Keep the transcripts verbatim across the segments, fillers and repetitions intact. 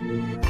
And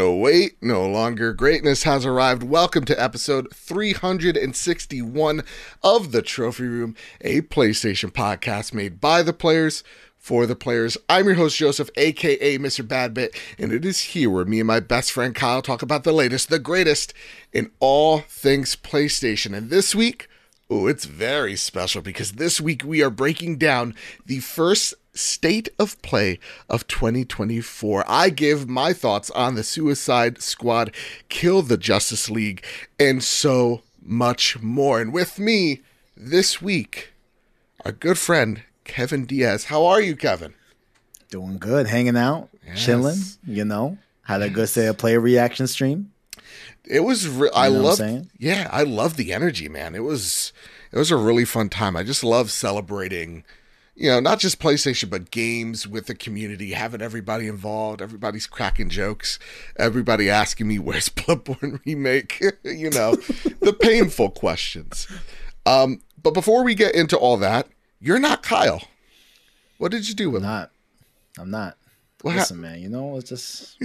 oh wait, no longer greatness has arrived. Welcome to episode three hundred sixty-one of The Trophy Room, a PlayStation podcast made by the players for the players. I'm your host, Joseph, aka Mister Badbit, and it is here where me and my best friend Kyle talk about the latest, the greatest in all things PlayStation. And this week, oh, it's very special because this week we are breaking down the first State of Play of twenty twenty-four. I give my thoughts on the Suicide Squad Kill the Justice League and so much more. And with me this week, our good friend Kevin Diaz. How are you, Kevin? Doing good, hanging out, yes. Chilling, you know. Had a good State of Play reaction stream. It was re- I you know love Yeah, I love the energy, man. It was it was a really fun time. I just love celebrating, you know, not just PlayStation, but games with the community, having everybody involved, everybody's cracking jokes, everybody asking me, where's Bloodborne Remake? You know, the painful questions. Um, but before we get into all that, you're not Kyle. What did you do with I'm not. I'm not. What Listen, ha- man, you know, it's just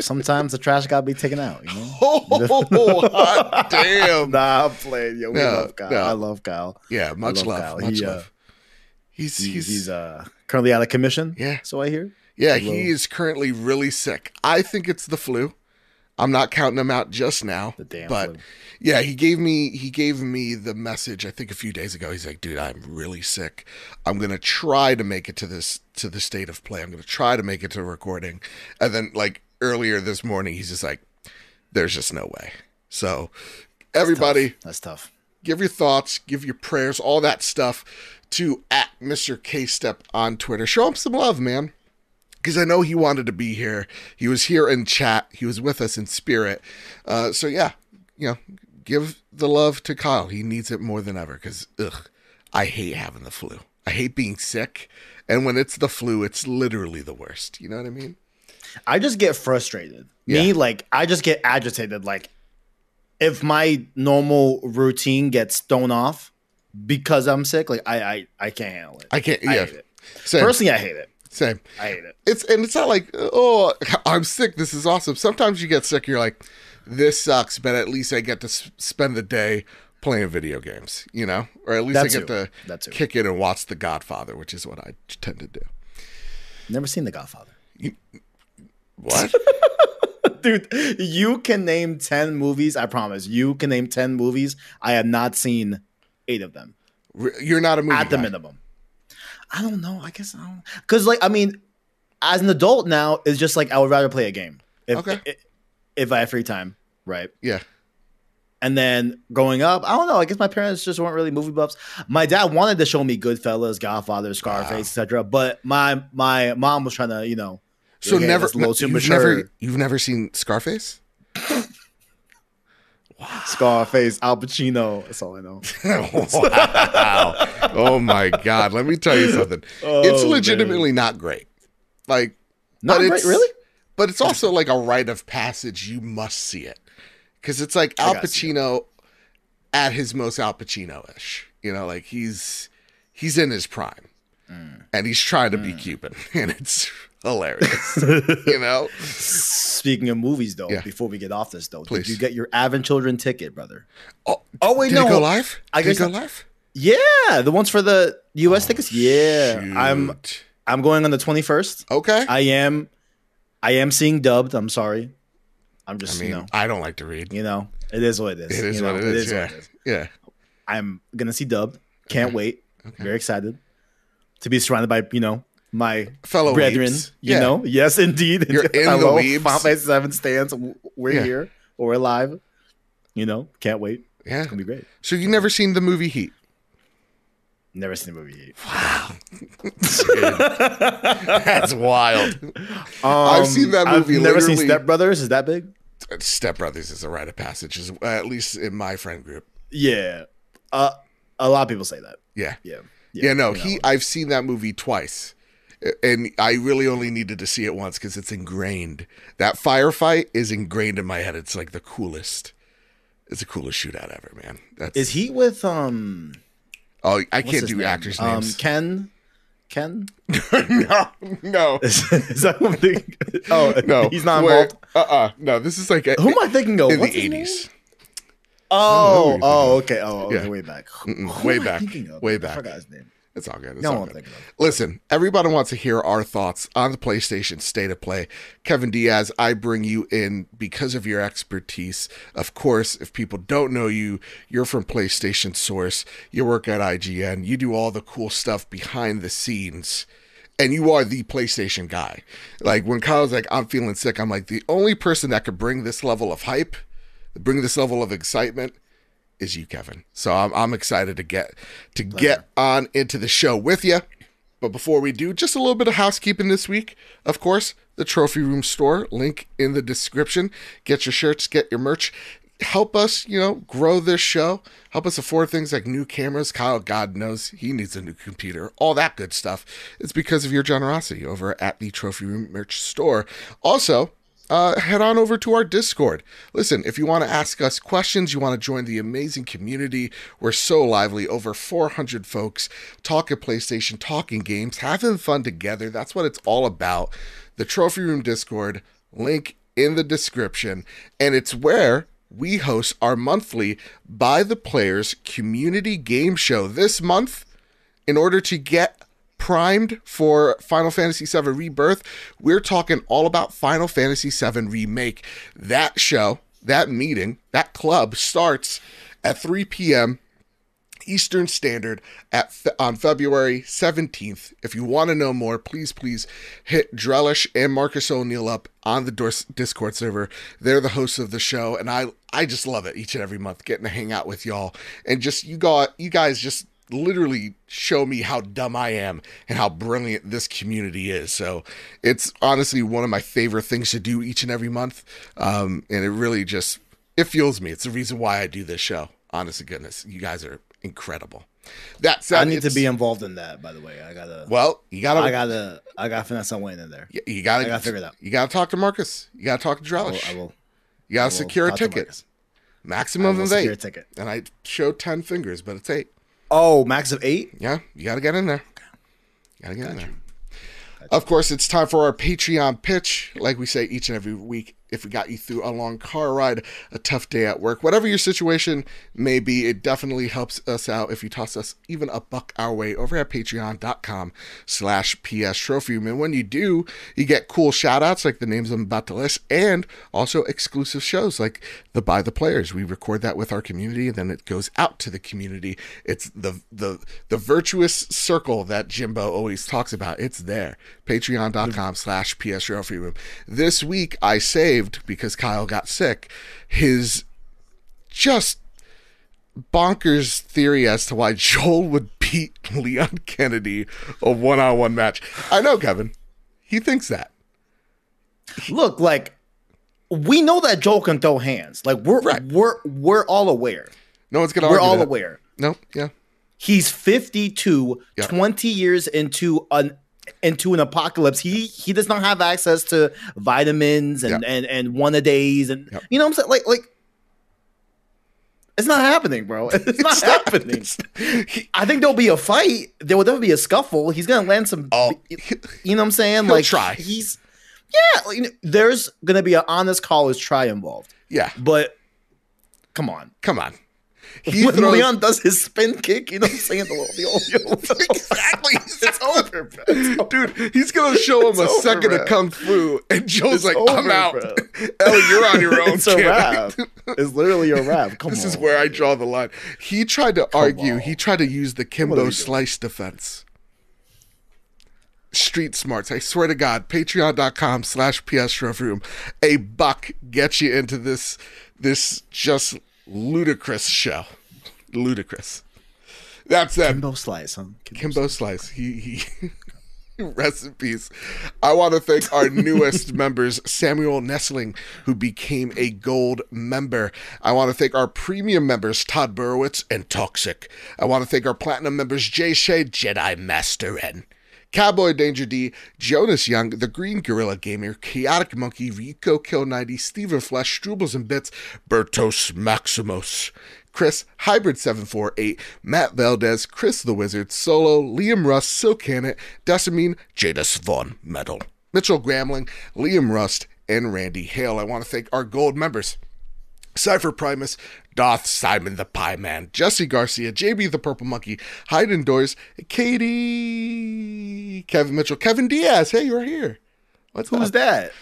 sometimes the trash got to be taken out. You know? Oh, hot damn. Nah, I'm playing. Yo, we no, love Kyle. No. I love Kyle. Yeah, much love. love much he, love. Uh, He's he's, he's uh, currently out of commission. Yeah, so I hear. Yeah, little... he is currently really sick. I think it's the flu. I'm not counting him out just now. The damn but flu. Yeah, he gave me he gave me the message. I think a few days ago. He's like, dude, I'm really sick. I'm gonna try to make it to this to the State of Play. I'm gonna try to make it to recording. And then like earlier this morning, he's just like, there's just no way. So that's everybody, tough. That's tough. Give your thoughts, give your prayers, all that stuff to at Mister K-Step on Twitter. Show him some love, man, because I know he wanted to be here. He was here in chat. He was with us in spirit. Uh, so, yeah, you know, give the love to Kyle. He needs it more than ever because, ugh, I hate having the flu. I hate being sick. And when it's the flu, it's literally the worst. You know what I mean? I just get frustrated. Yeah. Me, like, I just get agitated. Like, if my normal routine gets thrown off, because I'm sick, like I, I, I can't handle it. I can't. Yeah. I hate it. Same. Personally, I hate it. Same. I hate it. It's and it's not like, oh, I'm sick. This is awesome. Sometimes you get sick, you're like, this sucks, but at least I get to spend the day playing video games, you know, or at least That's I get it. to kick in and watch The Godfather, which is what I tend to do. Never seen The Godfather. You, what? Dude, you can name ten movies. I promise. You can name ten movies. I have not seen eight of them. You're not a movie at guy. The minimum. I don't know. I guess I don't. Because, like, I mean, as an adult now, it's just like I would rather play a game. If, okay. If, if I have free time, right? Yeah. And then growing up, I don't know. I guess my parents just weren't really movie buffs. My dad wanted to show me Goodfellas, Godfather, Scarface, wow. et cetera. But my my mom was trying to, you know. So okay, never. No, too you've mature. never. You've never seen Scarface? Wow. Scarface, Al Pacino. That's all I know. Wow. Oh my God. Let me tell you something. Oh, it's legitimately man. not great. Like, not great, really? But it's also like a rite of passage. You must see it. Because it's like Al Pacino at his most Al Pacino-ish. You know, like he's he's in his prime. Mm. And he's trying to mm. be Cuban. And it's hilarious. You know, speaking of movies though, yeah. before we get off this though, Please. did you get your Avon Children ticket, brother? Oh, oh wait, did no. Did it go live? I did guess it go live? Yeah, the ones for the U S oh, tickets. Yeah. Shoot. I'm I'm going on the twenty-first. Okay. I am I am seeing dubbed. I'm sorry. I'm just I mean, you know, I don't like to read. You know, it is what it is. It is, what, know, it is, it is yeah. what it is. Yeah. I'm gonna see dubbed. Can't okay. wait. Okay. Very excited to be surrounded by, you know, my fellow brethren, weebs. you yeah. know, yes, indeed. You're in Hello, the weebs. Final Fantasy seven stands. We're yeah. here. We're alive. You know, can't wait. Yeah. It's going to be great. So you've never seen the movie Heat? Never seen the movie Heat. Wow. That's wild. Um, I've seen that movie I've never literally. seen Step Brothers. Is that big? Step Brothers is a rite of passage, is, uh, at least in my friend group. Yeah. Uh, a lot of people say that. Yeah. Yeah. Yeah, yeah no, you know, he. I've seen that movie twice. And I really only needed to see it once because it's ingrained. That firefight is ingrained in my head. It's like the coolest. It's the coolest shootout ever, man. That's... Is he with um? Oh, I can't do name? actors' names. Um, Ken. Ken? no, no. Is, is that what I'm thinking? Oh, no. He's not involved. Uh, uh. No, this is like a, who am I thinking of? In What's the eighties. Oh, oh, okay. Oh, okay. Yeah. Way back. Mm-mm. Who way am back. I thinking of? Way back. I forgot his name. It's all good. It's no all one good. Thinking of it. Listen, everybody wants to hear our thoughts on the PlayStation State of Play. Kevin Diaz, I bring you in because of your expertise. Of course, if people don't know you, you're from PlayStation Source. You work at I G N. You do all the cool stuff behind the scenes. And you are the PlayStation guy. Like when Kyle's like, I'm feeling sick, I'm like, the only person that could bring this level of hype, bring this level of excitement, is you, Kevin. So I'm, I'm excited to get to Pleasure. get on into the show with you. But before we do, just a little bit of housekeeping this week. Of course, the Trophy Room store, link in the description. Get your shirts, get your merch. Help us, you know, grow this show. Help us afford things like new cameras. Kyle, God knows, he needs a new computer. All that good stuff. It's because of your generosity over at the Trophy Room merch store. Also, Uh, head on over to our Discord. Listen, if you want to ask us questions, you want to join the amazing community, we're so lively. Over four hundred folks talking PlayStation, talking games, having fun together. That's what it's all about. The Trophy Room Discord, link in the description. And it's where we host our monthly By the Players community game show. This month, in order to get primed for Final Fantasy seven Rebirth, we're talking all about Final Fantasy seven Remake. That show, that meeting, that club starts at three p.m. Eastern Standard at fe- on February seventeenth. If you want to know more, please, please hit Drellish and Marcus O'Neill up on the Dors- Discord server. They're the hosts of the show, and I, I just love it each and every month getting to hang out with y'all. And just, you got, you guys just literally show me how dumb I am and how brilliant this community is. So it's honestly one of my favorite things to do each and every month. Um, and it really just, it fuels me. It's the reason why I do this show. Honest to goodness, you guys are incredible. That said, I need to be involved in that, by the way. I gotta, well, you gotta, I gotta, I gotta finesse some way in there. You, you gotta, I gotta figure it out. You gotta talk to Marcus. You gotta talk to Drellish. I will, I will. You gotta will secure a ticket. Maximum of eight. Ticket. And I show ten fingers, but it's eight. Oh, max of eight? Yeah, you got to get in there. You got to get gotcha. in there. Gotcha. Of course, it's time for our Patreon pitch. Like we say each and every week, if we got you through a long car ride, a tough day at work, whatever your situation may be, it definitely helps us out if you toss us even a buck our way over at patreon.com slash PS Trophy Room. And when you do, you get cool shout outs like the names I'm about to list, and also exclusive shows like the By the Players. We record that with our community and then it goes out to the community. It's the the the virtuous circle that Jimbo always talks about. It's there. Patreon.com slash PS Trophy Room. This week I say, because Kyle got sick, his just bonkers theory as to why Joel would beat Leon Kennedy a one-on-one match. I know, Kevin. He thinks that. Look, like, we know that Joel can throw hands. Like, we're right. we're we're all aware. No one's gonna. We're argue all that. aware. No, yeah. He's fifty-two, yep. twenty years into an. into an apocalypse. He he does not have access to vitamins and yeah. and and one-a-days and yeah. you know what I'm saying, like like it's not happening, bro. It's, it's not, not happening it's, he, I think there'll be a fight. There will definitely be a scuffle. He's gonna land some oh, you know what I'm saying, like try he's yeah like, you know, there's gonna be an honest college try involved. Yeah, but come on come on He when throws... Leon does his spin kick, you know what I'm saying? The old, the old, the old, the old. Exactly. It's over, bro. It's over. Dude, he's going to show him it's a over, second bro. of Kung Fu, and Joel's it's like, over, I'm out. Ellie, you're on your own. It's a wrap. It's literally a wrap. Come this on. This is where I draw the line. He tried to Come argue. On. He tried to use the Kimbo Slice defense. Street smarts. I swear to God, patreon.com slash psroofroom. A buck gets you into this, this just... ludicrous show. Ludicrous. That's that. Kimbo Slice, huh? Kimbo, Kimbo Slice. Slice. He, he Rest in peace. I want to thank our newest members, Samuel Nestling, who became a gold member. I want to thank our premium members, Todd Burowitz and Toxic. I want to thank our platinum members, Jay Shea, Jedi Master N, Cowboy Danger D, Jonas Young, The Green Gorilla Gamer, Chaotic Monkey, Rico Kill ninety, Steven Flesh, Strubles and Bits, Bertos Maximus, Chris, Hybrid seven four eight, Matt Valdez, Chris the Wizard, Solo, Liam Rust, Silkanet, Dasamine, Jadis Von Metal, Mitchell Gramling, Liam Rust, and Randy Hale. I want to thank our gold members, Cypher Primus, Doth Simon the Pie Man, Jesse Garcia, J B the Purple Monkey, Hayden Doors, Katie, Kevin Mitchell, Kevin Diaz. Hey, you're here. What's Who's up? that?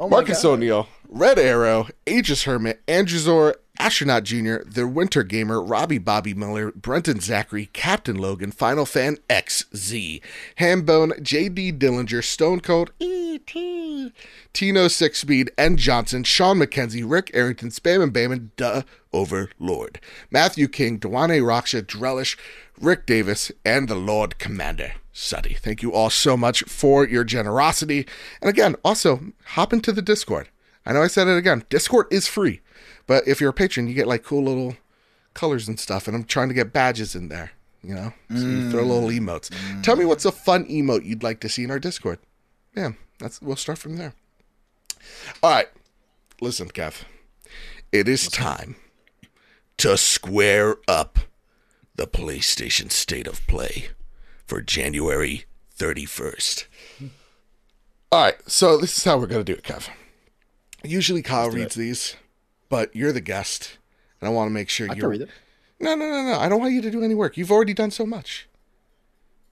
Oh, Marcus O'Neill, Red Arrow, Aegis Hermit, Andrezor, Astronaut Junior, The Winter Gamer, Robbie Bobby Miller, Brenton Zachary, Captain Logan, Final Fan X Z, Hambone, J D Dillinger, Stone Cold, E T, Tino Six Speed, N Johnson, Sean McKenzie, Rick Arrington, Spam and Bam and Duh Overlord, Matthew King, Dewane Raksha, Drellish, Rick Davis, and the Lord Commander Suddy. Thank you all so much for your generosity. And again, also hop into the Discord. I know I said it again. Discord is free. But if you're a patron, you get like cool little colors and stuff. And I'm trying to get badges in there, you know, so mm. you throw little emotes. Mm. Tell me what's a fun emote you'd like to see in our Discord. Yeah, that's we'll start from there. All right. Listen, Kev, it is time to square up the PlayStation State of Play for January thirty-first. All right. So this is how we're going to do it, Kev. Usually Kyle reads it. these. But you're the guest, and I want to make sure you... I can read it. No, no, no, no. I don't want you to do any work. You've already done so much.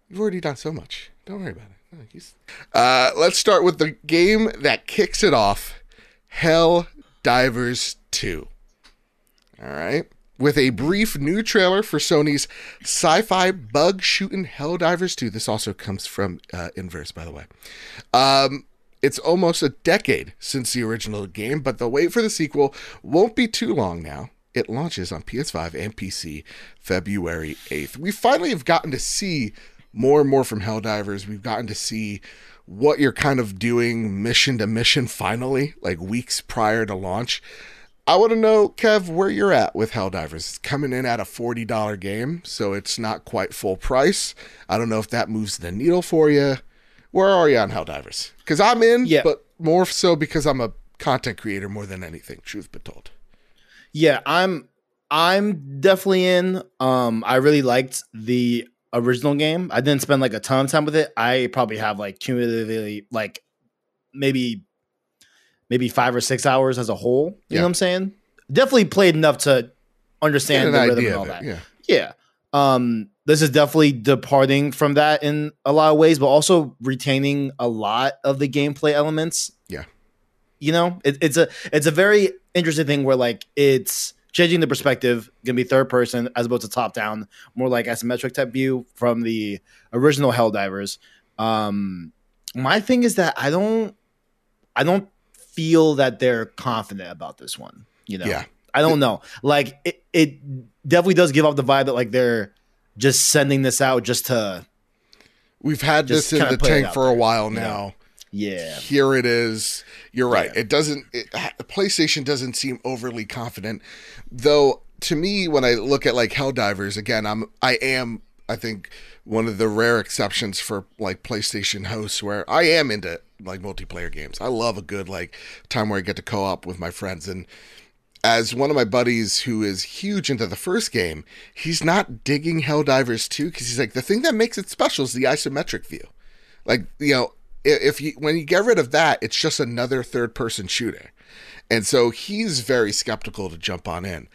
You've already done so much. Don't worry about it. No, he's... Uh, let's start with the game that kicks it off, Hell Divers two. All right? With a brief new trailer for Sony's sci-fi bug-shooting Hell Divers two. This also comes from uh, Inverse, by the way. Um... It's almost a decade since the original game, but the wait for the sequel won't be too long now. It launches on P S five and P C February eighth. We finally have gotten to see more and more from Helldivers. We've gotten to see what you're kind of doing mission to mission finally, like weeks prior to launch. I want to know, Kev, where you're at with Helldivers. It's coming in at a forty dollar game, so it's not quite full price. I don't know if that moves the needle for you. Where are you on Helldivers? Because I'm in, yeah. but more so because I'm a content creator more than anything, truth be told. Yeah, I'm I'm definitely in. Um, I really liked the original game. I didn't spend like a ton of time with it. I probably have like cumulatively like maybe maybe five or six hours as a whole. You yeah. know what I'm saying? Definitely played enough to understand the rhythm and all that. Yeah. yeah. Um, this is definitely departing from that in a lot of ways, but also retaining a lot of the gameplay elements. Yeah. You know, it, it's a it's a very interesting thing where, like, it's changing the perspective, going to be third person as opposed to top down, more like isometric type view from the original Helldivers. Um, my thing is that I don't I don't feel that they're confident about this one, you know. Yeah. I don't know. Like, it, it definitely does give off the vibe that, like, they're just sending this out just to... We've had this in the tank for a while now. Yeah. Here it is. You're right. Yeah. It doesn't... It, PlayStation doesn't seem overly confident. Though, to me, when I look at, like, Helldivers, again, I'm, I am, I think, one of the rare exceptions for, like, PlayStation hosts where I am into, like, multiplayer games. I love a good, like, time where I get to co-op with my friends and... As one of my buddies who is huge into the first game, he's not digging Helldivers two because he's like, the thing that makes it special is the isometric view. Like, you know, if you when you get rid of that, it's just another third-person shooter. And so he's very skeptical to jump on in.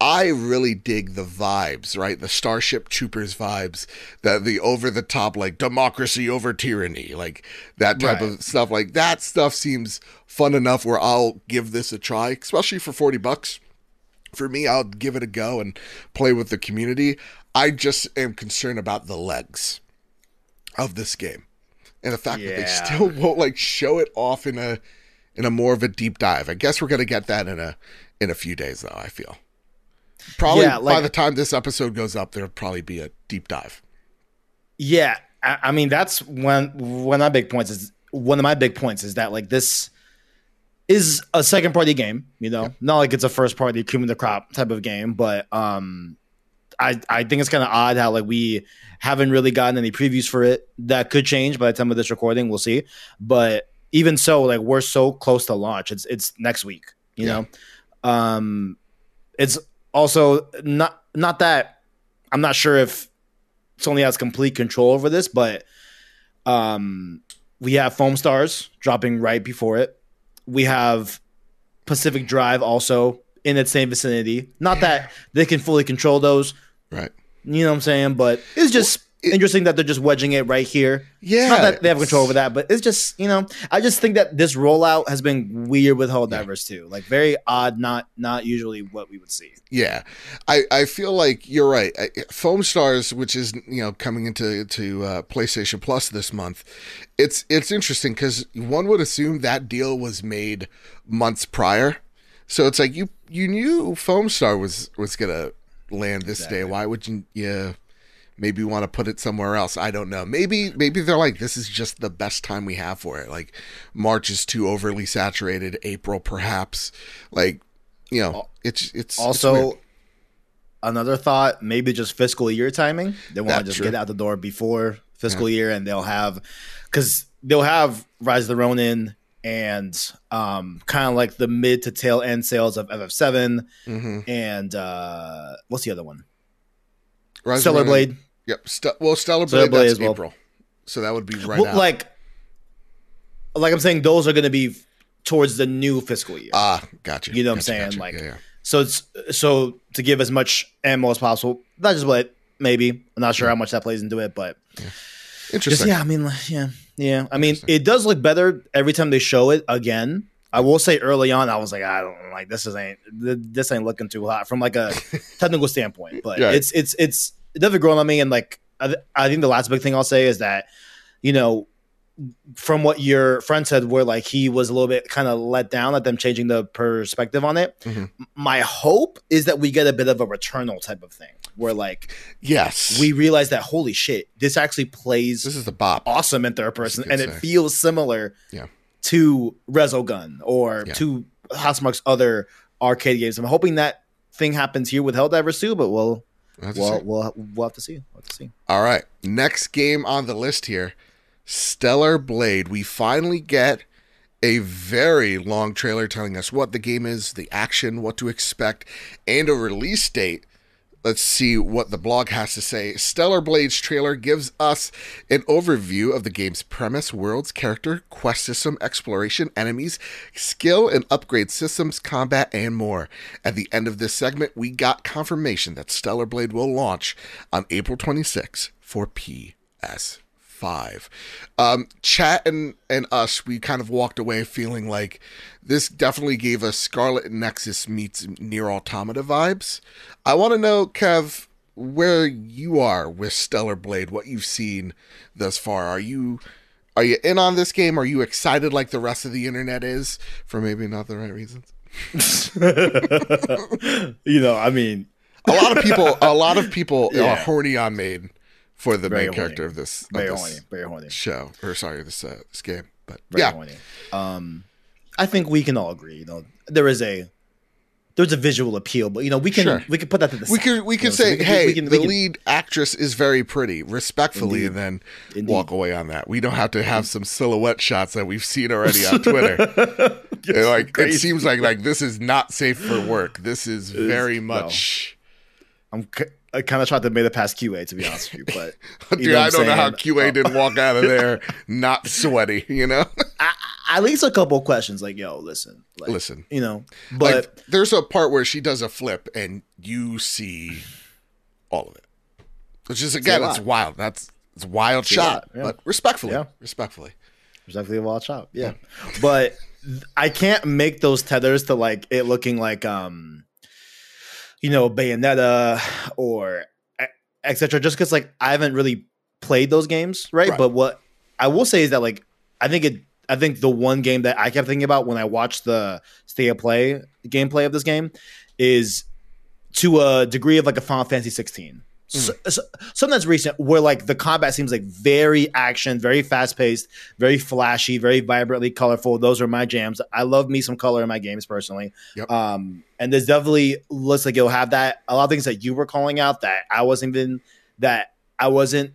I really dig the vibes, right? The Starship Troopers vibes, the, the over-the-top, like, democracy over tyranny, like, that type right. of stuff. Like, that stuff seems fun enough where I'll give this a try, especially for forty bucks. For me, I'll give it a go and play with the community. I just am concerned about the legs of this game and the fact yeah. that they still won't, like, show it off in a in a more of a deep dive. I guess we're going to get that in a in a few days, though, I feel. Probably yeah, like, by the time this episode goes up, there'll probably be a deep dive. Yeah, I, I mean that's one one of my big points is one of my big points is that like this is a second party game, you know, yeah. not like it's a first party cream of the crop type of game, but um, I, I think it's kind of odd how like we haven't really gotten any previews for it. That could change by the time of this recording. We'll see. But even so, like we're so close to launch. It's it's next week. You yeah. know, um, it's also not not that I'm not sure if Sony has complete control over this, but um, we have Foam Stars dropping right before it. We have Pacific Drive also in its same vicinity. Not yeah. that they can fully control those. Right. You know what I'm saying? But it's just well, it, interesting that they're just wedging it right here. Yeah. Not that they have control over that, but it's just, you know, I just think that this rollout has been weird with Hell Divers yeah. too. Like very odd, not not usually what we would see. Yeah. I, I feel like you're right. I, Foam Stars, which is, you know, coming into to uh, PlayStation Plus this month, it's it's interesting because one would assume that deal was made months prior. So it's like you you knew Foam Star was, was going to land this exactly. day. Why would you, you maybe want to put it somewhere else? I don't know. Maybe maybe they're like, this is just the best time we have for it. Like March is too overly saturated. April, perhaps. Like, you know, it's it's also it's another thought. Maybe just fiscal year timing. They want to just true. get out the door before fiscal yeah. year, and they'll have because they'll have Rise of the Ronin. And um, kind of like the mid to tail end sales of F F seven mm-hmm. and uh, what's the other one? Rise Stellar Blade. Yep. St- well, Stellar Blade, Blade that's is April, well. so that would be right. Well, like, like I'm saying, those are going to be f- towards the new fiscal year. Ah, gotcha. You know what gotcha, I'm saying? Gotcha. Like, yeah, yeah. so it's so to give as much ammo as possible. That's just what maybe. I'm not sure yeah. how much that plays into it, but yeah. interesting. Just, yeah, I mean, like, yeah. Yeah, I mean, it does look better every time they show it again. I will say early on, I was like, I don't like this. Is ain't this ain't looking too hot from like a technical standpoint, but yeah. it's it's it's it doesn't grow on me. And like, I, I think the last big thing I'll say is that, you know, from what your friend said, where like he was a little bit kind of let down at them changing the perspective on it. Mm-hmm. My hope is that we get a bit of a Returnal type of thing where like, yes, we realize that, holy shit, this actually plays. This is the bop. Awesome in third person. And say. It feels similar yeah. to Resogun or yeah. to Housemarque's other arcade games. I'm hoping that thing happens here with Hell Divers Two, but we'll, we'll, we'll, we'll, we'll have to see. We'll have to see. All right. Next game on the list here. Stellar Blade. We finally get a very long trailer telling us what the game is, the action, what to expect, and a release date. Let's see what the blog has to say. Stellar Blade's trailer gives us an overview of the game's premise, worlds, character, quest system, exploration, enemies, skill and upgrade systems, combat, and more. At the end of this segment, we got confirmation that Stellar Blade will launch on April twenty-sixth for P S. Five. Um, chat and, and us, we kind of walked away feeling like this definitely gave us Scarlet Nexus meets Nier Automata vibes. I want to know, Kev, where you are with Stellar Blade, what you've seen thus far. Are you are you in on this game? Are you excited like the rest of the internet is for maybe not the right reasons? You know, I mean, a lot of people, a lot of people yeah. are horny on Maiden. For the very main horny. Character of this, of very this horny, very horny show, or sorry, this uh, this game, but very yeah, horny. Um, I think we can all agree, you know, there is a there's a visual appeal, but you know, we can sure. we can put that to the we side. Can we can you know, say, so we can, hey, we can, we the can, lead actress is very pretty, respectfully, indeed. And then indeed. Walk away on that. We don't have to have some silhouette shots that we've seen already on Twitter. Yes, like crazy. It seems like like this is not safe for work. This is it very is, much. No. I'm. C- I kind of tried to make it past Q A, to be honest with you, but dude, you know I don't saying? know how Q A oh. didn't walk out of there not sweaty. You know, I, at least a couple of questions, like, "Yo, listen, like, listen," you know. But like, there's a part where she does a flip, and you see all of it, which is again, it's wild. That's it's a wild it's shot, a lot, yeah. but respectfully, yeah. respectfully, respectfully a wild shot. Yeah, yeah. But I can't make those tethers to like it looking like um. you know, Bayonetta or et cetera, just because, like, I haven't really played those games, right? right? But what I will say is that, like, I think it, I think the one game that I kept thinking about when I watched the State of Play gameplay of this game is to a degree of, like, a Final Fantasy sixteen. So, so, something that's recent where like the combat seems like very action, very fast paced, very flashy, very vibrantly colorful. Those are my jams. I love me some color in my games personally. Yep. Um, and there's definitely looks like you'll have that. A lot of things that you were calling out that I wasn't even that I wasn't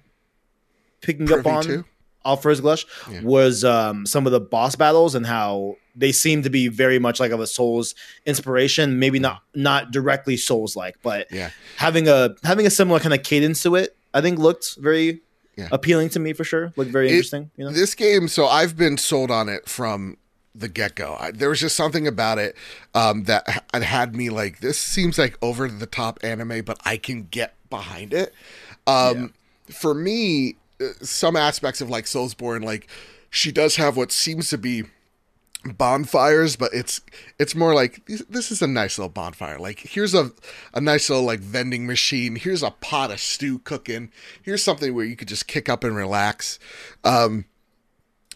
picking Privy up on to. off first blush yeah. was um, some of the boss battles and how they seem to be very much like of a Souls inspiration, maybe not not directly Souls like, but yeah. having a having a similar kind of cadence to it, I think looked very yeah. appealing to me for sure. Looked very it, interesting. You know? This game, so I've been sold on it from the get go. There was just something about it um, that had me like, this seems like over the top anime, but I can get behind it. Um, yeah. For me, some aspects of like Soulsborne, like she does have what seems to be bonfires, but it's it's more like this is a nice little bonfire. Like here's a a nice little like vending machine, here's a pot of stew cooking, here's something where you could just kick up and relax. Um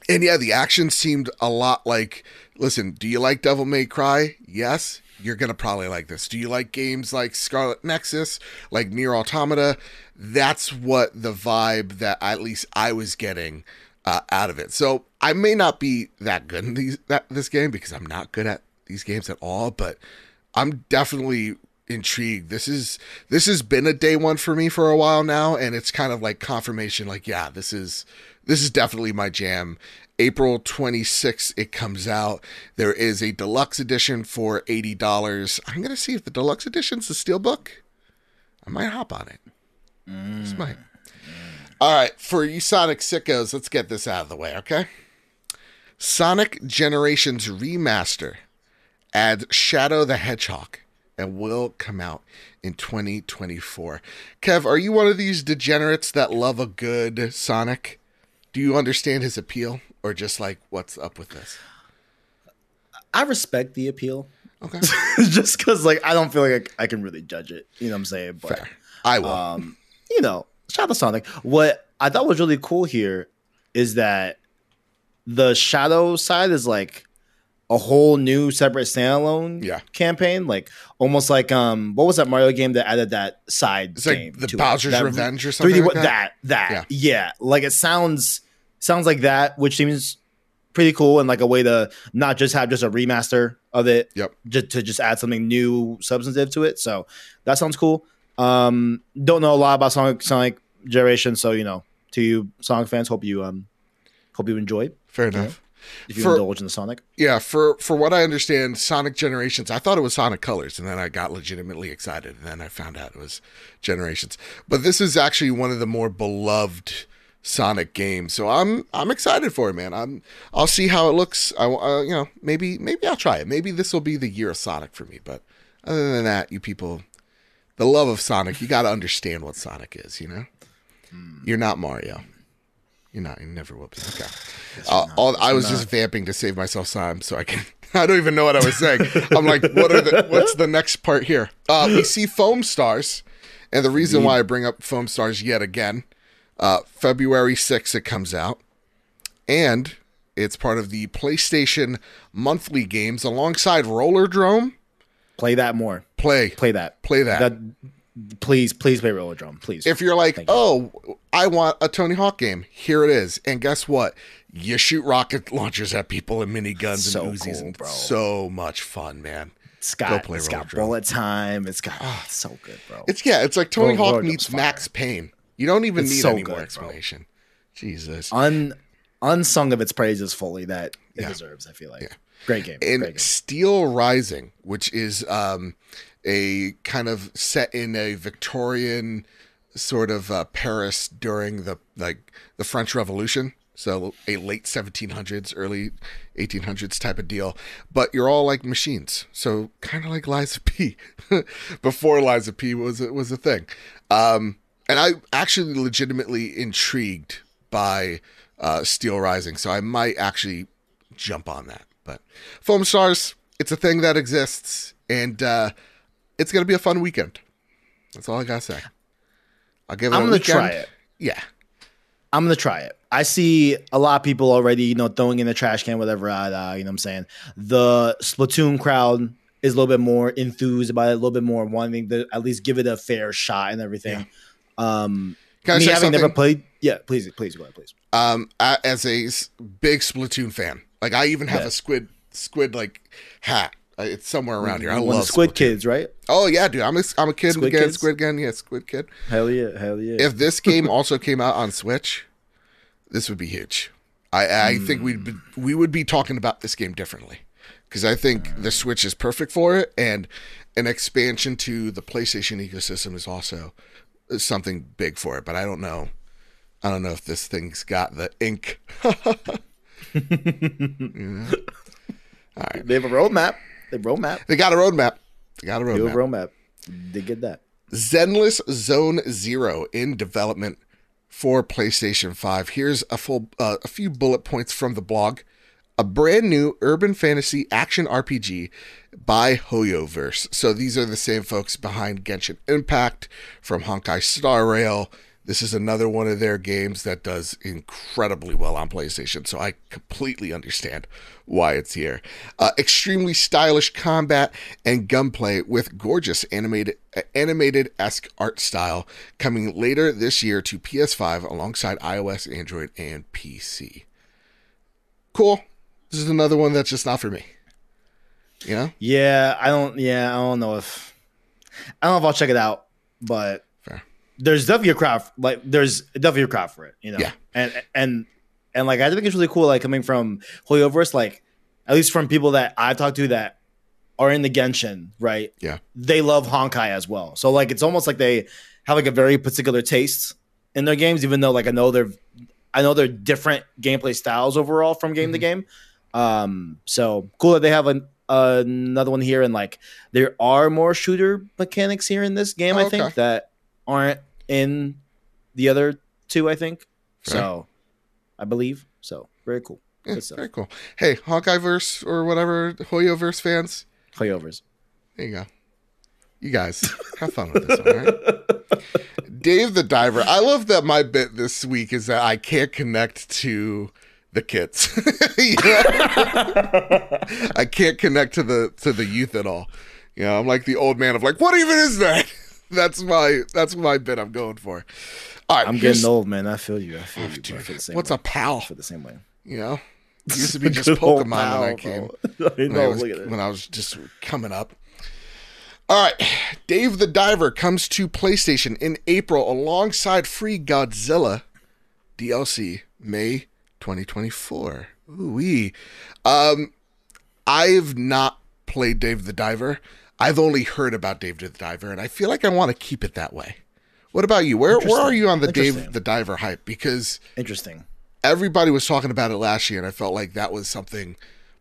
and yeah, the action seemed a lot like, listen, do you like Devil May Cry? Yes, you're gonna probably like this. Do you like games like Scarlet Nexus, like Nier Automata? That's what the vibe that I, at least I was getting Uh, out of it. So I may not be that good in these, that, this game because I'm not good at these games at all, but I'm definitely intrigued. This is this has been a day one for me for a while now, and it's kind of like confirmation, like, yeah, this is this is definitely my jam. April twenty-sixth it comes out. There is a deluxe edition for eighty dollars. I'm gonna see if the deluxe edition's the steelbook. I might hop on it. Mm. This might. All right, for you Sonic sickos, let's get this out of the way, okay? Sonic Generations Remaster adds Shadow the Hedgehog and will come out in twenty twenty-four. Kev, are you one of these degenerates that love a good Sonic? Do you understand his appeal or just like what's up with this? I respect the appeal. Okay. Just because like I don't feel like I can really judge it. You know what I'm saying? But, fair. I will. Um, you know. Shadow Sonic. What I thought was really cool here is that the Shadow side is like a whole new separate standalone yeah. campaign, like almost like um, what was that Mario game that added that side? It's game like the Bowser's that, Revenge or something. three D, like that that, that. Yeah. yeah, like it sounds sounds like that, which seems pretty cool and like a way to not just have just a remaster of it, yep, just to just add something new, substantive to it. So that sounds cool. Um, don't know a lot about Sonic Sonic Generation, so you know, to you Sonic fans, hope you um hope you enjoy. Fair enough. You know, if you for, indulge in the Sonic. Yeah, for for what I understand, Sonic Generations, I thought it was Sonic Colors, and then I got legitimately excited, and then I found out it was Generations. But this is actually one of the more beloved Sonic games, so I'm I'm excited for it, man. I'm I'll see how it looks. I uh, you know, maybe maybe I'll try it. Maybe this will be the year of Sonic for me. But other than that, you people. The love of Sonic, you got to understand what Sonic is, you know? Mm. You're not Mario. You're not. You never will be. Okay. Uh, all, I was not. just vamping to save myself time so I can... I don't even know what I was saying. I'm like, what are the, what's the next part here? Uh, we see Foam Stars, and the reason why I bring up Foam Stars yet again, uh, February sixth it comes out, and it's part of the PlayStation monthly games alongside Rollerdrome. Play that more. Play. Play that. Play that. that please, please play Rollerdrome. Please. If you're like, Thank oh, you. I want a Tony Hawk game, here it is. And guess what? You shoot rocket launchers at people and miniguns so and Uzis. Cool, and bro. So much fun, man. It's got, Go play it's got bullet time. It's got oh, it's so good, bro. It's yeah, it's like Tony Hawk meets Max Payne. You don't even it's need so any good, more explanation. Bro. Jesus. Un unsung of its praises fully that it yeah. deserves, I feel like. Yeah. Great game. And Great game. Steel Rising, which is um, a kind of set in a Victorian sort of uh, Paris during the like the French Revolution. So a late seventeen hundreds, early eighteen hundreds type of deal. But you're all like machines. So kind of like Lies of P before Lies of P was, was a thing. Um, and I'm actually legitimately intrigued by uh, Steel Rising. So I might actually jump on that. But Foam Stars, it's a thing that exists, and uh, it's going to be a fun weekend. That's all I got to say. I'll give it I'm a weekend. I'm going to try it. Yeah. I'm going to try it. I see a lot of people already, you know, throwing in the trash can, whatever, at, uh, you know what I'm saying? The Splatoon crowd is a little bit more enthused about it, a little bit more wanting to at least give it a fair shot and everything. Yeah. Um, Can I me say having something? never played, yeah, please, please go ahead, please. Um, I, as a big Splatoon fan, like I even have yeah. a squid, squid like hat. It's somewhere around here. I One love Squid Splatoon. Kids, right? Oh yeah, dude. I'm a, I'm a kid Squid again. Squid again. Yeah, Squid Kid. Hell yeah, hell yeah. If this game also came out on Switch, this would be huge. I, I mm. think we'd be, we would be talking about this game differently, because I think the Switch is perfect for it, and an expansion to the PlayStation ecosystem is also something big for it. But I don't know. I don't know if this thing's got the ink. yeah. All right. They have a roadmap. They roadmap. They got a roadmap. They got a roadmap. They have a roadmap. They get that. Zenless Zone Zero in development for PlayStation five. Here's a full, uh, a few bullet points from the blog. A brand new urban fantasy action R P G by Hoyoverse. So these are the same folks behind Genshin Impact, from Honkai Star Rail. This is another one of their games that does incredibly well on PlayStation, so I completely understand why it's here. Uh, extremely stylish combat and gunplay with gorgeous animated animated-esque art style, coming later this year to P S five alongside iOS, Android, and P C. Cool. This is another one that's just not for me. You know? Yeah, I don't. Yeah, I don't know if I don't know if I'll check it out, but. There's definitely a crowd, like there's definitely a crowd for it, you know. Yeah. And and and like I think it's really cool, like coming from Hoyoverse, like at least from people that I talked to that are in the Genshin, right? Yeah. They love Honkai as well, so like it's almost like they have like a very particular taste in their games, even though like I know they're I know they're different gameplay styles overall from game mm-hmm. to game. Um, so cool that they have an, uh, another one here, and like there are more shooter mechanics here in this game. Oh, I okay. think that aren't in the other two, I think. Right. So, I believe. So, very cool. Yeah, very cool. Hey, Hawkeyeverse or whatever, Hoyoverse fans. Hoyoverse. There you go. You guys, have fun with this one, right? Dave the Diver. I love that my bit this week is that I can't connect to the kids. I can't connect to the to the youth at all. You know, I'm like the old man of like, what even is that? That's my that's my bit I'm going for. All right, I'm getting old, man. I feel you. I feel you. Dude, I feel the same what's way. a pal? For the same way, you know. It used to be just Pokemon when I came. I know, when, I was, when I was just coming up. All right, Dave the Diver comes to PlayStation in April alongside free Godzilla D L C May twenty twenty-four. Ooh wee. Um, I've not played Dave the Diver. I've only heard about Dave the Diver, and I feel like I want to keep it that way. What about you? Where where are you on the Dave the Diver hype? Because interesting, everybody was talking about it last year, and I felt like that was something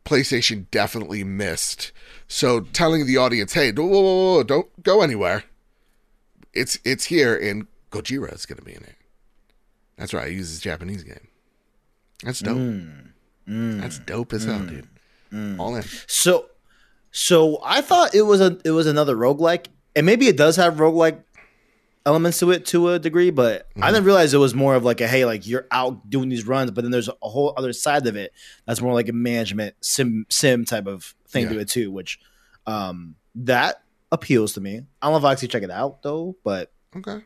PlayStation definitely missed. So telling the audience, hey, whoa, whoa, whoa, don't go anywhere. It's it's here, and Kojima is going to be in it. That's right. He uses Japanese game. That's dope. Mm, mm, That's dope as mm, hell, dude. Mm. All in. So... So I thought it was a it was another roguelike, and maybe it does have roguelike elements to it to a degree, but mm-hmm. I didn't realize it was more of like a, hey, like you're out doing these runs, but then there's a whole other side of it that's more like a management sim sim type of thing yeah. to it too, which um, that appeals to me. I don't know if I actually check it out though, but okay.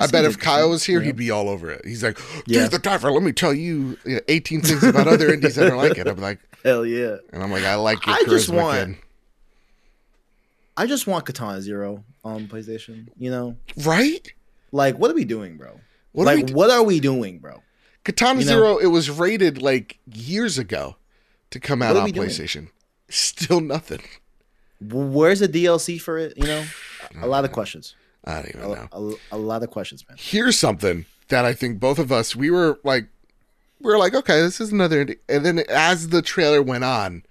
I bet if Kyle was here, yeah. he'd be all over it. He's like, yeah. Dave the Diver, let me tell you, you know, eighteen things about other indies that are like it. I'm like, hell yeah. And I'm like, I like your I charisma, just want, kid. I just want Katana Zero on PlayStation, you know? Right? Like, what are we doing, bro? What like, are we do- what are we doing, bro? Katana you know? Zero, it was rated like years ago to come out on PlayStation. Doing? Still nothing. Where's the D L C for it, you know? A lot of questions. I don't even know. A, a, a lot of questions, man. Here's something that I think both of us, we were like, we were like, okay, this is another indie. And then as the trailer went on,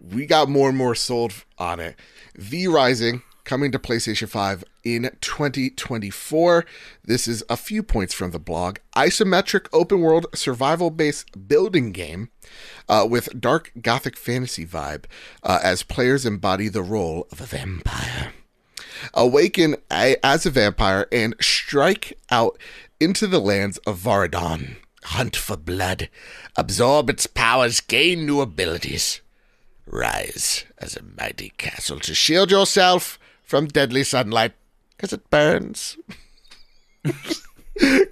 we got more and more sold on it. V Rising coming to PlayStation five in twenty twenty-four. This is a few points from the blog. Isometric open world survival-based building game uh, with dark gothic fantasy vibe uh, as players embody the role of a vampire. Awaken as a vampire and strike out into the lands of Varadon. Hunt for blood. Absorb its powers. Gain new abilities. Rise as a mighty castle to shield yourself from deadly sunlight, because it burns.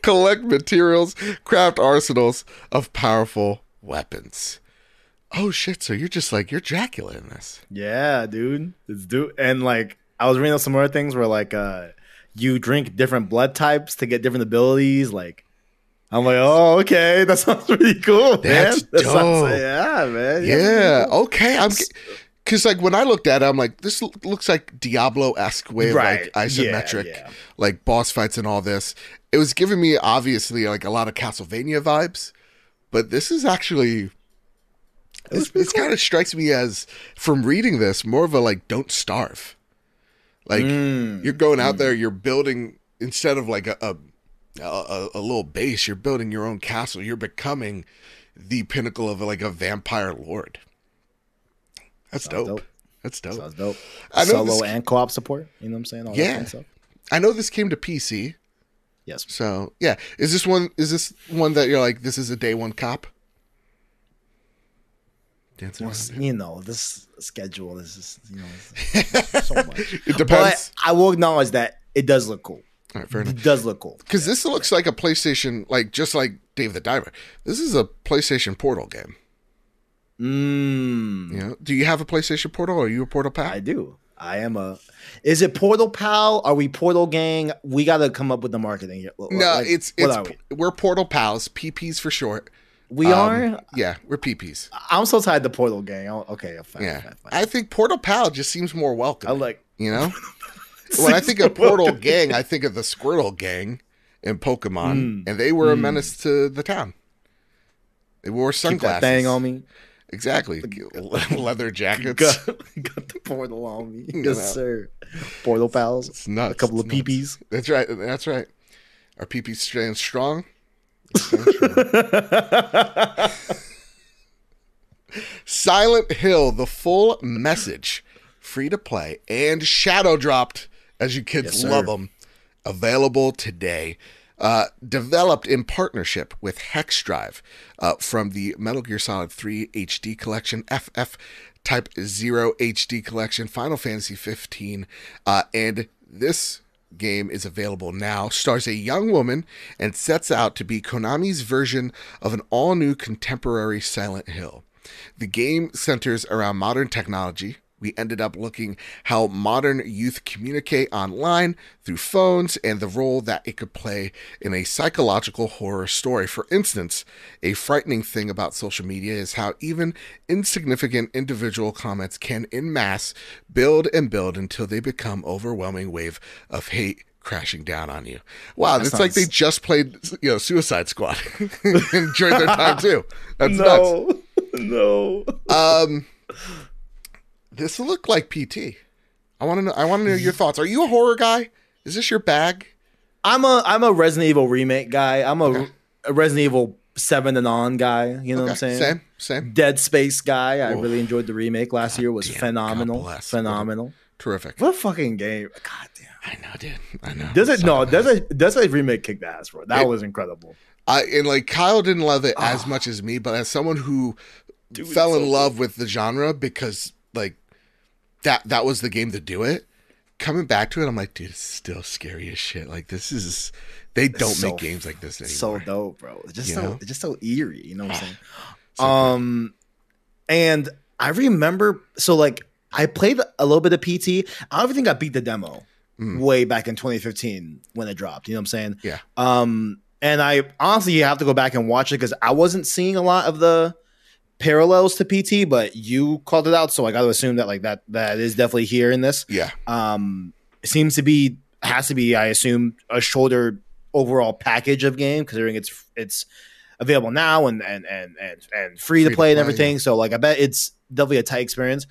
Collect materials, craft arsenals of powerful weapons. Oh shit! So you're just like you're Dracula in this. Yeah, dude. It's dude, and like I was reading some other things where like uh, you drink different blood types to get different abilities. Like I'm like, oh okay, that sounds pretty cool, That's man. Dope. That sounds like, yeah, man. Yeah, yeah. Cool. Okay. I'm because like when I looked at it, I'm like, this looks like Diablo-esque way of right. like isometric, yeah, yeah. like boss fights and all this. It was giving me obviously like a lot of Castlevania vibes, but this is actually. This cool. kind of strikes me as, from reading this, more of a, like, don't starve. Like, mm. you're going out mm. there, you're building, instead of, like, a, a, a, a little base, you're building your own castle. You're becoming the pinnacle of, like, a vampire lord. That's dope. dope. That's dope. Sounds dope. I know Solo this... and co-op support, you know what I'm saying? All yeah. That kind of stuff. I know this came to P C. Yes. So, yeah. Is this one, is this one that you're like, this is a day one cop? Well, you know, this schedule, this is, you know, so much. It depends. But I will acknowledge that it does look cool. All right, fair enough. It does look cool. Because yeah. this looks like a PlayStation, like just like Dave the Diver. This is a PlayStation Portal game. Mm. You know, do you have a PlayStation Portal or are you a Portal pal? I do. I am a... Is it Portal pal? Are we Portal gang? We got to come up with the marketing here. No, like, it's... it's are we? We're Portal pals, P Ps for short. We um, are? Yeah, we're P Ps. I'm so tired of the Portal gang. I'll, okay, fine, yeah. fine, fine. I think Portal pal just seems more welcome. I like... You know? When I think of Portal welcoming. gang, I think of the Squirtle gang in Pokemon, mm. and they were mm. a menace to the town. They wore sunglasses. Keep that thing on me. Exactly. Leather jackets. Got, got the Portal on me. Yes, know. sir. Portal pals. It's nuts. A couple it's of P Ps. That's right. That's right. Our P Ps staying strong. Silent Hill, the full message, free to play, and shadow dropped, as you kids yes, love them, available today. Uh, developed in partnership with Hex Drive uh, from the Metal Gear Solid three H D Collection, F F Type zero H D Collection, Final Fantasy fifteen, uh, and this game is available now, stars a young woman and sets out to be Konami's version of an all-new contemporary Silent Hill. The game centers around modern technology. We ended up looking how modern youth communicate online through phones and the role that it could play in a psychological horror story. For instance, a frightening thing about social media is how even insignificant individual comments can, en masse, build and build until they become an overwhelming wave of hate crashing down on you. Wow, that it's sounds... like they just played, you know, Suicide Squad and enjoyed their time too. That's no, nuts. No, no. Um... This looked like P T. I want to know. I want to know your thoughts. Are you a horror guy? Is this your bag? I'm a I'm a Resident Evil remake guy. I'm a, okay. a Resident Evil seven and on guy. You know okay. what I'm saying? Same, same. Dead Space guy. I Oof. really enjoyed the remake last God year. It was damn, phenomenal, phenomenal, what a, terrific. What a fucking game! God damn. I know, dude. I know. Does it? No. Does it? Does a remake kick the ass, bro? That it, was incredible. I and like Kyle didn't love it oh. as much as me, but as someone who dude, fell in so love cool. with the genre because like. That that was the game to do it. Coming back to it, I'm like, dude, it's still scary as shit. Like this is, they don't so, make games like this anymore. So dope, bro. It's just you so know? It's just so eerie. You know what I'm saying? So um, cool. And I remember, so like I played a little bit of P T. I don't think I beat the demo mm. way back in twenty fifteen when it dropped. You know what I'm saying? Yeah. Um, and I honestly you have to go back and watch it because I wasn't seeing a lot of the parallels to P T, but you called it out, so I got to assume that like that that is definitely here in this. Yeah, um, it seems to be has to be. I assume a shoulder overall package of game considering it's it's available now and and and and, and free, free to play and everything. Yeah. So like I bet it's definitely a tight experience.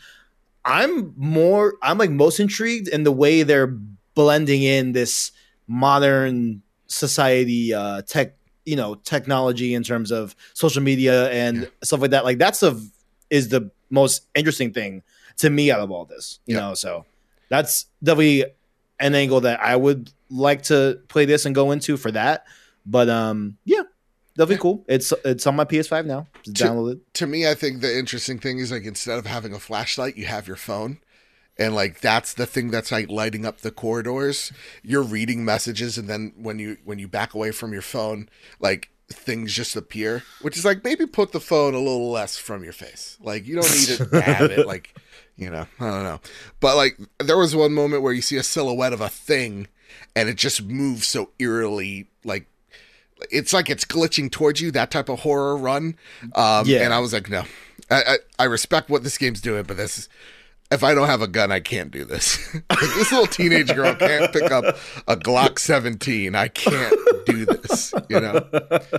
I'm more I'm like most intrigued in the way they're blending in this modern society uh, tech. You know, technology in terms of social media and yeah. stuff like that. Like that's a, is the most interesting thing to me out of all this, you yeah. know? So that's definitely an angle that I would like to play this and go into for that. But um, yeah, definitely yeah. cool. It's, it's on my P S five now. Just to, download it. To me, I think the interesting thing is like, instead of having a flashlight, you have your phone and like that's the thing that's like lighting up the corridors. You're reading messages, and then when you when you back away from your phone, like things just appear, which is like, maybe put the phone a little less from your face. Like, you don't need to have it, like, you know, I don't know. But like, there was one moment where you see a silhouette of a thing, and it just moves so eerily, like it's like it's glitching towards you, that type of horror run. Um, yeah. And I was like, no, I, I, I respect what this game's doing, but this is, if I don't have a gun, I can't do this. This little teenage girl can't pick up a Glock seventeen. I can't do this, you know? If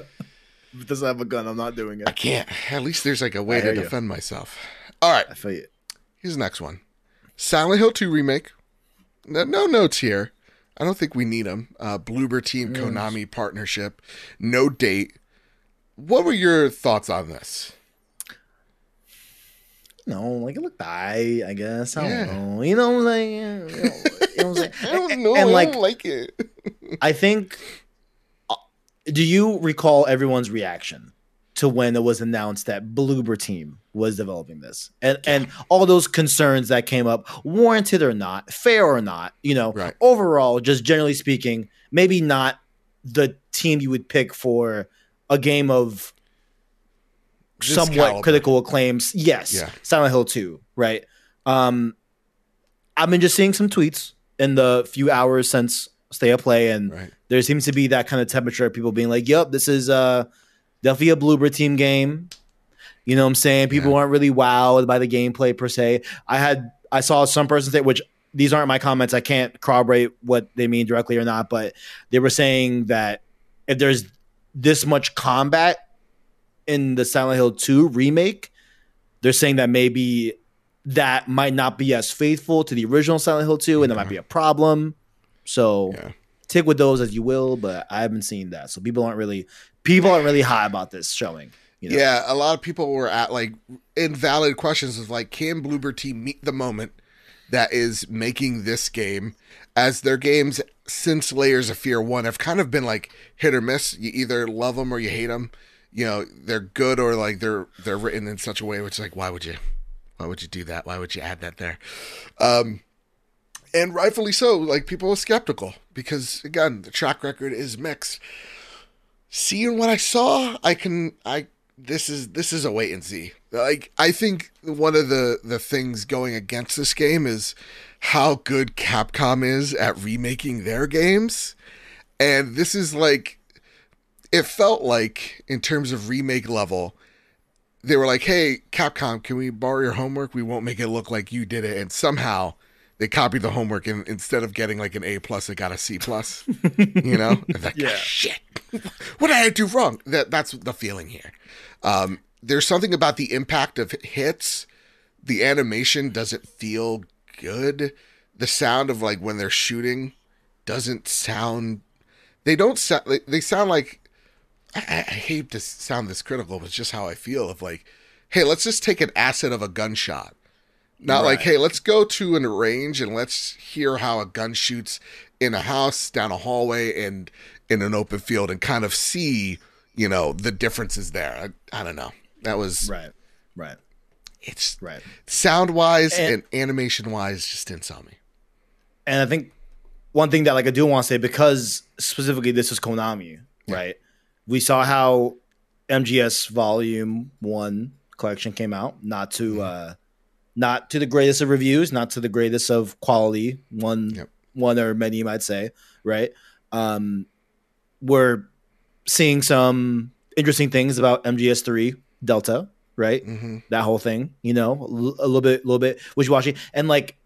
it doesn't have a gun, I'm not doing it. I can't. At least there's like a way to you. defend myself. All right. I feel you. Here's the next one. Silent Hill two Remake. No, no notes here. I don't think we need them. Uh, Bloober Team, yes. Konami partnership. No date. What were your thoughts on this? No, like it looked high, I guess. I yeah. don't know. You know, like, you know, you know what I'm saying? I don't know. And, like, I don't like it. I think. Uh, do you recall everyone's reaction to when it was announced that Bloober Team was developing this, and yeah. and all those concerns that came up, warranted or not, fair or not? You know, right. Overall, just generally speaking, maybe not the team you would pick for a game of This somewhat caliber. critical acclaims. Yes. Yeah. Silent Hill two, right? Um, I've been just seeing some tweets in the few hours since Stay of Play, and right. there seems to be that kind of temperature of people being like, yep, this is uh, definitely a Bloober Team game. You know what I'm saying? People yeah. aren't really wowed by the gameplay per se. I had I saw some person say, which these aren't my comments, I can't corroborate what they mean directly or not, but they were saying that if there's this much combat in the Silent Hill two Remake, they're saying that maybe that might not be as faithful to the original Silent Hill two, and yeah. that might be a problem. So yeah. take with those as you will, but I haven't seen that. So people aren't really people aren't really high about this showing. You know? Yeah, a lot of people were at like invalid questions of like, can Bloober Team meet the moment that is making this game, as their games since Layers of Fear one have kind of been like hit or miss. You either love them or you hate them. You know, they're good or like they're they're written in such a way which is like, why would you why would you do that? Why would you add that there? Um, and rightfully so, like people are skeptical because again, the track record is mixed. Seeing what I saw, I can I this is this is a wait and see. Like I think one of the, the things going against this game is how good Capcom is at remaking their games. And this is like, it felt like, in terms of remake level, they were like, hey, Capcom, can we borrow your homework? We won't make it look like you did it. And somehow they copied the homework, and instead of getting like an A plus, they got a C plus, you know? Like, yeah. Shit, what did I do wrong? That That's the feeling here. Um, there's something about the impact of hits. The animation doesn't feel good. The sound of like when they're shooting doesn't sound, they don't sound, they sound like, I, I hate to sound this critical, but it's just how I feel of like, hey, let's just take an asset of a gunshot. Not right. like, hey, let's go to a range and let's hear how a gun shoots in a house, down a hallway, and in an open field, and kind of see, you know, the differences there. I, I don't know. That was... Right, right. It's right. sound-wise and, and animation-wise just didn't sell me. And I think one thing that like I do want to say, because specifically this is Konami, yeah. right? We saw how M G S Volume One collection came out, not to, mm. uh, not to the greatest of reviews, not to the greatest of quality. One, yep. one or many, you might say, right? Um, we're seeing some interesting things about M G S Three Delta, right? Mm-hmm. That whole thing, you know, a, l- a little bit, a little bit wishy-washy, and like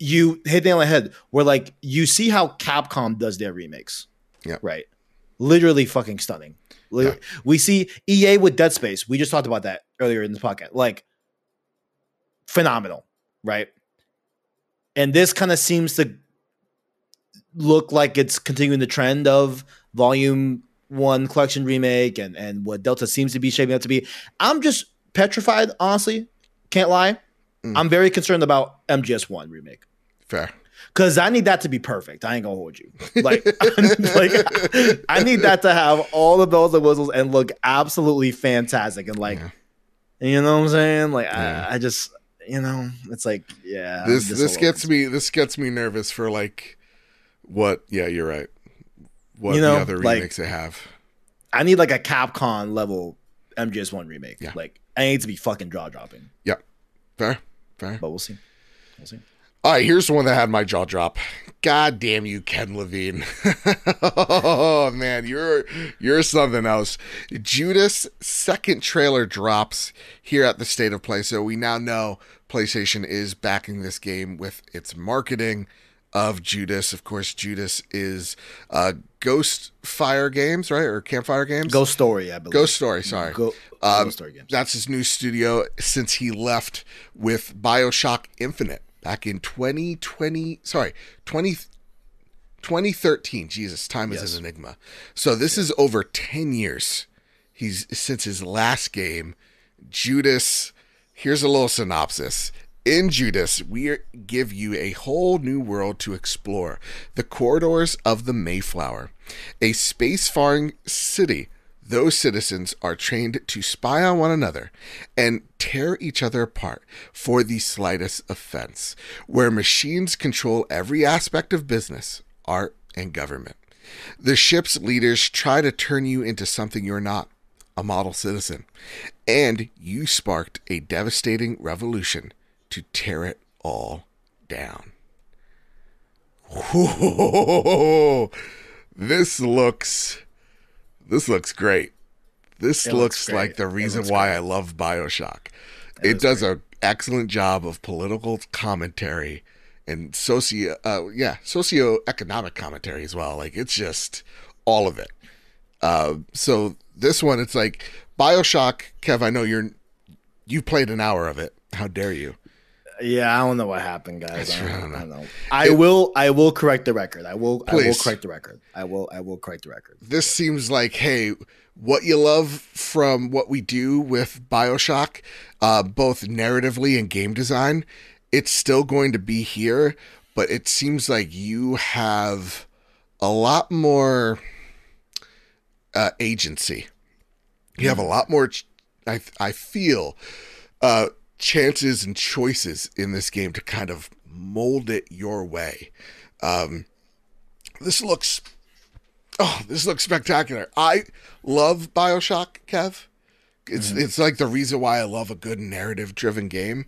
you hit the nail on the head. Where like you see how Capcom does their remakes, yeah, right? Literally fucking stunning. Yeah. We see E A with Dead Space. We just talked about that earlier in the podcast. Like, phenomenal, right? And this kind of seems to look like it's continuing the trend of Volume one Collection Remake and, and what Delta seems to be shaping up to be. I'm just petrified, honestly. Can't lie. Mm. I'm very concerned about M G S one Remake. Fair. Because I need that to be perfect. I ain't going to hold you. Like, like I, I need that to have all the bells and whistles and look absolutely fantastic. And like, yeah. you know what I'm saying? Like, yeah. I, I just, you know, it's like, yeah. This this gets me this gets me nervous for like what? Yeah, you're right. What you know, the other like, remakes they have? I need like a Capcom level M G S one remake. Yeah. Like I need to be fucking jaw dropping. Yeah, fair, fair. But we'll see. We'll see. All right, here's the one that had my jaw drop. God damn you, Ken Levine. Oh, man, you're you're something else. Judas' second trailer drops here at the State of Play, so we now know PlayStation is backing this game with its marketing of Judas. Of course, Judas is uh, Ghost Fire Games, right? Or Campfire Games? Ghost Story, I believe. Ghost Story, sorry. Go- um, Ghost Story Games. That's his new studio since he left with BioShock Infinite. Back in twenty twenty, sorry, twenty, twenty thirteen. Jesus, time is yes. an enigma. So this yeah. is over ten years he's since his last game, Judas. Here's a little synopsis. In Judas, we give you a whole new world to explore. The corridors of the Mayflower, a spacefaring city. Those citizens are trained to spy on one another and tear each other apart for the slightest offense, where machines control every aspect of business, art, and government. The ship's leaders try to turn you into something you're not, a model citizen, and you sparked a devastating revolution to tear it all down. Whoa, this looks... This looks great. This looks, looks great. Like the reason why great. I love BioShock. It, it does an excellent job of political commentary and socio, uh, yeah, socioeconomic commentary as well. Like it's just all of it. Uh, so this one, it's like BioShock. Kev, I know you're you played an hour of it. How dare you? Yeah, I don't know what happened, guys. I don't, I don't know. I, don't know. I it, will. I will correct the record. I will. Please. I will correct the record. I will. I will correct the record. This seems like, hey, what you love from what we do with BioShock, uh, both narratively and game design, it's still going to be here, but it seems like you have a lot more uh, agency. You have a lot more. I I feel. Uh, chances and choices in this game to kind of mold it your way. Um, this looks, oh, this looks spectacular. I love BioShock, Kev. It's mm-hmm. it's like the reason why I love a good narrative-driven game.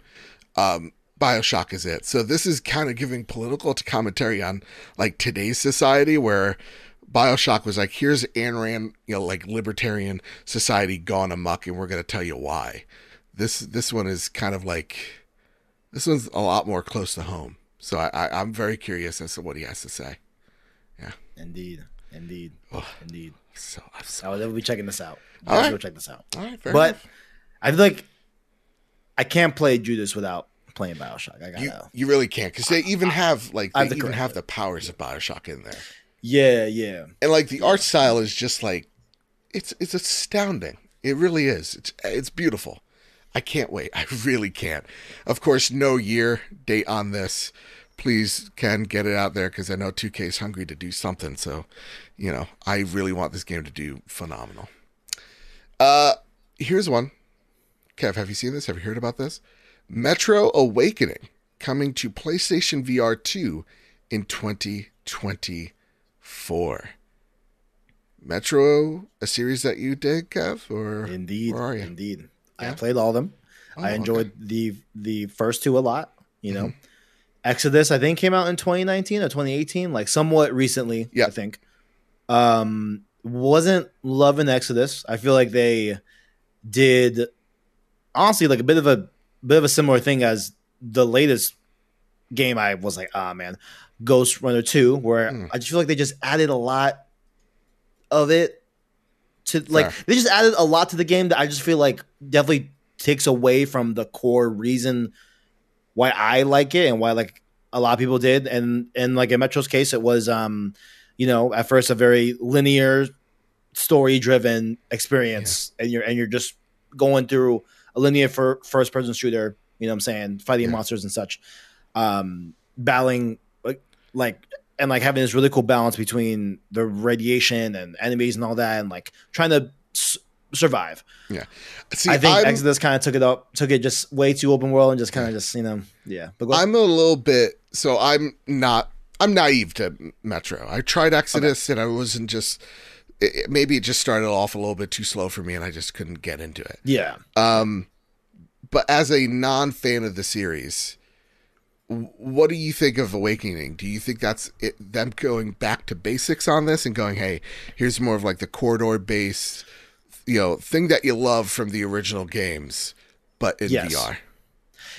Um, BioShock is it. So this is kind of giving political commentary on like today's society where BioShock was like, here's Ayn Rand, you know, like libertarian society gone amok, and we're going to tell you why. This this one is kind of like, this one's a lot more close to home. So I, I, I'm very curious as to what he has to say. Yeah. Indeed. Indeed. Oh, Indeed. So I'm so I'll be checking this out. You guys right. Go check this out. All right. Fair but enough. I feel like I can't play Judas without playing BioShock. I gotta. You, you really can't because they even have like they have even have the powers of BioShock in there. Yeah, yeah. And like the art style is just like, it's it's astounding. It really is. It's it's beautiful. I can't wait. I really can't. Of course, no year date on this. Please, Ken, get it out there because I know two K is hungry to do something. So, you know, I really want this game to do phenomenal. Uh, here's one. Kev, have you seen this? Have you heard about this? Metro Awakening coming to PlayStation V R two in twenty twenty-four. Metro, a series that you did, Kev? Or Indeed. Where are you? Indeed. Yeah. I played all of them. Oh, I enjoyed okay. the the first two a lot. You know, mm-hmm. Exodus I think came out in twenty nineteen or twenty eighteen, like somewhat recently. Yeah. I think. Um, wasn't loving Exodus. I feel like they did honestly like a bit of a bit of a similar thing as the latest game. I was like, ah, man, Ghost Runner two, where mm. I just feel like they just added a lot of it. To like Fair. They just added a lot to the game that I just feel like definitely takes away from the core reason why I like it and why like a lot of people did. And and like in Metro's case, it was um, you know, at first a very linear, story driven experience. Yeah. And you're and you're just going through a linear for first person shooter, you know what I'm saying, fighting yeah. monsters and such. Um battling like like And like having this really cool balance between the radiation and enemies and all that, and like trying to s- survive. Yeah, see, I think I'm, Exodus kind of took it up, took it just way too open world and just kind of just you know, yeah. But I'm a little bit so I'm not I'm naive to Metro. I tried Exodus okay. and I wasn't just it, maybe it just started off a little bit too slow for me and I just couldn't get into it. Yeah. Um, but as a non-fan of the series, what do you think of Awakening? Do you think that's it, them going back to basics on this and going, hey, here's more of like the corridor-based, you know, thing that you love from the original games, but in yes. V R?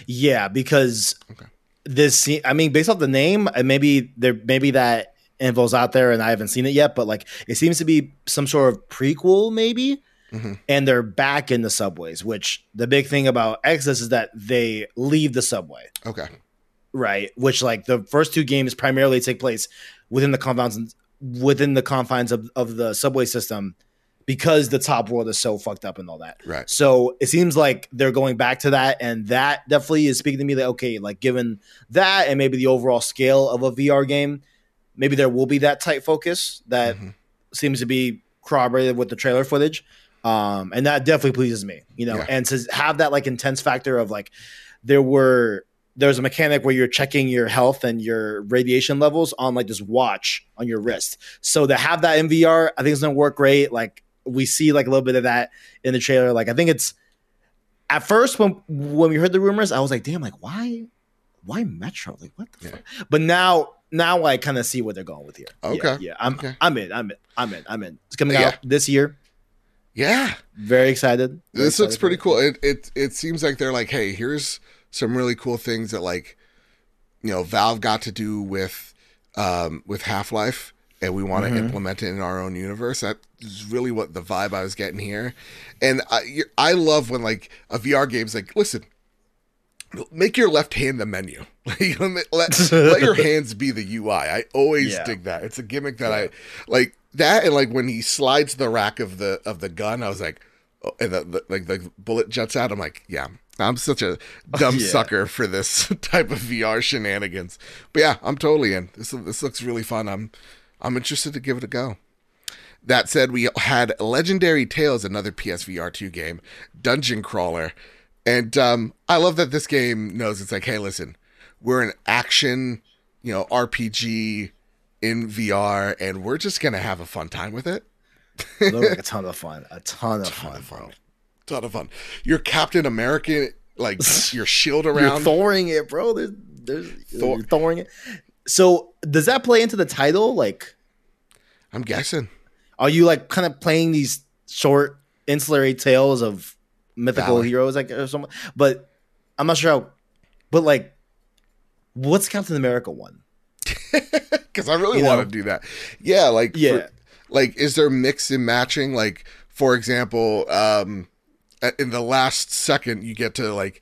Yeah, because okay. this, I mean, based off the name, and maybe there, maybe that info's out there, and I haven't seen it yet, but like it seems to be some sort of prequel, maybe. Mm-hmm. And they're back in the subways, which the big thing about Exodus is that they leave the subway. Okay. Right, which like the first two games primarily take place within the confines within the confines of, of the subway system because the top world is so fucked up and all that. Right. So it seems like they're going back to that, and that definitely is speaking to me that okay, like given that and maybe the overall scale of a V R game, maybe there will be that tight focus that mm-hmm. seems to be corroborated with the trailer footage. Um, and that definitely pleases me, you know, yeah. and to have that like intense factor of like there were there's a mechanic where you're checking your health and your radiation levels on like this watch on your wrist. So to have that in V R, I think it's going to work great. Like we see like a little bit of that in the trailer. Like I think it's at first when, when we heard the rumors, I was like, damn, like why, why Metro? Like what the yeah. fuck? But now, now I kind of see where they're going with here. Okay. Yeah. yeah. I'm, okay. I'm in, I'm in, I'm in, I'm in. It's coming yeah. out this year. Yeah. Very excited. Very this excited looks pretty cool. It, it, it seems like they're like, hey, here's some really cool things that, like, you know, Valve got to do with um, with Half-Life, and we want to mm-hmm. implement it in our own universe. That is really what the vibe I was getting here. And I, I love when, like, a V R game's like, listen, make your left hand the menu. Like, let, let your hands be the U I. I always yeah. dig that. It's a gimmick that yeah. I, like, that and, like, when he slides the rack of the of the gun, I was like, oh, and the, the, like, the bullet jets out, I'm like, yeah, I'm such a dumb oh, yeah. sucker for this type of V R shenanigans. But yeah, I'm totally in. This this looks really fun. I'm I'm interested to give it a go. That said, we had Legendary Tales, another P S V R two game, dungeon crawler. And um, I love that this game knows it's like, hey, listen, we're an action, you know, R P G in V R, and we're just going to have a fun time with it. It looks like a ton of fun. A ton of a ton fun, of fun. Bro. Ton of fun. Your Captain America, like your shield around. You're thoring it, bro. There's, there's Thor- you're thoring it. So does that play into the title? Like, I'm guessing. Are you like kind of playing these short ancillary tales of mythical Valley. heroes, like or something? But I'm not sure how. But like, what's Captain America one? Because I really you want know? to do that. Yeah, like yeah. For, like is there mix and matching? Like for example, um. in the last second, you get to like,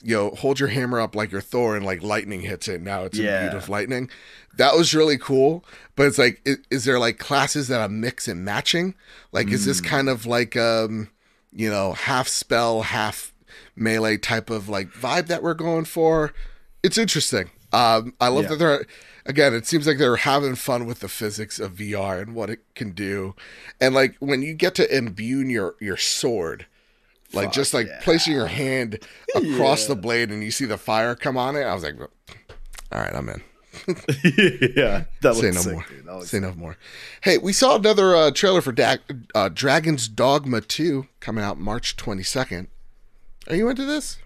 you know, hold your hammer up like your Thor, and like lightning hits it. Now it's yeah. imbued with lightning. That was really cool. But it's like, is, is there like classes that are mix and matching? Like, mm. is this kind of like, um, you know, half spell, half melee type of like vibe that we're going for? It's interesting. Um, I love yeah. that they're again. It seems like they're having fun with the physics of V R and what it can do, and like when you get to imbue your your sword. Like Fuck, just like yeah. placing your hand across yeah. the blade and you see the fire come on it. I was like, all right, I'm in. yeah, that Say no sick, more. Dude, that Say sick. no more. Hey, we saw another uh, trailer for da- uh, Dragon's Dogma two coming out March twenty-second. Are you into this?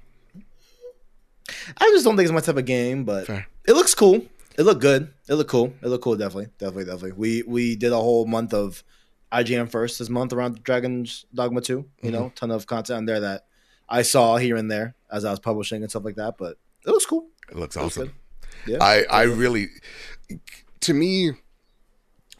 I just don't think it's my type of game, but Fair. it looks cool. It looked good. It looked cool. It looked cool. Definitely, definitely, definitely. We we did a whole month of I G N first this month around Dragon's Dogma two. You mm-hmm. know, ton of content on there that I saw here and there as I was publishing and stuff like that. But it looks cool. It looks awesome. It yeah, I, I really, to me,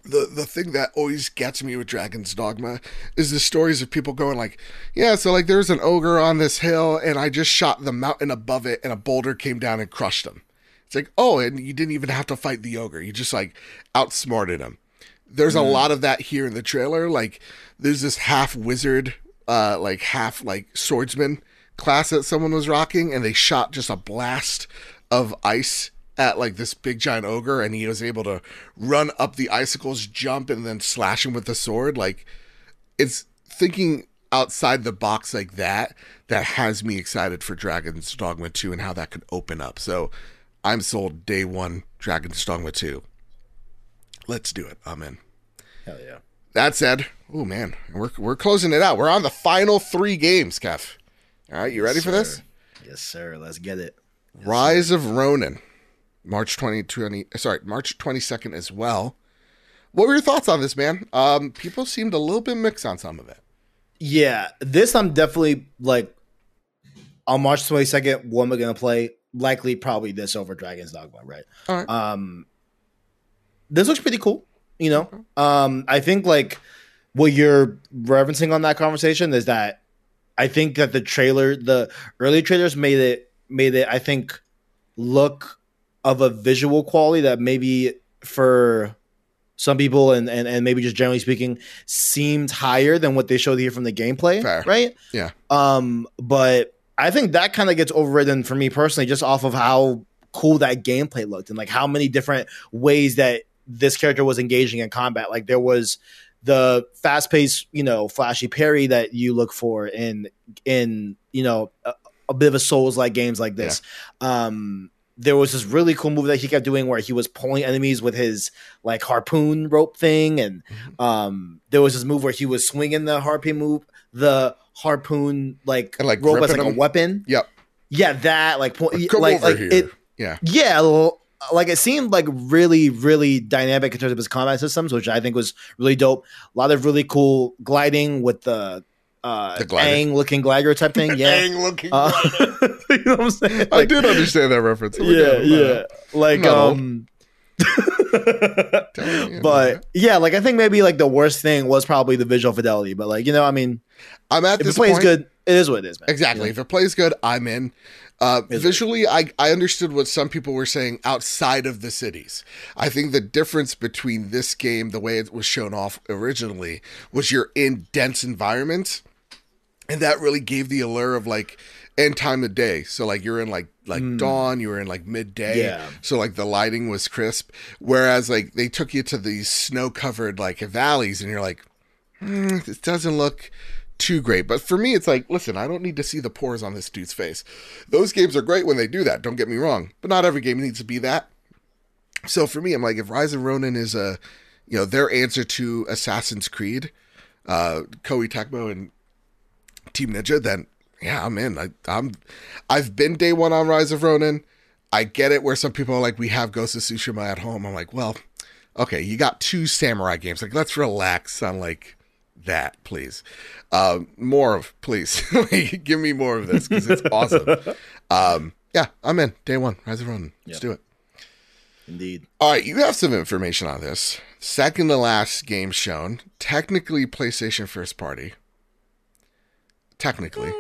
the the thing that always gets me with Dragon's Dogma is the stories of people going like, yeah, so like there's an ogre on this hill and I just shot the mountain above it and a boulder came down and crushed him. It's like, oh, and you didn't even have to fight the ogre. You just like outsmarted him. There's a mm. lot of that here in the trailer. Like, there's this half wizard, uh, like half like swordsman class that someone was rocking, and they shot just a blast of ice at like this big giant ogre, and he was able to run up the icicles, jump, and then slash him with the sword. Like, it's thinking outside the box like that that has me excited for Dragon's Dogma two and how that could open up. So I'm sold day one, Dragon's Dogma two. Let's do it. I'm in. Hell yeah. That said, oh man, we're we're closing it out. We're on the final three games, Kev. All right, you ready yes, for this? Sir. Yes, sir. Let's get it. Yes, Rise sir. of Ronin, March twenty twenty. Sorry, March twenty-second as well. What were your thoughts on this, man? Um, people seemed a little bit mixed on some of it. Yeah, this I'm definitely like on March twenty-second. What am I gonna play? Likely, probably this over Dragon's Dogma, right? All right. Um, this looks pretty cool. You know, um, I think like what you're referencing on that conversation is that I think that the trailer, the early trailers made it, made it, I think, look of a visual quality that maybe for some people and, and, and maybe just generally speaking seemed higher than what they showed here from the gameplay. Fair. Right? Yeah. Um, but I think that kind of gets overridden for me personally, just off of how cool that gameplay looked and like how many different ways that this character was engaging in combat. Like there was the fast paced, you know, flashy parry that you look for in, in, you know, a, a bit of a Souls like games like this. Yeah. Um, there was this really cool move that he kept doing where he was pulling enemies with his like harpoon rope thing. And, mm-hmm. um, there was this move where he was swinging the harpoon move, the harpoon, like, and, like rope as like them. a weapon. Yep. Yeah. That like, po- like, like, like it, yeah. Yeah. Well, like it seemed like really, really dynamic in terms of his combat systems, which I think was really dope. A lot of really cool gliding with the uh the Aang looking glider type thing. Yeah, Aang looking uh, glider. You know what I'm saying? Like, I did understand that reference. We're yeah, down, yeah. Like no. um But yeah, like I think maybe like the worst thing was probably the visual fidelity. But like, you know, I mean I'm at if this it plays point, good, it is what it is, man. Exactly. Yeah. If it plays good, I'm in. Uh, visually, I, I understood what some people were saying outside of the cities. I think the difference between this game, the way it was shown off originally, was you're in dense environments, and that really gave the allure of like and time of day. So like you're in like like mm. dawn, you were in like midday. Yeah. So like the lighting was crisp. Whereas like they took you to these snow covered like valleys, and you're like, mm, this doesn't look too great. But for me, it's like, listen, I don't need to see the pores on this dude's face. Those games are great when they do that, don't get me wrong, but not every game needs to be that. So for me, I'm like, if Rise of Ronin is a, you know, their answer to Assassin's Creed, uh, Koei Tecmo and Team Ninja, then yeah, I'm in. I, I'm, I've been day one on Rise of Ronin. I get it where some people are like, we have Ghost of Tsushima at home. I'm like, well, okay, you got two samurai games. Like, let's relax on like that, please. Um, more of, please. Give me more of this because it's awesome. Um, yeah, I'm in. Day one, Rise of Ronin. Let's yep. do it. Indeed. All right, you have some information on this. Second to last game shown. Technically, PlayStation first party. Technically.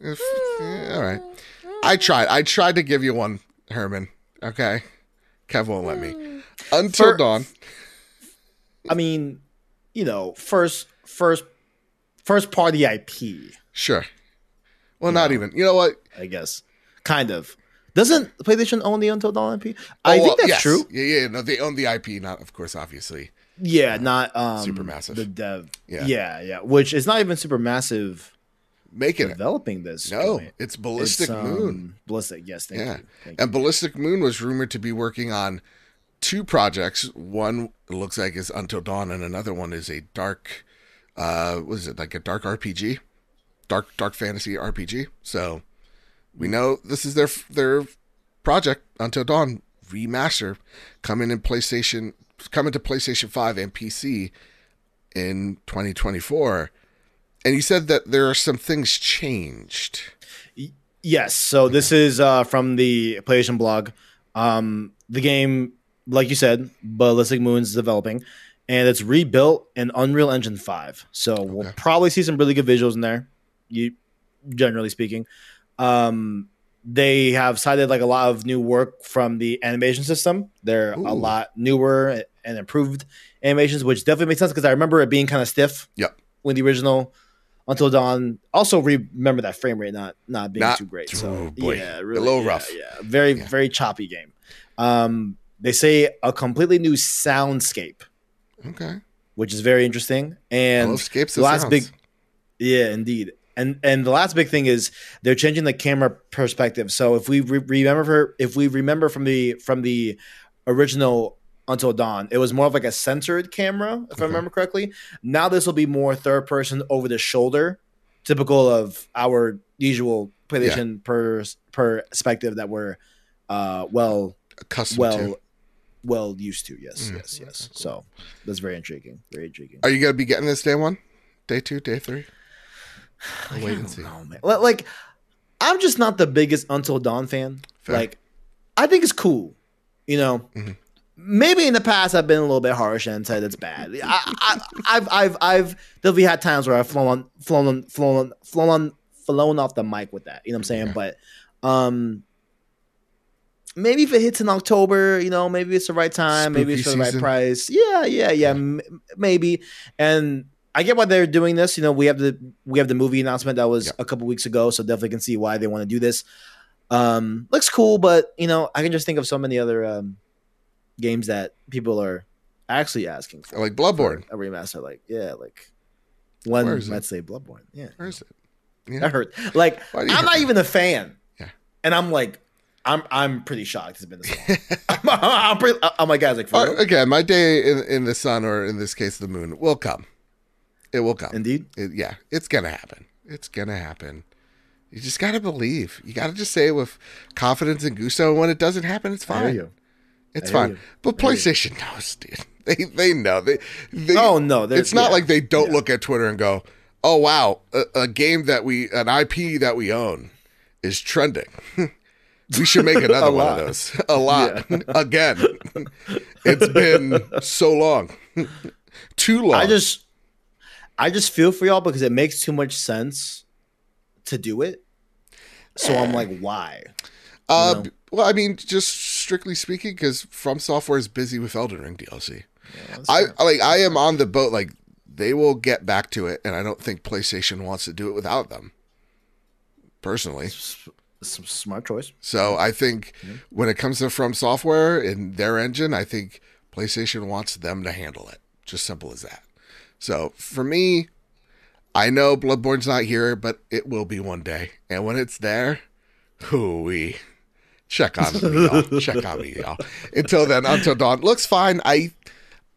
If, yeah, all right. I tried. I tried to give you one, Herman. Okay. Kev won't let me. Until first, Dawn. I mean, you know, first... First, first party I P. Sure. Well, no, not even. You know what? I guess. Kind of. Doesn't PlayStation own the Until Dawn I P? I oh, think well, that's yes. true. Yeah, yeah. No, they own the I P. Not, of course, obviously. Yeah, uh, not um, Supermassive. The dev. Yeah. yeah, yeah. Which is not even Supermassive. Making developing it. this. No, joint. it's Ballistic it's, Moon. Um, Ballistic. Yes. Thank yeah. you. Thank and you. Ballistic Moon was rumored to be working on two projects. One looks like is Until Dawn, and another one is a dark. Uh, what is it, like a dark R P G, dark dark fantasy R P G? So we know this is their their project Until Dawn remaster coming in PlayStation, coming to PlayStation five and P C in twenty twenty-four. And you said that there are some things changed. Yes. So this is uh, from the PlayStation blog. Um, the game, like you said, Ballistic Moon's developing. And it's rebuilt in Unreal Engine five. So okay. we'll probably see some really good visuals in there, you, generally speaking. Um, they have cited like a lot of new work from the animation system. They're Ooh. a lot newer and improved animations, which definitely makes sense because I remember it being kind of stiff yep. when the original Until Dawn. Also remember that frame rate not not being not, too great. So oh boy. yeah, really, a little yeah, rough. Yeah, very, yeah. very choppy game. Um, they say a completely new soundscape. Okay, which is very interesting, and the last sounds. big, Yeah, indeed. And and the last big thing is they're changing the camera perspective. So if we re- remember if we remember from the from the original Until Dawn, it was more of like a centered camera, if okay. I remember correctly. Now this will be more third person over the shoulder, typical of our usual PlayStation yeah. per, per perspective that we're uh, well accustomed well, to. Well used to, yes, mm. yes, yes. Cool. So that's very intriguing. Very intriguing. Are you gonna be getting this day one, day two, day three? I'll wait and see. Know, man. Like, I'm just not the biggest Until Dawn fan. Fair. Like, I think it's cool. You know, mm-hmm. maybe in the past I've been a little bit harsh and said it's bad. I, I, I've, I've, I've definitely had times where I've flown, flown, flown, flown, flown off the mic with that. You know what I'm saying? Yeah. But, um. Maybe if it hits in October, you know, maybe it's the right time. Spooky maybe it's for the right price. Yeah, yeah, yeah, m- maybe. And I get why they're doing this. You know, we have the we have the movie announcement that was yeah. a couple weeks ago, so definitely can see why they want to do this. Um, looks cool, but, you know, I can just think of so many other um, games that people are actually asking for. Like Bloodborne. For a remaster. Like, yeah, like one might say Bloodborne. Yeah. Where is it? Yeah. That hurt. Like, I'm hurt? Not even a fan. Yeah. And I'm like... I'm I'm pretty shocked it's been this long. I'm, I'm pretty, I'm like, guys, like, for real? Again, my day in, in the sun, or in this case, the moon, will come. It will come. Indeed. It, yeah, it's going to happen. It's going to happen. You just got to believe. You got to just say it with confidence and gusto. And when it doesn't happen, it's fine. I hear you. It's I hear fine. You. But PlayStation knows, dude. They, they know. They, they, oh, no. It's not yeah. like they don't yeah. look at Twitter and go, oh, wow, a, a game that we, an I P that we own is trending. We should make another one lot. of those. A lot. Yeah. Again. It's been so long. Too long. I just I just feel for y'all because it makes too much sense to do it. So I'm like, why? Uh, you know? Well, I mean, just strictly speaking, because From Software is busy with Elden Ring D L C. Yeah, I nice. like I am on the boat, like they will get back to it, and I don't think PlayStation wants to do it without them. Personally. Some smart choice. So I think yeah. when it comes to From Software and their engine, I think PlayStation wants them to handle it. Just simple as that. So for me, I know Bloodborne's not here, but it will be one day. And when it's there, hooey. Check on me, y'all. Check on me, y'all. Until then, Until Dawn. Looks fine. I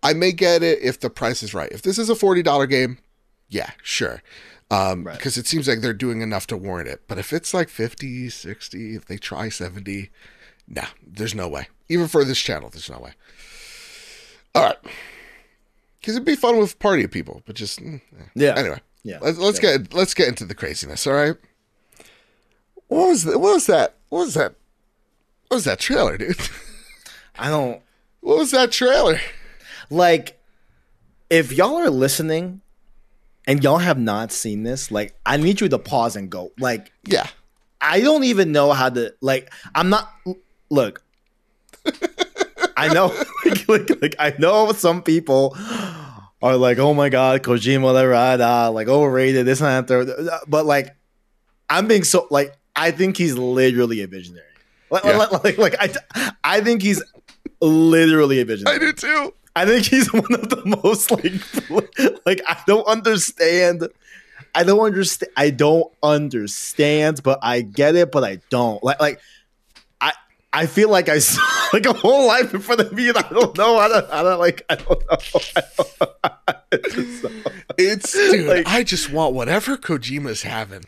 I may get it if the price is right. If this is a forty dollars game, yeah, sure. Um, right. Because it seems like they're doing enough to warrant it. But if it's like fifty, sixty, if they try seventy, nah, there's no way. Even for this channel, there's no way. All right. Because it'd be fun with a party of people, but just yeah. Anyway, yeah. Let's, let's yeah. get let's get into the craziness. All right. What was the, what was that? What was that? What was that trailer, dude? I don't. What was that trailer? Like, if y'all are listening. And y'all have not seen this. Like, I need you to pause and go. Like, yeah, I don't even know how to. Like, I'm not. Look, I know. Like, like, like, I know some people are like, "Oh my god, Kojima, da, da, da, like overrated." This and that. But like, I'm being so like, I think he's literally a visionary. Like, yeah. like, like, like I, I think he's literally a visionary. I do too. I think he's one of the most like, like I don't understand, I don't understand, I don't understand, but I get it, but I don't like, like I, I feel like I saw like a whole life in front of me, and I don't know, I don't, I don't like, I don't know. I don't know. It's dude, like, I just want whatever Kojima's having,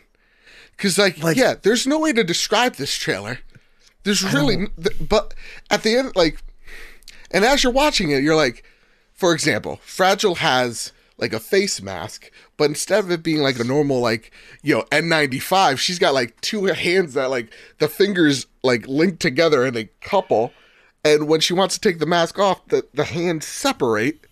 because like, like yeah, there's no way to describe this trailer. There's really, but at the end, like. And as you're watching it, you're like, for example, Fragile has like a face mask, but instead of it being like a normal, like, you know, N ninety-five, she's got like two hands that like the fingers like link together and they couple. And when she wants to take the mask off, the, the hands separate.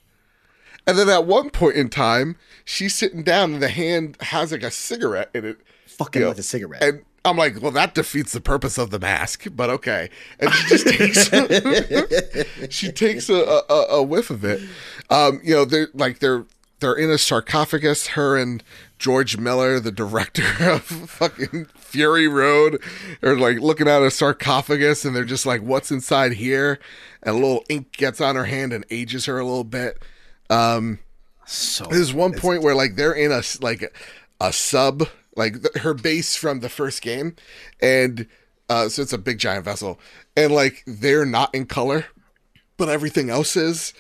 And then at one point in time, she's sitting down and the hand has like a cigarette in it. Fucking with a cigarette. And I'm like, well, that defeats the purpose of the mask, but okay. And she just takes, she takes a, a, a whiff of it. Um, you know, they're like they're they're in a sarcophagus. Her and George Miller, the director of fucking Fury Road, are like looking at a sarcophagus, and they're just like, "What's inside here?" And a little ink gets on her hand and ages her a little bit. Um, so there's one point where like they're in a like. a sub, like th- her base from the first game. And uh, so it's a big giant vessel. And like they're not in color, but everything else is.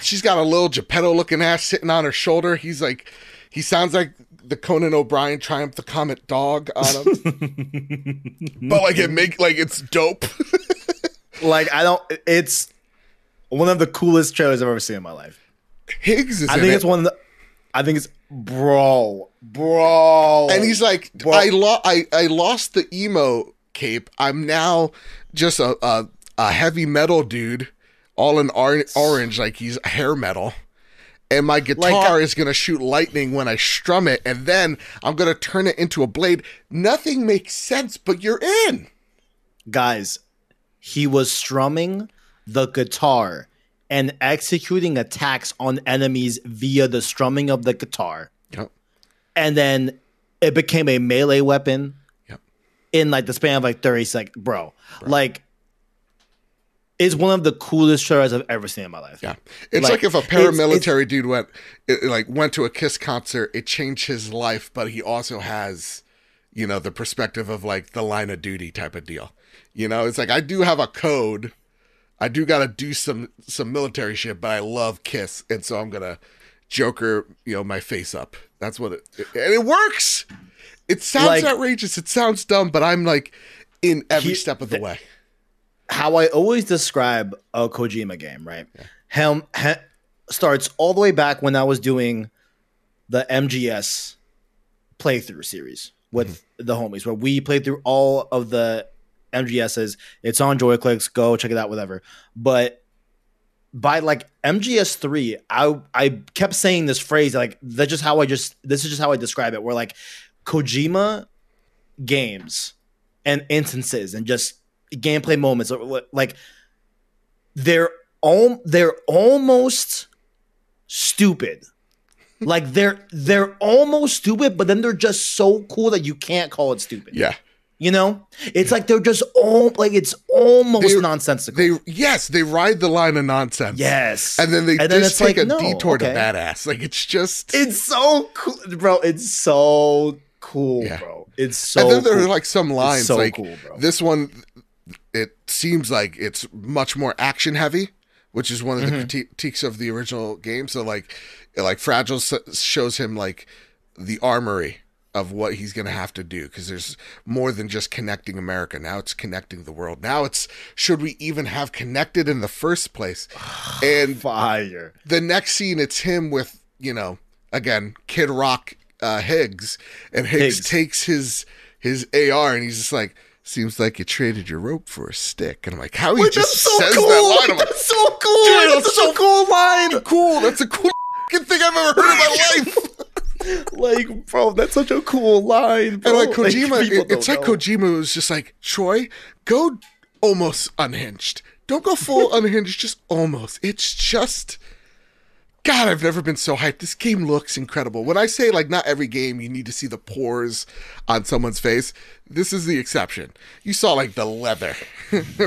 She's got a little Geppetto looking ass sitting on her shoulder. He's like, he sounds like the Conan O'Brien Triumph the Comet dog on him. But like it make like it's dope. Like I don't, it's one of the coolest trailers I've ever seen in my life. Higgs is I in think it. It's one of the, I think it's bro, bro. And he's like, bro. I lost, I, I lost the emo cape. I'm now just a, a, a heavy metal dude. All in ar- orange, like he's hair metal. And my guitar like I- is going to shoot lightning when I strum it. And then I'm going to turn it into a blade. Nothing makes sense, but you're in. Guys, he was strumming the guitar and executing attacks on enemies via the strumming of the guitar. Yep. And then it became a melee weapon. Yep. In like the span of like thirty seconds. Bro, bro. Like. It's one of the coolest trailers I've ever seen in my life. Yeah, it's like, like if a paramilitary it's, it's, dude went, it, like, went to a Kiss concert. It changed his life, but he also has, you know, the perspective of like the line of duty type of deal. You know, it's like I do have a code, I do got to do some some military shit, but I love Kiss, and so I'm gonna Joker, you know, my face up. That's what it, it and it works. It sounds like, outrageous. It sounds dumb, but I'm like in every he, step of the th- way. How I always describe a Kojima game, right? Yeah. Him, him starts all the way back when I was doing the M G S playthrough series with mm-hmm. the homies, where we played through all of the M G Ss. It's on JoyClicks. Go check it out, whatever. But by like M G S three, I I kept saying this phrase like that's just how I just this is just how I describe it. Where like Kojima games and instances and just gameplay moments, like they're all they're almost stupid, like they're they're almost stupid, but then they're just so cool that you can't call it stupid. Yeah, you know, it's yeah. like they're just all like it's almost they're, nonsensical. They yes, they ride the line of nonsense. Yes, and then they and then just take like, a no, detour okay. to badass. Like it's just it's so cool, bro. It's so cool, yeah. bro. It's so. And then there cool. are like some lines so like cool, this one. It seems like it's much more action heavy, which is one of the mm-hmm. critiques of the original game. So like, like Fragile shows him like the armory of what he's going to have to do. Cause there's more than just connecting America. Now it's connecting the world. Now it's, should we even have connected in the first place? And fire. The next scene, it's him with, you know, again, Kid Rock, uh, Higgs and Higgs, Higgs takes his, his A R and he's just like, seems like you traded your rope for a stick. And I'm like, how he Wait, just so says cool. that line. I'm like, that's so cool. Dude, that's, that's so a cool line. Cool. That's a cool thing I've ever heard in my life. Like, bro, that's such a cool line, bro. And like Kojima, like, it, it's like know. Kojima was just like, Troy, go almost unhinged. Don't go full unhinged, just almost. It's just, God, I've never been so hyped. This game looks incredible. When I say like not every game you need to see the pores on someone's face, this is the exception. You saw like the leather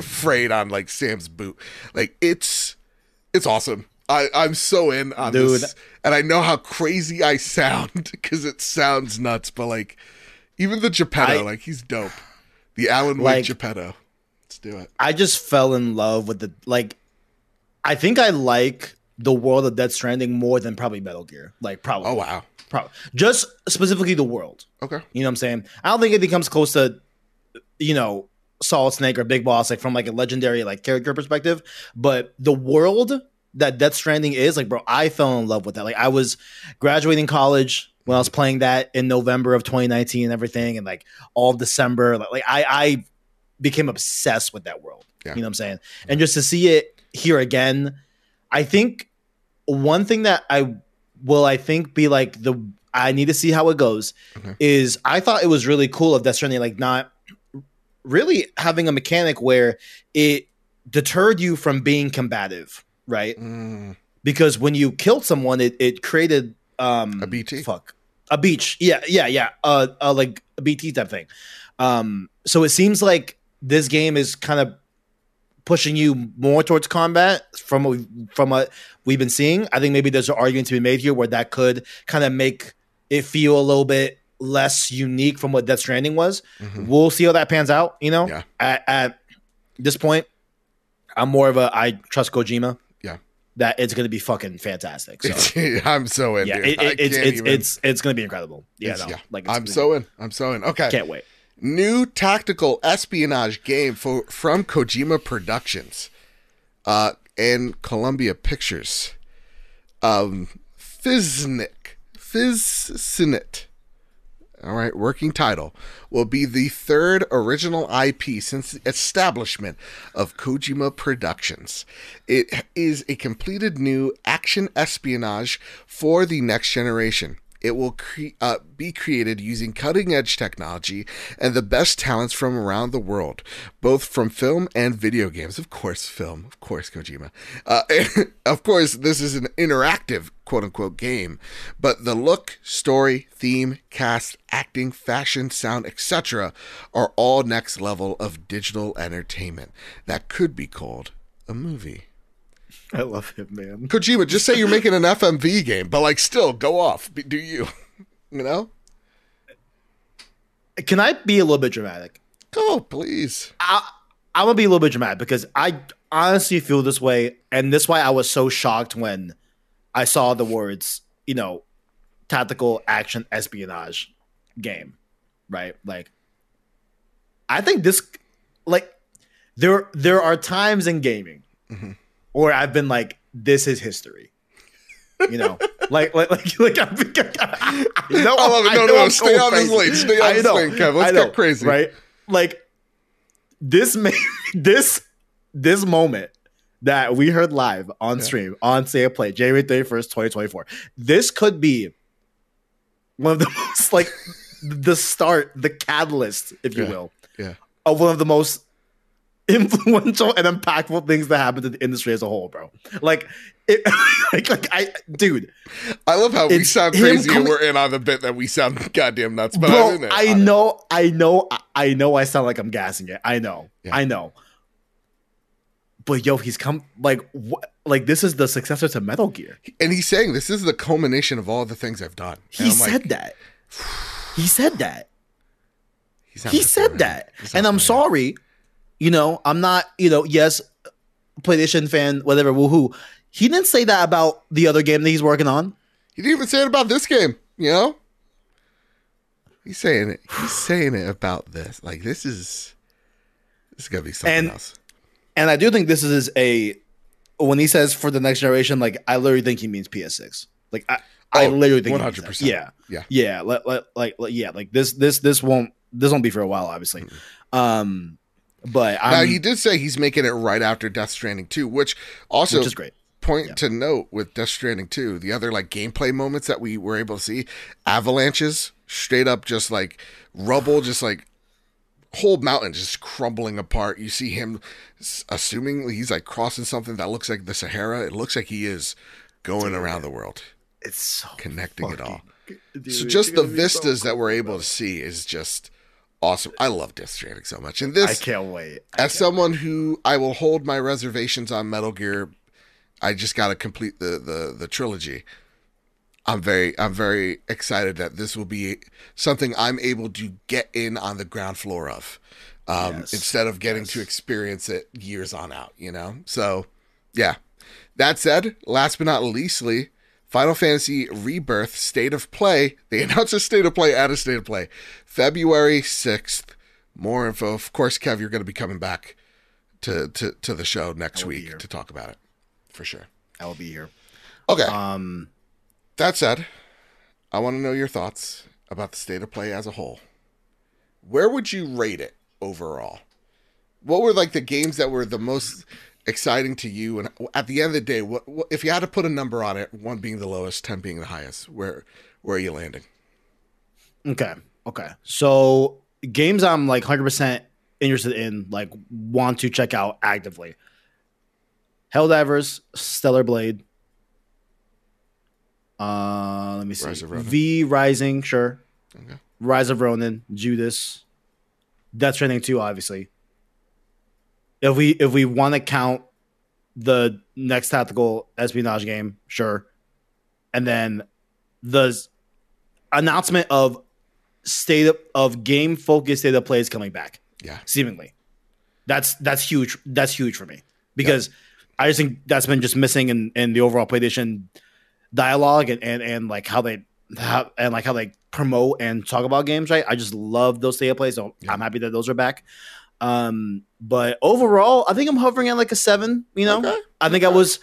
frayed on like Sam's boot. Like it's it's awesome. I, I'm so in on Dude. this. And I know how crazy I sound because it sounds nuts, but like even the Geppetto, I, like he's dope. The Alan Wake like, Geppetto. Let's do it. I just fell in love with the like I think I like the world of Death Stranding more than probably Metal Gear. Like probably. Oh wow. Probably. Just specifically the world. Okay. You know what I'm saying? I don't think anything comes close to, you know, Solid Snake or Big Boss, like from like a legendary like character perspective. But the world that Death Stranding is, like, bro, I fell in love with that. Like I was graduating college when I was playing that in November of twenty nineteen and everything, and like all December. Like, like I, I became obsessed with that world. Yeah. You know what I'm saying? Yeah. And just to see it here again, I think one thing that I will I think be like the I need to see how it goes okay. is I thought it was really cool of Death Stranding like not really having a mechanic where it deterred you from being combative, right? Mm. Because when you killed someone, it it created um, a B T fuck a beach, yeah, yeah, yeah, uh, uh like a B T type thing. Um, so it seems like this game is kind of pushing you more towards combat from what, from what we've been seeing. I think maybe there's an argument to be made here where that could kind of make it feel a little bit less unique from what Death Stranding was. Mm-hmm. We'll see how that pans out, you know? Yeah. At, at this point, I'm more of a, I trust Kojima. Yeah. That it's going to be fucking fantastic. So. I'm so in, yeah, dude. It, it, it's, it's, it's, it's going to be incredible. Yeah, no, yeah. Like it's I'm gonna, so in. I'm so in. Okay. Can't wait. New tactical espionage game for, from Kojima Productions uh, and Columbia Pictures. Um, Fiznik. Fiznet. All right, working title, will be the third original I P since the establishment of Kojima Productions. It is a completed new action espionage for the next generation. It will cre- uh, be created using cutting-edge technology and the best talents from around the world, both from film and video games. Of course, film. Of course, Kojima. Uh, of course, this is an interactive, quote-unquote, game. But the look, story, theme, cast, acting, fashion, sound, et cetera are all next level of digital entertainment. That could be called a movie. I love him, man. Kojima, just say you're making an F M V game, but like, still go off. Do you, you know? Can I be a little bit dramatic? Oh, please. I, I'm gonna be a little bit dramatic because I honestly feel this way, and this is why I was so shocked when I saw the words, you know, tactical action espionage game, right? Like, I think this, like, there there are times in gaming. Mm-hmm. Or I've been like, this is history, you know, like, like, like, like I'm, you know, I love it. No, no, no, stay on this lane, stay on this lane, Kev. Let's get crazy, right? Like this, may, this, this moment that we heard live on yeah. stream on Say a Play, January thirty-first, twenty twenty-four. This could be one of the most, like, the start, the catalyst, if you yeah. will, yeah, of one of the most influential and impactful things that happen to the industry as a whole, bro. Like, it, like, like, I, dude. I love how we sound crazy coming, and we're in on the bit that we sound goddamn nuts. But bro, I'm in I know, it. I know, I know. I sound like I'm gassing it. I know, yeah. I know. But yo, he's come like, what, like this is the successor to Metal Gear, and he's saying this is the culmination of all the things I've done. And he I'm said like, that. He said that. He said that, and I'm sorry. You know, I'm not, you know, yes, PlayStation fan, whatever, woohoo. He didn't say that about the other game that he's working on. He didn't even say it about this game, you know? He's saying it. He's saying it about this. Like, this is, this is going to be something and, else. And I do think this is a, when he says for the next generation, like, I literally think he means P S six. Like, I, oh, I literally think one hundred percent. He means that. Yeah. Yeah. Yeah. Like, like, like, yeah. Like, this, this, this won't, this won't be for a while, obviously. Mm-hmm. Um, But I'm, now he did say he's making it right after Death Stranding two, which also which is great. Point yeah. to note with Death Stranding two, the other like gameplay moments that we were able to see, avalanches, straight up just like rubble, just like whole mountain just crumbling apart. You see him, assuming he's like crossing something that looks like the Sahara. It looks like he is going dude, around the world. It's so connecting it all. Dude, so just the vistas so cool that we're able to see is just awesome. I love Death Stranding so much. And this, I can't wait. I as can't someone wait. Who I will hold my reservations on Metal Gear, I just got to complete the, the the trilogy. I'm very I'm very excited that this will be something I'm able to get in on the ground floor of, um, yes. instead of getting yes. to experience it years on out. You know, so yeah. That said, last but not leastly, Final Fantasy Rebirth State of Play. They announced a State of Play at a State of Play. February sixth. More info. Of course, Kev, you're going to be coming back to, to, to the show next week to talk about it. For sure. I will be here. Okay. Um, that said, I want to know your thoughts about the State of Play as a whole. Where would you rate it overall? What were like the games that were the most exciting to you? And at the end of the day, what, what if you had to put a number on it, one being the lowest, ten being the highest, where where are you landing? Okay. Okay. So games I'm like one hundred percent interested in, like want to check out actively. Hell Divers, Stellar Blade. Uh, let me see. Rise of Ronin. V Rising, sure. Okay. Rise of Ronin, Judas. Death Stranding two, obviously. If we if we want to count the next tactical espionage game, sure. And then the announcement of state of, of game focused state of play is coming back. Yeah, seemingly. That's that's huge. That's huge for me because yep. I just think that's been just missing in, in the overall PlayStation dialogue and, and, and like how they how, and like how they promote and talk about games. Right, I just love those state of play, so yep. I'm happy that those are back. Um, but overall, I think I'm hovering at like a seven. You know, okay. I think okay. I was,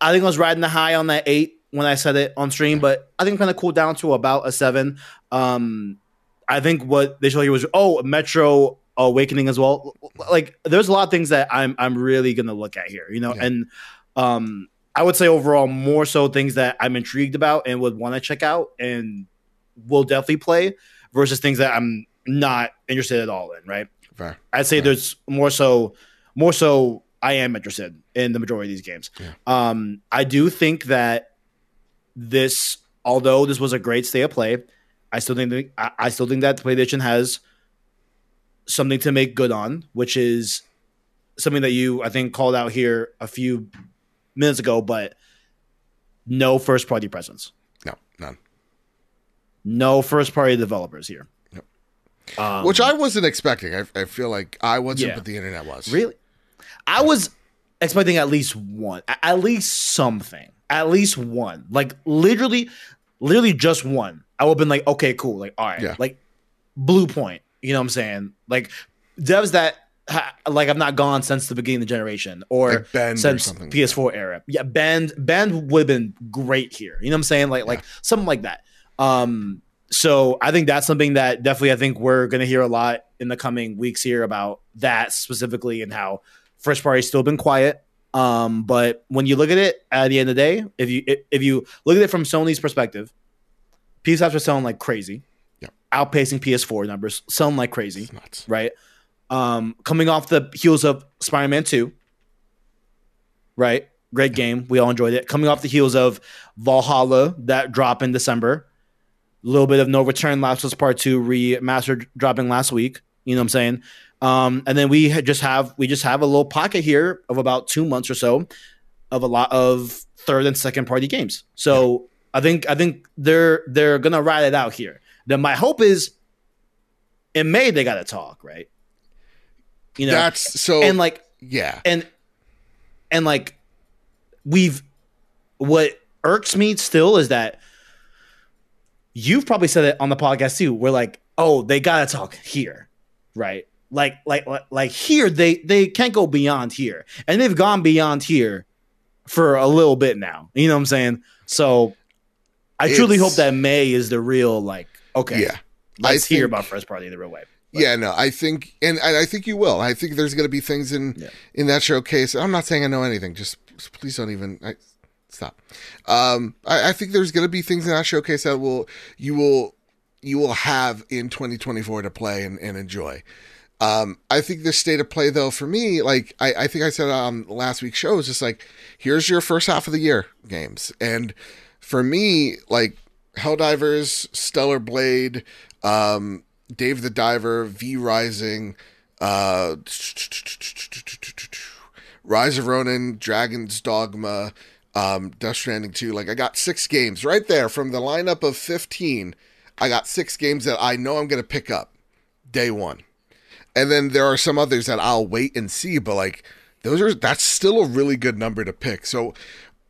I think I was riding the high on that eight when I said it on stream, okay. but I think I'm kind of cooled down to about a seven. Um, I think what they showed here was oh Metro Awakening as well. Like there's a lot of things that I'm I'm really gonna look at here, you know. Yeah. And um, I would say overall more so things that I'm intrigued about and would want to check out and will definitely play versus things that I'm not interested at all in. Right? Fair. I'd say Fair. there's more so more so I am interested in the majority of these games. Yeah. Um, I do think that this, although this was a great state of play, I still think that, I, I still think that the PlayStation has something to make good on, which is something that you, I think, called out here a few minutes ago, but no first-party presence. No, none. No first-party developers here. Yep. Um, which I wasn't expecting. I, I feel like I wasn't, yeah. but the internet was. Really? I was expecting at least one. At least something. At least one. Like, literally, literally just one. I would have been like, okay, cool. Like, all right. Yeah. Like, Blue Point. You know what I'm saying? Like devs that ha- like I've not gone since the beginning of the generation or like Bend since or P S four era. Yeah, Bend Bend would have been great here. You know what I'm saying? Like yeah. like something like that. Um, so I think that's something that definitely I think we're gonna hear a lot in the coming weeks here about that specifically and how first party's still been quiet. Um, but when you look at it at the end of the day, if you if you look at it from Sony's perspective, P S five are selling like crazy. Outpacing P S four numbers, selling like crazy, right? Um, coming off the heels of Spider-Man two, right? Great yeah. game. We all enjoyed it. Coming off the heels of Valhalla, that drop in December. A little bit of No Return Last was Part two remastered dropping last week. You know what I'm saying? Um, and then we just have we just have a little pocket here of about two months or so of a lot of third and second party games. So yeah. I think I think they're they're gonna ride it out here. Then my hope is in May they gotta talk, right? You know, that's so and like yeah. And and like we've what irks me still is that you've probably said it on the podcast too. We're like, oh, they gotta talk here, right? Like like like, like here they, they can't go beyond here. And they've gone beyond here for a little bit now. You know what I'm saying? So I it's, truly hope that May is the real like Okay. Yeah. Let's think, hear about first party in the real way. But. Yeah, no, I think, and, and I think you will. I think there's going to be things in, yeah. in that showcase. I'm not saying I know anything. Just please don't even I, stop. Um, I, I think there's going to be things in that showcase that will you will you will have in twenty twenty-four to play and, and enjoy. Um, I think this state of play, though, for me, like I, I think I said on last week's show, is just like here's your first half of the year games, and for me, like. Hell Divers, Stellar Blade, um, Dave the Diver, V Rising, uh, Rise of Ronin, Dragon's Dogma, um, Death Stranding two. Like I got six games right there from the lineup of fifteen. I got six games that I know I'm gonna pick up day one, and then there are some others that I'll wait and see. But like those are that's still a really good number to pick. So.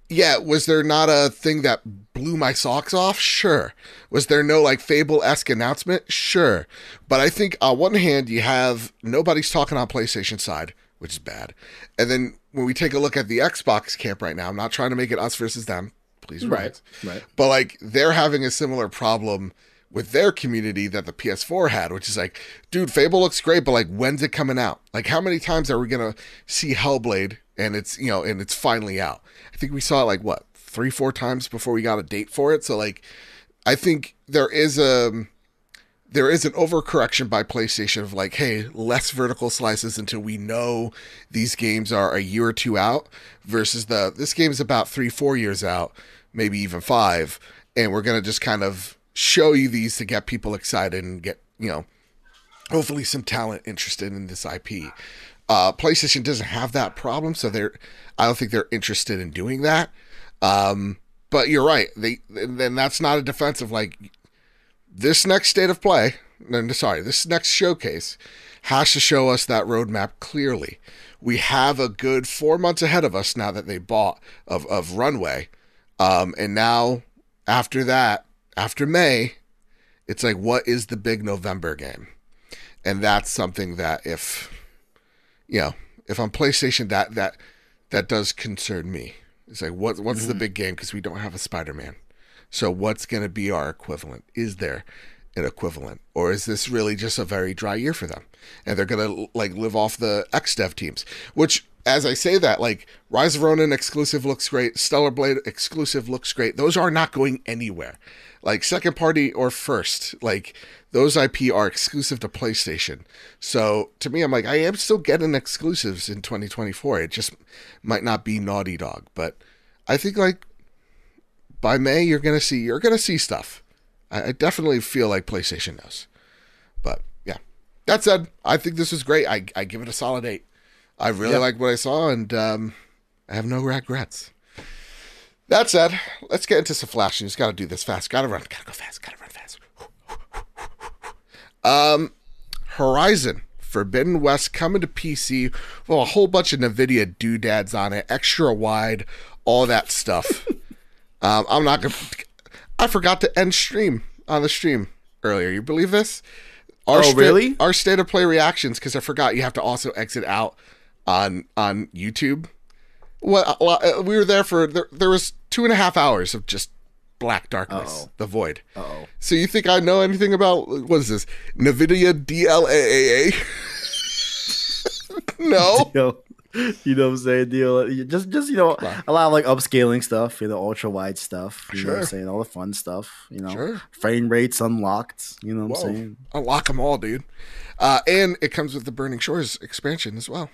Yeah, was there not a thing that blew my socks off? Sure. Was there no, like, Fable-esque announcement? Sure. But I think, on one hand, you have nobody's talking on PlayStation side, which is bad. And then when we take a look at the Xbox camp right now, I'm not trying to make it us versus them. Please relax. Right, right. But, like, they're having a similar problem with their community that the P S four had, which is like, dude, Fable looks great, but, like, when's it coming out? Like, how many times are we going to see Hellblade? And it's, you know, and it's finally out. I think we saw it like what, three, four times before we got a date for it. So like, I think there is a, there is an overcorrection by PlayStation of like, hey, less vertical slices until we know these games are a year or two out versus the, this game is about three, four years out, maybe even five. And we're going to just kind of show you these to get people excited and get, you know, hopefully some talent interested in this I P. Uh, PlayStation doesn't have that problem, so they're. I don't think they're interested in doing that. Um, but you're right. They then that's not a defense of like this next state of play, no, sorry, this next showcase has to show us that roadmap clearly. We have a good four months ahead of us now that they bought of, of runway. Um, and now after that, after May, it's like, what is the big November game? And that's something that if, you know, if on PlayStation, that, that, that does concern me. It's like, what, what's mm-hmm. the big game? Because we don't have a Spider-Man. So what's going to be our equivalent? Is there an equivalent? Or is this really just a very dry year for them? And they're going to like live off the X-Dev teams, which as I say that, like Rise of Ronin exclusive looks great. Stellar Blade exclusive looks great. Those are not going anywhere. Like second party or first, like those I P are exclusive to PlayStation. So to me, I'm like, I am still getting exclusives in twenty twenty-four. It just might not be Naughty Dog, but I think like, by May, you're gonna see you're gonna see stuff. I, I definitely feel like PlayStation knows. But yeah, that said, I think this was great. I, I give it a solid eight. I really yep. like what I saw, and um, I have no regrets. That said, let's get into some flash news. Got to do this fast. Got to run. Got to go fast. Got to run fast. um, Horizon Forbidden West coming to P C. Well, a whole bunch of Nvidia doodads on it, extra wide, all that stuff. Um, I'm not gonna. I forgot to end stream on the stream earlier. You believe this? Our oh, really? Sta- our state of play reactions, because I forgot you have to also exit out on on YouTube. Well, we were there for there, there was two and a half hours of just black darkness, Uh-oh. the void. Oh, so you think I know anything about what is this? Nvidia D L A A? No. No. You know what I'm saying? Deal just, just you know, wow. a lot of like upscaling stuff, you know, ultra wide stuff. You sure. know what I'm saying? All the fun stuff, you know. Sure. Frame rates unlocked. You know what Whoa. I'm saying? Unlock them all, dude. Uh, and it comes with the Burning Shores expansion as well.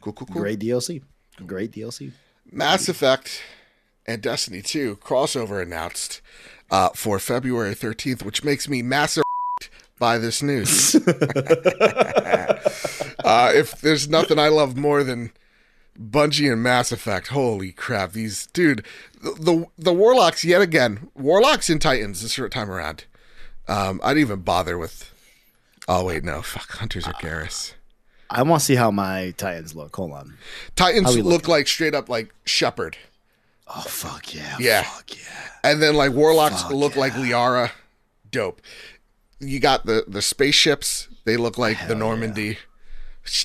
Cool, cool, cool. Great D L C. Great D L C. Mass Great. Effect and Destiny two crossover announced uh, for February thirteenth, which makes me massive by this news. Uh, if there's nothing I love more than Bungie and Mass Effect, holy crap! These dude, the the, the Warlocks yet again, Warlocks and Titans this time around. Um, I didn't even bother with. Oh wait, no, fuck, Hunters are uh, Garrus. I want to see how my Titans look. Hold on, Titans look like straight up like Shepard. Oh fuck yeah, yeah, fuck yeah. And then like Warlocks fuck look yeah. like Liara. Dope. You got the the spaceships. They look like Hell the Normandy. Yeah.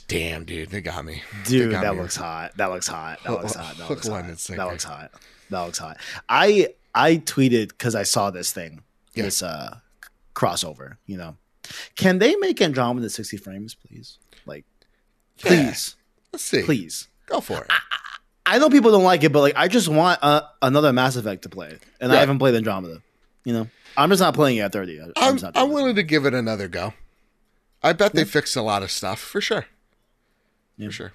Damn, dude, they got me. Dude, got that me. looks hot. That looks hot. That looks hot. That looks hot. That looks hot. That looks hot. I I tweeted because I saw this thing, yeah. this uh, crossover. You know, can they make Andromeda sixty frames, please? Like, yeah. please. Let's see. Please go for it. I, I know people don't like it, but like, I just want uh, another Mass Effect to play, and right. I haven't played Andromeda. You know, I'm just not playing it at thirty. I'm I'm, not I'm willing to give it another go. I bet they fixed a lot of stuff, for sure. Yeah. For sure.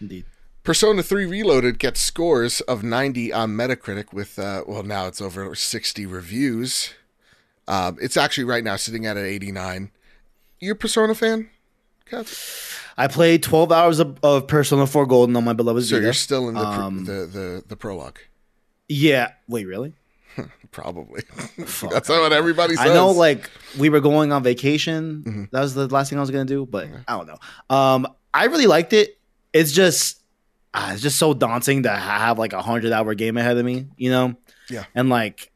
Indeed. Persona three Reloaded gets scores of ninety on Metacritic with, uh, well, now it's over sixty reviews. Um, it's actually right now sitting at an eighty-nine. You a Persona fan? Kev? I played twelve hours of, of Persona four Golden on my beloved Vita. So you're still in the, um, the, the, the prologue. Yeah. Wait, really? Probably. Fuck. That's not what everybody says. I know, like, we were going on vacation. Mm-hmm. That was the last thing I was going to do, but yeah. I don't know. Um, I really liked it. It's just uh, it's just so daunting that I have, like, a hundred-hour game ahead of me, you know? Yeah. And, like,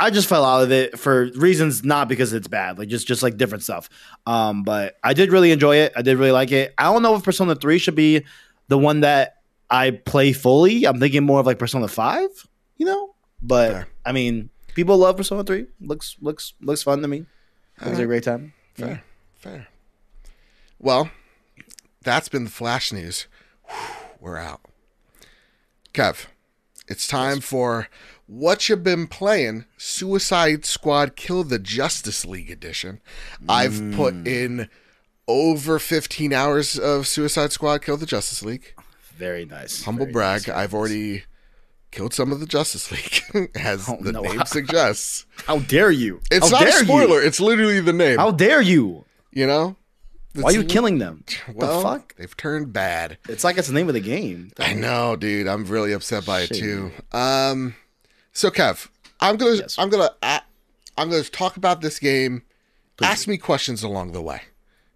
I just fell out of it for reasons not because it's bad. Like, just, just like, different stuff. Um, but I did really enjoy it. I did really like it. I don't know if Persona three should be the one that I play fully. I'm thinking more of, like, Persona five, you know? But fair. I mean, people love Persona three. Looks looks looks fun to me. It was right. a great time. Fair, yeah. fair. Well, that's been the flash news. We're out. Kev, it's time for What You Been Playing? Suicide Squad Kill the Justice League edition. Mm. I've put in over fifteen hours of Suicide Squad Kill the Justice League. Very nice. Humble Very brag. Nice. I've already killed some of the Justice League, as oh, the no. name suggests. How dare you? It's How not a spoiler. You? It's literally the name. How dare you? You know? Why are you killing them? Well, the fuck? They've turned bad. It's like it's the name of the game. I know, dude. I'm really upset by Shit. it, too. Um, so, Kev, I'm going to yes. I'm gonna, uh, I'm going to talk about this game. Please. Ask me questions along the way.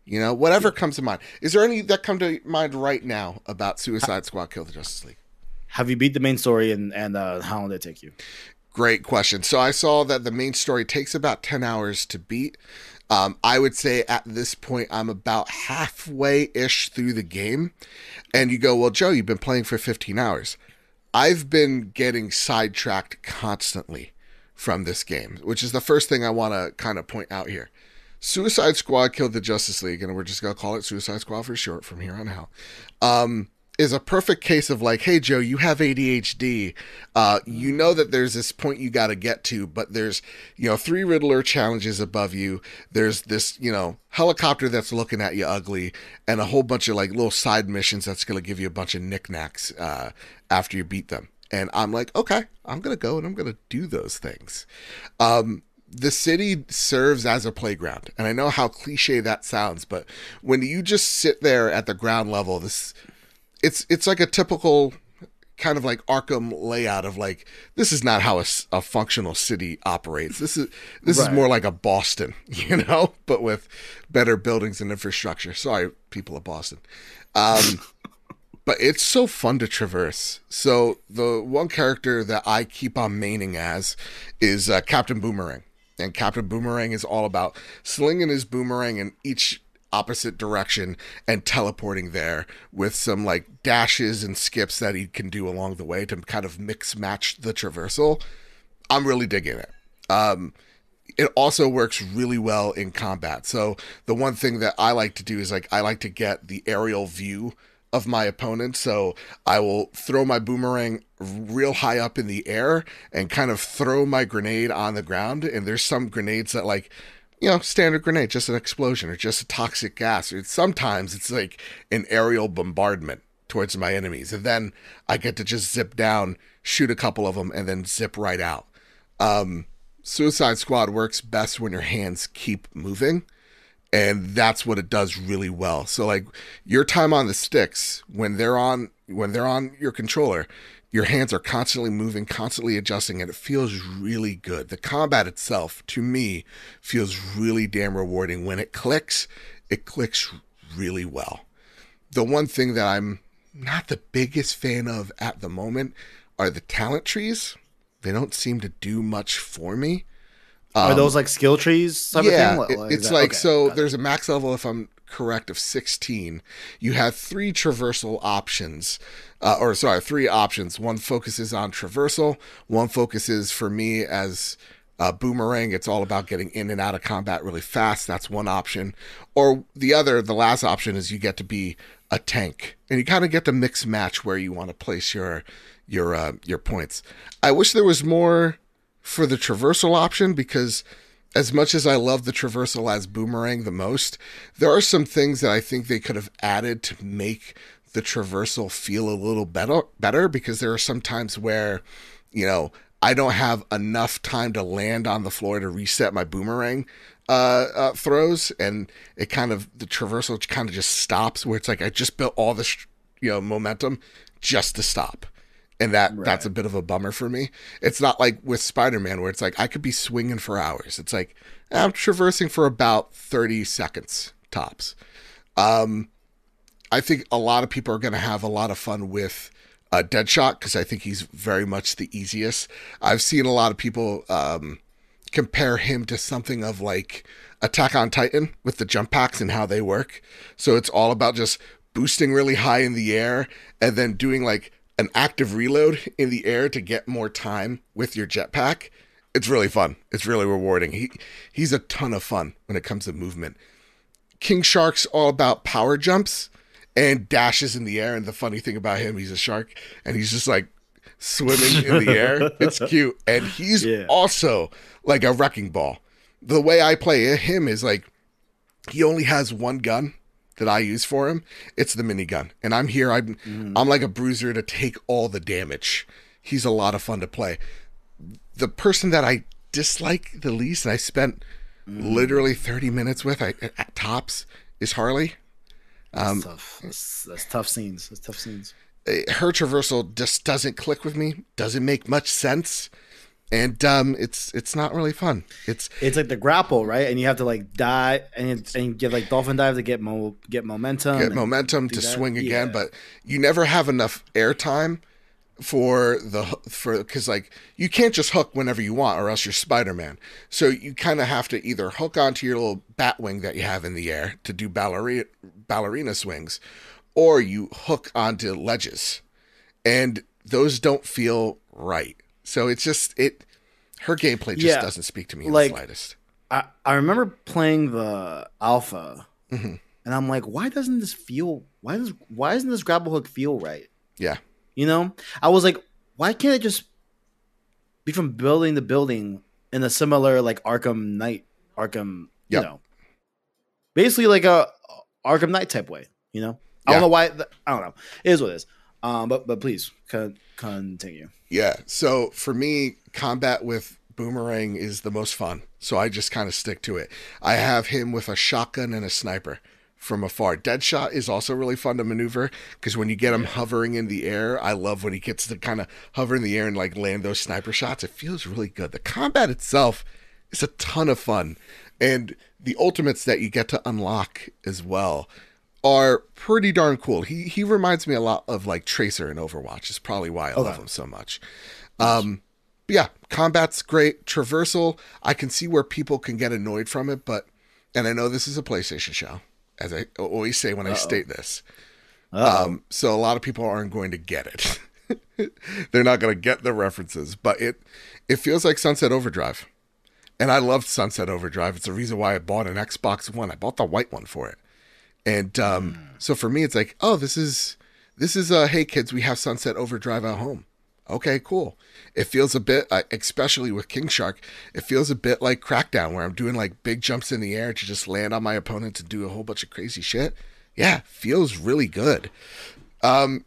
You know, whatever yeah. comes to mind. Is there any that come to mind right now about Suicide Squad Kill the Justice League? Have you beat the main story, and, and uh, how long did it take you? Great question. So I saw that the main story takes about ten hours to beat. Um, I would say at this point, I'm about halfway-ish through the game. And you go, well, Joe, you've been playing for fifteen hours. I've been getting sidetracked constantly from this game, which is the first thing I want to kind of point out here. Suicide Squad Killed the Justice League, and we're just going to call it Suicide Squad for short from here on out, um, is a perfect case of like, hey, Joe, you have A D H D. Uh, you know that there's this point you got to get to, but there's, you know, three Riddler challenges above you. There's this, you know, helicopter that's looking at you ugly, and a whole bunch of like little side missions that's going to give you a bunch of knickknacks uh, after you beat them. And I'm like, okay, I'm going to go and I'm going to do those things. Um, the city serves as a playground. And I know how cliche that sounds, but when you just sit there at the ground level, this it's it's like a typical kind of like Arkham layout of like, this is not how a, a functional city operates. This is this right. is more like a Boston, you know, but with better buildings and infrastructure. Sorry, people of Boston. Um But it's so fun to traverse. So the one character that I keep on maining as is uh, Captain Boomerang. And Captain Boomerang is all about slinging his boomerang in each opposite direction and teleporting there with some like dashes and skips that he can do along the way to kind of mix match the traversal. I'm really digging it. Um, it also works really well in combat. So the one thing that I like to do is like I like to get the aerial view of my opponent, so I will throw my boomerang real high up in the air and kind of throw my grenade on the ground. And there's some grenades that, like, you know, standard grenade, just an explosion or just a toxic gas, or sometimes it's like an aerial bombardment towards my enemies, and then I get to just zip down, shoot a couple of them, and then zip right out. um Suicide Squad works best when your hands keep moving. And that's what it does really well. So like your time on the sticks, when they're on when they're on your controller, your hands are constantly moving, constantly adjusting, and it feels really good. The combat itself, to me, feels really damn rewarding. When it clicks, it clicks really well. The one thing that I'm not the biggest fan of at the moment are the talent trees. They don't seem to do much for me. Um, Are those like skill trees? Type yeah, of thing? What, it's like, okay, so there's a max level, if I'm correct, of sixteen. You have three traversal options, uh, or sorry, three options. One focuses on traversal. One focuses, for me as a boomerang, it's all about getting in and out of combat really fast. That's one option. Or the other, the last option, is you get to be a tank. And you kind of get to mix match where you want to place your, your, uh, your points. I wish there was more for the traversal option, because as much as I love the traversal as boomerang the most, there are some things that I think they could have added to make the traversal feel a little better, better because there are some times where, you know, I don't have enough time to land on the floor to reset my boomerang uh, uh, throws. And it kind of, the traversal kind of just stops, where it's like, I just built all this, you know, momentum just to stop. And that, right. that's a bit of a bummer for me. It's not like with Spider-Man, where it's like, I could be swinging for hours. It's like, I'm traversing for about thirty seconds, tops. Um, I think a lot of people are going to have a lot of fun with uh, Deadshot, because I think he's very much the easiest. I've seen a lot of people um, compare him to something of like Attack on Titan with the jump packs and how they work. So it's all about just boosting really high in the air and then doing like an active reload in the air to get more time with your jetpack. It's really fun. It's really rewarding. He he's a ton of fun when it comes to movement. King Shark's all about power jumps and dashes in the air. And the funny thing about him, he's a shark and he's just like swimming in the air. It's cute. And he's yeah. also like a wrecking ball. The way I play him is like, he only has one gun that I use for him. It's the minigun, and I'm here. I'm mm. I'm like a bruiser to take all the damage. He's a lot of fun to play. The person that I dislike the least, and I spent mm. literally thirty minutes with I, at tops, is Harley. That's um, tough. That's, that's tough scenes. That's tough scenes. Her traversal just doesn't click with me. Doesn't make much sense. And um, it's it's not really fun. It's it's like the grapple, right? And you have to like dive and and get like dolphin dive to get mo- get momentum, get momentum to that. swing again. Yeah. But you never have enough airtime for the for because like you can't just hook whenever you want, or else you're Spider-Man. So you kind of have to either hook onto your little bat wing that you have in the air to do ballerina ballerina swings, or you hook onto ledges, and those don't feel right. So it's just it. Her gameplay just yeah, doesn't speak to me in like, the slightest. I, I remember playing the alpha, mm-hmm. and I'm like, why doesn't this feel? Why does why doesn't this grapple hook feel right? Yeah, you know, I was like, why can't it just be from building to building in a similar like Arkham Knight, Arkham, yep. you know, basically like a Arkham Knight type way. You know, yeah. I don't know why. The, I don't know. It is what it is. Um, but but please con- continue. Yeah. So for me, combat with Boomerang is the most fun. So I just kind of stick to it. I have him with a shotgun and a sniper from afar. Deadshot is also really fun to maneuver because when you get him hovering in the air, I love when he gets to kind of hover in the air and like land those sniper shots. It feels really good. The combat itself is a ton of fun, and the ultimates that you get to unlock as well are pretty darn cool. He he reminds me a lot of like Tracer in Overwatch. Is probably why I okay. love him so much. Um, but yeah, combat's great. Traversal, I can see where people can get annoyed from it, but and I know this is a PlayStation show, as I always say when Uh-oh. I state this. Um, so a lot of people aren't going to get it. They're not going to get the references, but it it feels like Sunset Overdrive, and I loved Sunset Overdrive. It's the reason why I bought an Xbox One. I bought the white one for it. And um, mm. so for me, it's like, oh, this is, this is a, hey kids, we have Sunset Overdrive at home. Okay, cool. It feels a bit, uh, especially with King Shark, it feels a bit like Crackdown, where I'm doing like big jumps in the air to just land on my opponent to do a whole bunch of crazy shit. Yeah, feels really good. Um,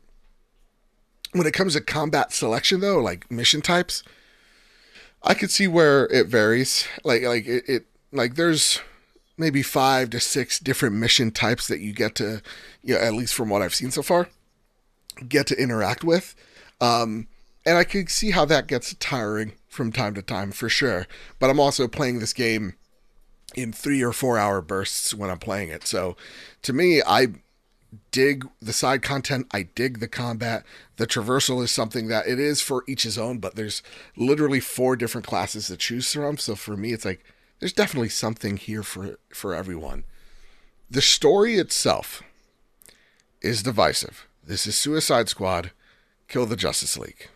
when it comes to combat selection though, like mission types, I could see where it varies. Like, like it, it like there's maybe five to six different mission types that you get to, you know, at least from what I've seen so far, get to interact with. Um, and I can see how that gets tiring from time to time for sure. But I'm also playing this game in three or four hour bursts when I'm playing it. So to me, I dig the side content. I dig the combat. The traversal is something that it is for each his own, but there's literally four different classes to choose from. So for me, it's like, there's definitely something here for, for everyone. The story itself is divisive. This is Suicide Squad, Kill the Justice League.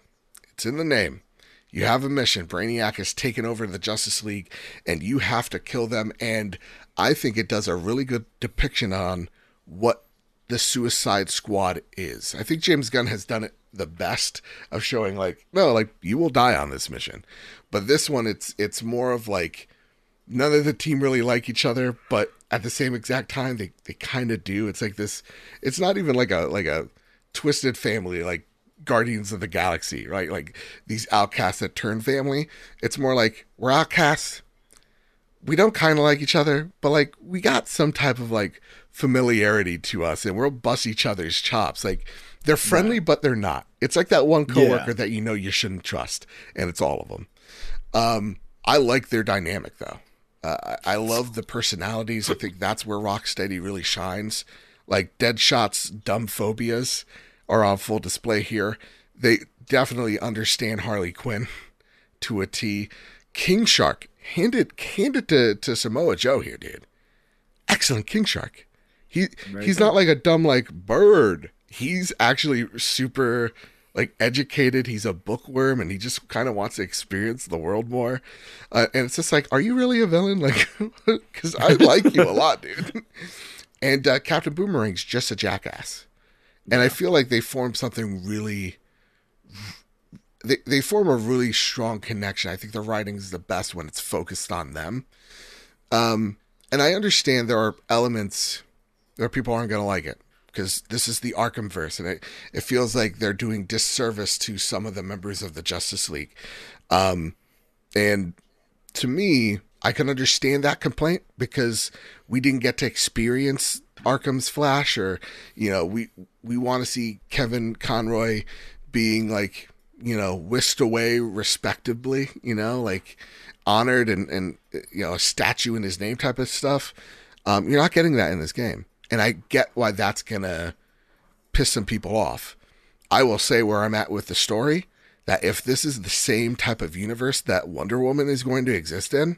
It's in the name. You have a mission. Brainiac has taken over the Justice League, and you have to kill them. And I think it does a really good depiction on what the Suicide Squad is. I think James Gunn has done it the best of showing, like, no, like, you will die on this mission. But this one, it's it's more of like, none of the team really like each other, but at the same exact time, they, they kind of do. It's like this, it's not even like a like a twisted family, like Guardians of the Galaxy, right? Like these outcasts that turn family. It's more like, we're outcasts. We don't kind of like each other, but like we got some type of like familiarity to us, and we'll bust each other's chops. Like they're friendly, yeah. but they're not. It's like that one coworker yeah. that you know you shouldn't trust, and it's all of them. Um, I like their dynamic though. Uh, I love the personalities. I think that's where Rocksteady really shines. Like Deadshot's dumb phobias are on full display here. They definitely understand Harley Quinn to a T. King Shark, handed handed to, to Samoa Joe here, dude. Excellent King Shark. He Amazing. He's not like a dumb like bird. He's actually super like educated. He's a bookworm, and he just kind of wants to experience the world more. Uh, and it's just like, are you really a villain? Like, because I like you a lot, dude. And uh, Captain Boomerang's just a jackass. And yeah. I feel like they form something really, they, they form a really strong connection. I think the writing is the best when it's focused on them. Um, and I understand there are elements where people aren't going to like it, because this is the Arkhamverse, and it, it feels like they're doing disservice to some of the members of the Justice League. Um, and to me, I can understand that complaint, because we didn't get to experience Arkham's Flash, or, you know, we we want to see Kevin Conroy being like, you know, whisked away respectively, you know, like honored and, and you know, a statue in his name type of stuff. Um, you're not getting that in this game. And I get why that's going to piss some people off. I will say where I'm at with the story, that if this is the same type of universe that Wonder Woman is going to exist in,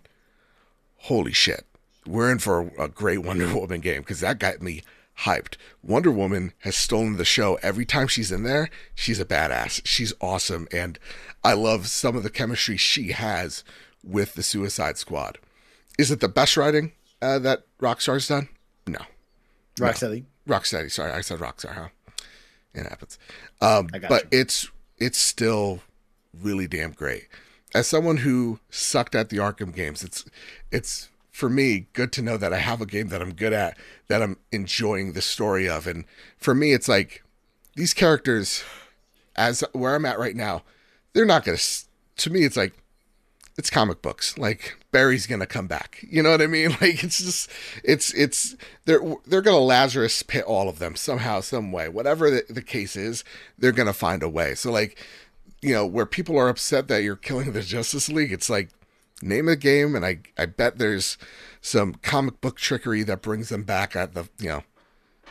holy shit, we're in for a great Wonder Woman game, because that got me hyped. Wonder Woman has stolen the show. Every time she's in there, she's a badass. She's awesome. And I love some of the chemistry she has with the Suicide Squad. Is it the best writing uh, that Rockstar's done? No. Rocksteady. No. Rocksteady. Sorry, I said Rockstar, huh? It happens. Um, but you. it's it's still really damn great. As someone who sucked at the Arkham games, it's it's for me good to know that I have a game that I'm good at, that I'm enjoying the story of. And for me, it's like these characters, as where I'm at right now, they're not going to. To me, it's like it's comic books. Like Barry's going to come back. You know what I mean? Like it's just it's it's they're they're going to Lazarus pit all of them somehow, some way. Whatever the, the case is, they're going to find a way. So like, you know, where people are upset that you're killing the Justice League, it's like, name a game, and I, I bet there's some comic book trickery that brings them back at the, you know,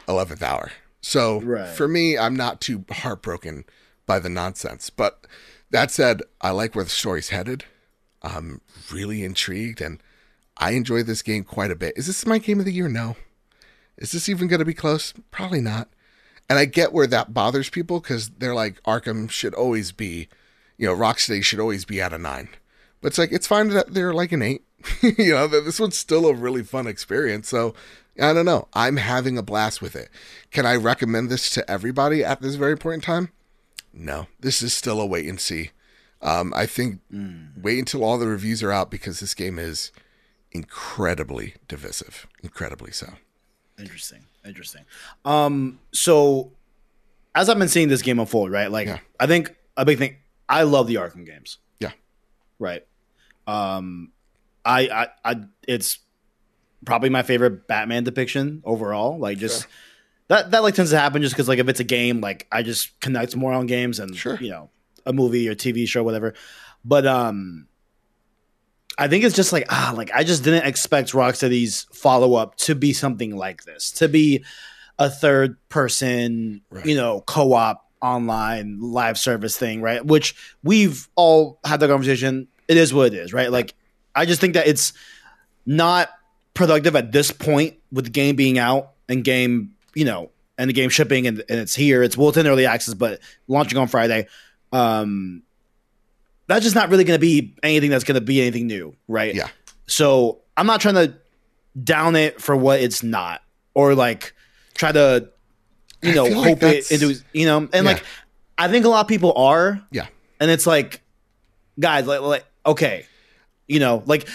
eleventh hour. So right. For me, I'm not too heartbroken by the nonsense. But that said, I like where the story's headed. I'm really intrigued, and I enjoy this game quite a bit. Is this my game of the year? No. Is this even going to be close? Probably not. And I get where that bothers people, because they're like, Arkham should always be, you know, Rocksteady should always be at a nine. But it's like, it's fine that they're like an eight. You know, this one's still a really fun experience. So I don't know. I'm having a blast with it. Can I recommend this to everybody at this very point in time? No. This is still a wait and see. Um, I think mm. wait until all the reviews are out, because this game is incredibly divisive. Incredibly so. Interesting. Interesting. Um, so as I've been seeing this game unfold, right? Like, yeah. I think a big thing, I love the Arkham games. Yeah. Right. Um, I, I, I, it's probably my favorite Batman depiction overall. Like, just sure. that, that like tends to happen just because, like, if it's a game, like, I just connect more on games and, sure. you know, a movie or T V show, whatever. But, um, I think it's just like, ah, like I just didn't expect Rocksteady's follow up to be something like this, to be a third person, right. you know, co-op online live service thing. Right. Which we've all had the conversation. It is what it is. Right. Like, I just think that it's not productive at this point with the game being out and game, you know, and the game shipping and, and it's here. It's well, it's in early access, but launching on Friday. Um, That's just not really going to be anything that's going to be anything new, right? Yeah. So I'm not trying to down it for what it's not, or like try to, you know, hope it into, you know, and yeah. like I think a lot of people are, yeah. And it's like, guys, like, like okay, you know, like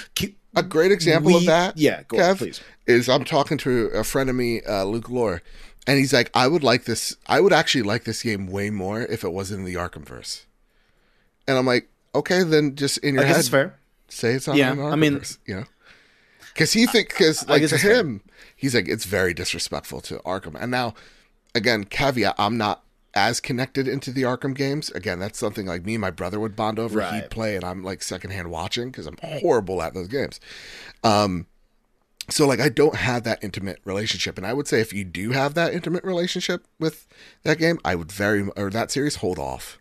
a great example we, of that, yeah, go Kev, on, please. Is I'm talking to a friend of me, uh, Luke Lore, and he's like, I would like this, I would actually like this game way more if it wasn't in the Arkhamverse, and I'm like. Okay, then just in your head, fair. Say it's on yeah, an Arkham I mean, verse, you know, because he think because like to him, fair. He's like it's very disrespectful to Arkham. And now, again, caveat: I'm not as connected into the Arkham games. Again, that's something like me and my brother would bond over. Right. He'd play, and I'm like secondhand watching because I'm horrible at those games. Um, so like I don't have that intimate relationship. And I would say if you do have that intimate relationship with that game, I would very or that series hold off.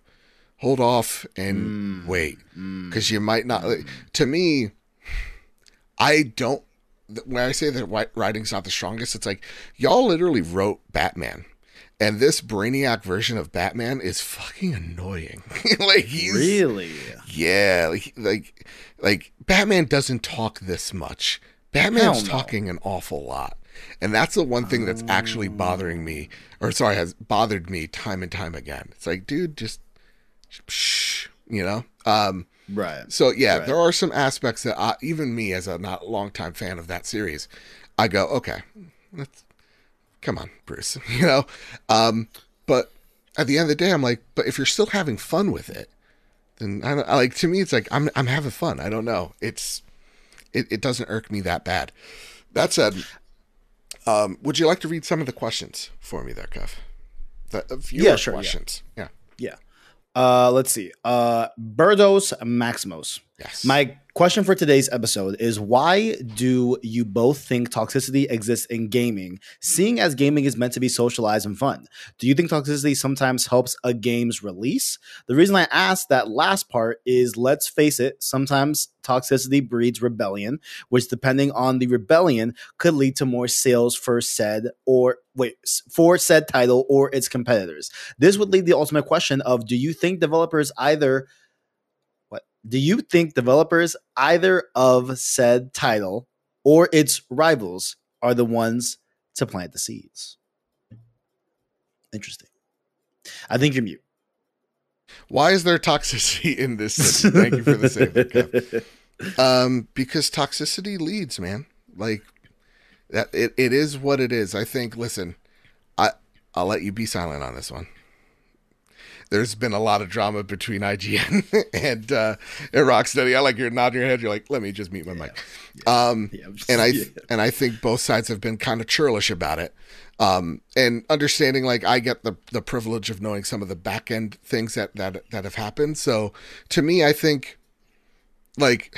Hold off and mm, wait, because mm, you might not. Like, to me, I don't. When I say that writing's not the strongest, it's like y'all literally wrote Batman, and this Brainiac version of Batman is fucking annoying. Like he's really, yeah, like like like Batman doesn't talk this much. Batman's talking an awful lot, and that's the one thing that's oh. actually bothering me, or sorry, has bothered me time and time again. It's like, dude, just. You know, um, right? So yeah, right. There are some aspects that I, even me, as a not longtime fan of that series, I go, okay, let's come on, Bruce. You know, um, but at the end of the day, I'm like, but if you're still having fun with it, then I, don't, I like to me, it's like I'm I'm having fun. I don't know, it's it, it doesn't irk me that bad. That said, um, would you like to read some of the questions for me there, Kev? The a few yeah, sure, questions, yeah, yeah. yeah. Uh, let's see. Uh, Burdos Maximos. Yes. My question for today's episode is, why do you both think toxicity exists in gaming, seeing as gaming is meant to be socialized and fun? Do you think toxicity sometimes helps a game's release? The reason I asked that last part is, let's face it, sometimes toxicity breeds rebellion, which, depending on the rebellion, could lead to more sales for said or wait for said title or its competitors. This would lead the ultimate question of, do you think developers either Do you think developers either of said title or its rivals are the ones to plant the seeds? Interesting. I think you're mute. Why is there toxicity in this city? Thank you for the save, Kev. Um, because toxicity leads, man. Like that. It, it is what it is. I think. Listen, I I'll let you be silent on this one. There's been a lot of drama between I G N and, uh, and Rocksteady. I like your nod in your head. You're like, let me just mute my yeah. mic. Yeah. Um, yeah, just, and I yeah. and I think both sides have been kind of churlish about it. Um, and understanding, like, I get the the privilege of knowing some of the back end things that, that that have happened. So to me, I think, like,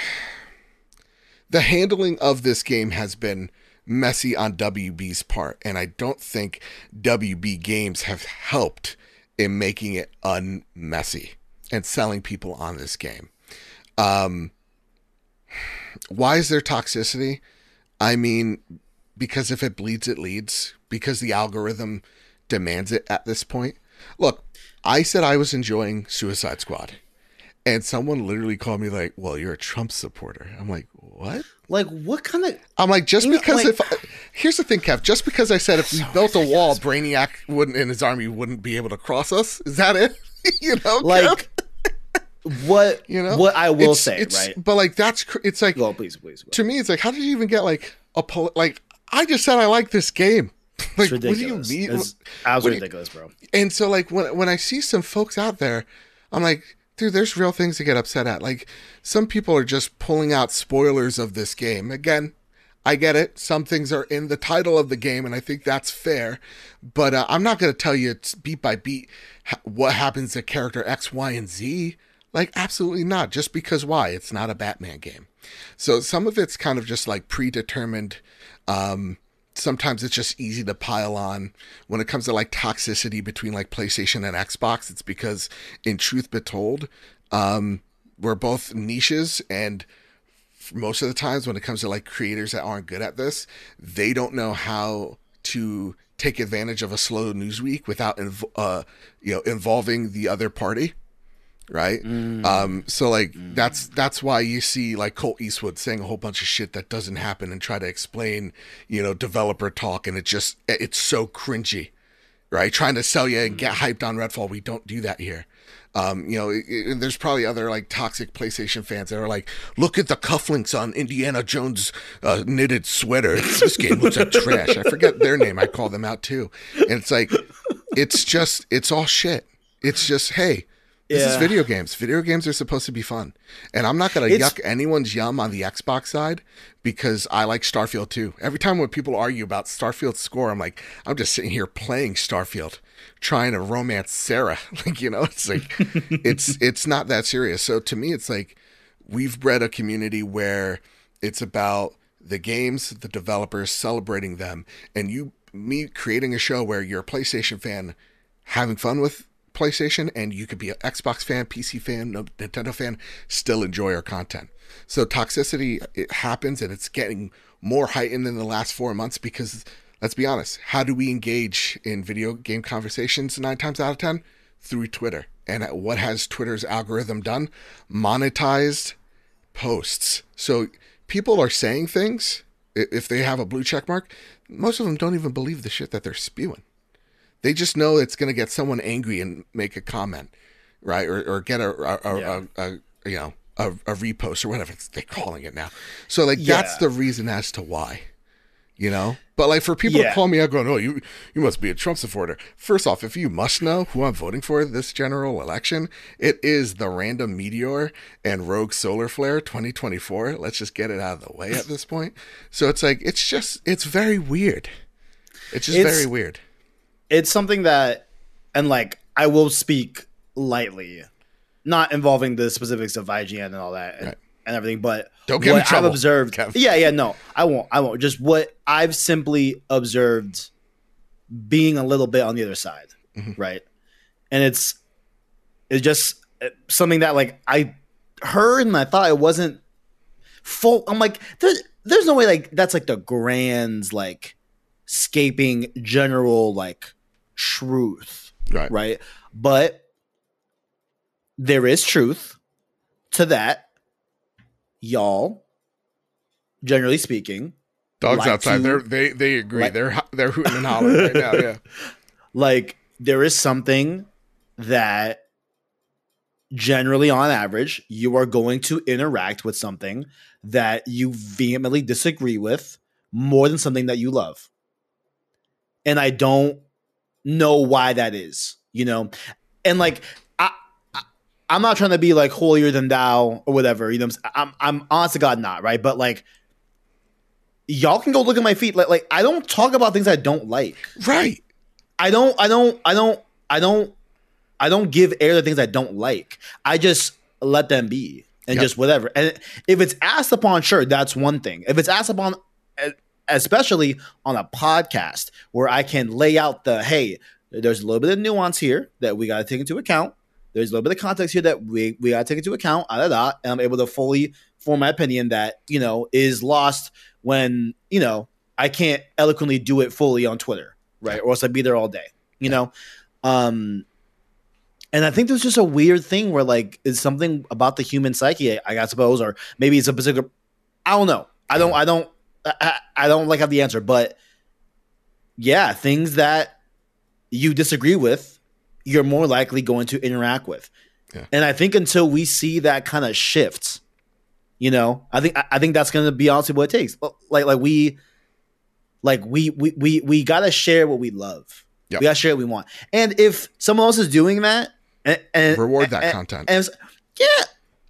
the handling of this game has been messy on W B's part, and I don't think W B Games have helped in making it unmessy and selling people on this game. Um, why is there toxicity? I mean, because if it bleeds, it leads. Because the algorithm demands it at this point. Look, I said I was enjoying Suicide Squad, and someone literally called me like, well, you're a Trump supporter. I'm like, what? Like, what kind of... I'm like, just because know, like, if... I, here's the thing, Kev. Just because I said if we so built a wall, Brainiac wouldn't and his army wouldn't be able to cross us? Is that it? You know, like, Kev? What, you know? What I will it's, say, it's, right? But, like, that's... It's like... Well, please, please, please. To me, it's like, how did you even get, like, a... Poli- like, I just said I like this game. Like, it's ridiculous. What do you mean? It's, I was what ridiculous, you, bro. And so, like, when when I see some folks out there, I'm like... Dude, there's real things to get upset at. Like, some people are just pulling out spoilers of this game. Again, I get it. Some things are in the title of the game, and I think that's fair. But uh, I'm not going to tell you beat by beat what happens to character X, Y, and Z. Like, absolutely not. Just because why? It's not a Batman game. So some of it's kind of just, like, predetermined. Um, sometimes it's just easy to pile on. When it comes to, like, toxicity between, like, PlayStation and Xbox, it's because, in truth be told, um, we're both niches, and most of the times when it comes to, like, creators that aren't good at this, they don't know how to take advantage of a slow news week without inv- uh, you know, involving the other party, right? Mm. Um, so, like, mm. that's that's why you see, like, Colt Eastwood saying a whole bunch of shit that doesn't happen and try to explain, you know, developer talk, and it just, it's so cringy, right? Trying to sell you and get hyped on Redfall. We don't do that here. Um, you know, it, it, there's probably other, like, toxic PlayStation fans that are like, look at the cufflinks on Indiana Jones' uh, knitted sweater. This game looks like trash. I forget their name. I call them out too. And it's like, it's just, it's all shit. It's just, hey, This yeah. is video games. Video games are supposed to be fun. And I'm not going to yuck anyone's yum on the Xbox side because I like Starfield too. Every time when people argue about Starfield's score, I'm like, I'm just sitting here playing Starfield, trying to romance Sarah. Like, you know, it's like, it's it's not that serious. So to me, it's like, we've bred a community where it's about the games, the developers, celebrating them, and you, me creating a show where you're a PlayStation fan having fun with PlayStation, and you could be an Xbox fan, P C fan, Nintendo fan, still enjoy our content. So toxicity, it happens, and it's getting more heightened in the last four months because, let's be honest, how do we engage in video game conversations nine times out of ten? Through Twitter. And what has Twitter's algorithm done? Monetized posts. So people are saying things, if they have a blue check mark, most of them don't even believe the shit that they're spewing. They just know it's going to get someone angry and make a comment, right? Or, or get a, a, yeah. a, a, a you know, a, a repost or whatever they're calling it now. So, like, yeah. that's the reason as to why, you know? But, like, for people yeah. to call me out going, oh, you, you must be a Trump supporter. First off, if you must know who I'm voting for this general election, it is the random meteor and rogue solar flare twenty twenty-four. Let's just get it out of the way at this point. So it's like, it's just, it's very weird. It's just it's- very weird. It's something that, and like, I will speak lightly, not involving the specifics of I G N and all that and, right. and everything, but don't get what in trouble, I've observed. Kev. Yeah, yeah, no, I won't. I won't. Just what I've simply observed being a little bit on the other side, mm-hmm. right? And it's it's just something that like I heard and I thought it wasn't full. I'm like, there's, there's no way like that's like the grand like scaping general like truth, right? Right, but there is truth to that, y'all. Generally speaking, dogs like outside to, they they agree. Like, they're they're hooting and hollering right now. Yeah, like there is something that generally, on average, you are going to interact with something that you vehemently disagree with more than something that you love, and I don't know why that is. You know, and like. I'm not trying to be like holier than thou or whatever, you know. I'm, I'm honest to God, not right, but like, y'all can go look at my feet. Like, like I don't talk about things I don't like. Right. I don't. I don't. I don't. I don't. I don't give air to things I don't like. I just let them be and yep. just whatever. And if it's asked upon, sure, that's one thing. If it's asked upon, especially on a podcast where I can lay out the hey, there's a little bit of nuance here that we got to take into account. There's a little bit of context here that we, we got to take into account, da, da, da, and I'm able to fully form my opinion that, you know, is lost when, you know, I can't eloquently do it fully on Twitter, right? Or else I'd be there all day, you know? Um, and I think there's just a weird thing where, like, it's something about the human psyche, I, I suppose, or maybe it's a particular – I don't know. I don't – I don't I, I don't like have the answer, but, yeah, things that you disagree with, you're more likely going to interact with. Yeah. And I think until we see that kind of shift, you know, I think, I, I think that's going to be honestly what it takes. Like, like we, like we, we, we, we got to share what we love. Yep. We got to share what we want. And if someone else is doing that and, and reward that and, content, and yeah,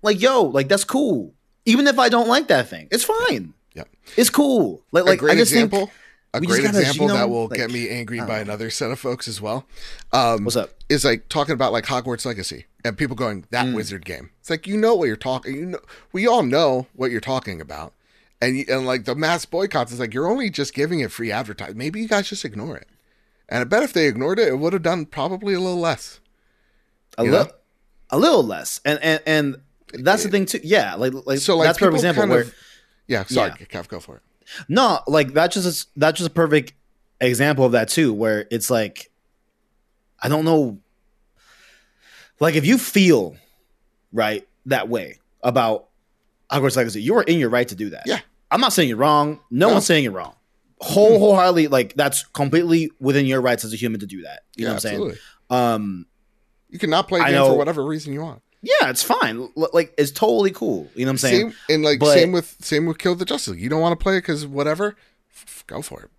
like, yo, like that's cool. Even if I don't like that thing, it's fine. Yeah. It's cool. Like, like I just example. think, A we great gotta, example you know, that will like, get me angry by another set of folks as well. Um, what's up? Is like talking about like Hogwarts Legacy and people going, that mm. wizard game. It's like, you know what you're talking. You know, we all know what you're talking about. And and like the mass boycotts is like, you're only just giving it free advertising. Maybe you guys just ignore it. And I bet if they ignored it, it would have done probably a little less. A little, a little less. And and, and that's it, the thing too. Yeah. Like, like, so like that's for example. Kind of, where, yeah. Sorry, yeah. Kev, go for it. No, like that's just a, that's just a perfect example of that too, where it's like, I don't know, like if you feel right that way about Hogwarts Legacy, you are in your right to do that. Yeah, I'm not saying you're wrong. No, no. one's saying you're wrong. Whole wholeheartedly, like that's completely within your rights as a human to do that. You yeah, know what I'm absolutely. saying? Um, you cannot play a game know, for whatever reason you want. Yeah, it's fine. Like, it's totally cool. You know what I'm saying? Same, and like, but, same with same with Kill the Justice League. You don't want to play it because whatever. F- go for it.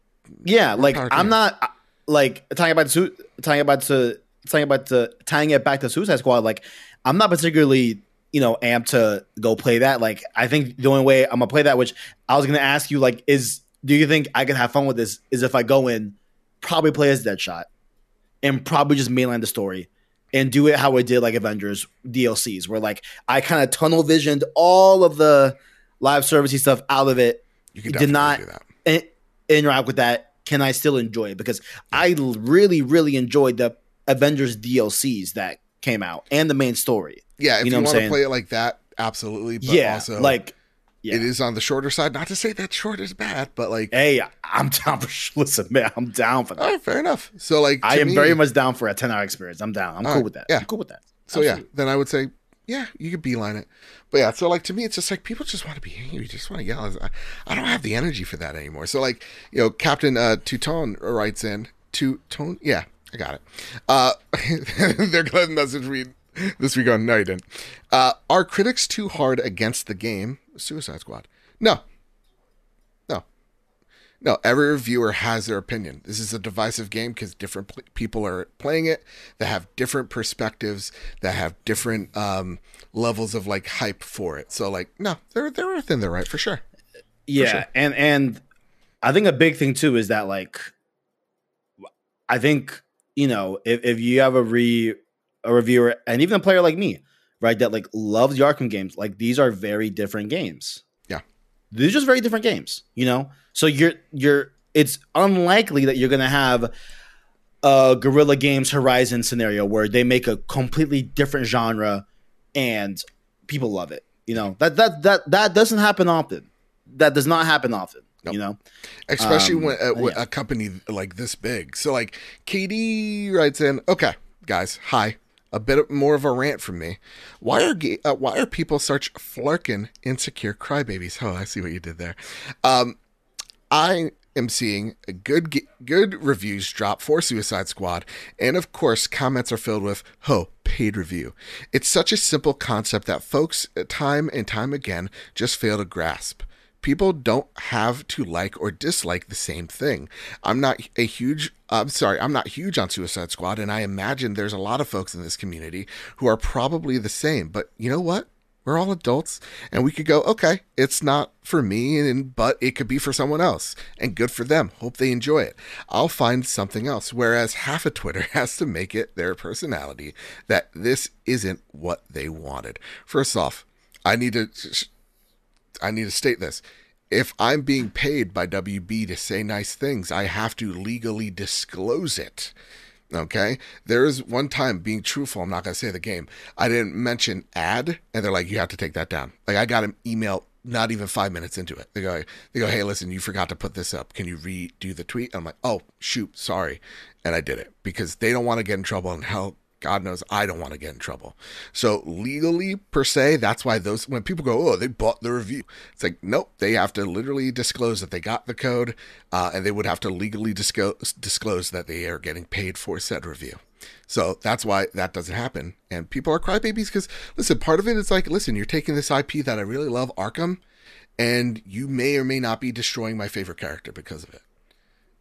Yeah, We're like I'm not like tying about to tying about to tying about to tying it back to Suicide Squad. Like, I'm not particularly you know amped to go play that. Like, I think the only way I'm gonna play that, which I was gonna ask you, like, is do you think I can have fun with this? Is if I go in, probably play as Deadshot, and probably just mainline the story. And do it how I did like Avengers D L Cs, where like I kind of tunnel visioned all of the live servicey stuff out of it. You can did not in- interact with that. Can I still enjoy it? Because I really, really enjoyed the Avengers D L Cs that came out and the main story. Yeah, if you, know you want to play it like that, absolutely. But yeah, also like yeah. it is on the shorter side. Not to say that short is bad, but like, hey, I'm down for listen, man. I'm down for that. All right, fair enough. So like, I am me, very much down for a ten hour experience. I'm down. I'm cool right, with that. Yeah, I'm cool with that. So Absolutely. yeah, then I would say, yeah, you could beeline it. But yeah, so like to me, it's just like people just want to be angry, just want to yell. I, I don't have the energy for that anymore. So like, you know, Captain uh, Two-Tone writes in Two-Tone. Yeah, I got it. Uh, they're glad message me this week on no, you didn't. Uh, are critics too hard against the game? Suicide Squad. No. No. No. Every reviewer has their opinion. This is a divisive game because different pl- people are playing it that have different perspectives, that have different um, levels of like hype for it. So like, no, they're they're within their right for sure. Yeah, for sure. and and I think a big thing too is that like, I think you know if if you have a re a reviewer and even a player like me, right, that like loves the Arkham games, like these are very different games. Yeah, they're just very different games, you know. So you're you're it's unlikely that you're gonna have a Guerrilla Games Horizon scenario where they make a completely different genre and people love it. You know, that that that that doesn't happen often. That does not happen often. Nope. You know, especially um, when, uh, when yeah. a company like this big. So like K D writes in, okay, guys, hi. A bit more of a rant from me. Why are uh, why are people such flarkin' insecure crybabies? Oh, I see what you did there. Um, I am seeing good good reviews drop for Suicide Squad, and of course, comments are filled with "ho, paid review." It's such a simple concept that folks, time and time again, just fail to grasp. People don't have to like or dislike the same thing. I'm not a huge, I'm sorry, I'm not huge on Suicide Squad, and I imagine there's a lot of folks in this community who are probably the same. But you know what? We're all adults, and we could go, okay, it's not for me, and but it could be for someone else, and good for them. Hope they enjoy it. I'll find something else. Whereas half of Twitter has to make it their personality that this isn't what they wanted. First off, I need to... Sh- I need to state this. If I'm being paid by W B to say nice things, I have to legally disclose it. Okay. There is one time, being truthful, I'm not going to say the game, I didn't mention ad, and they're like, you have to take that down. Like, I got an email not even five minutes into it. They go, they go, hey, listen, you forgot to put this up. Can you redo the tweet? And I'm like, oh, shoot, sorry. And I did it because they don't want to get in trouble, and hell, God knows I don't want to get in trouble. So legally, per se, that's why those, when people go, oh, they bought the review, it's like, nope, they have to literally disclose that they got the code, uh, and they would have to legally disclose, disclose that they are getting paid for said review. So that's why that doesn't happen. And people are crybabies because, listen, part of it is like, listen, you're taking this I P that I really love, Arkham, and you may or may not be destroying my favorite character because of it.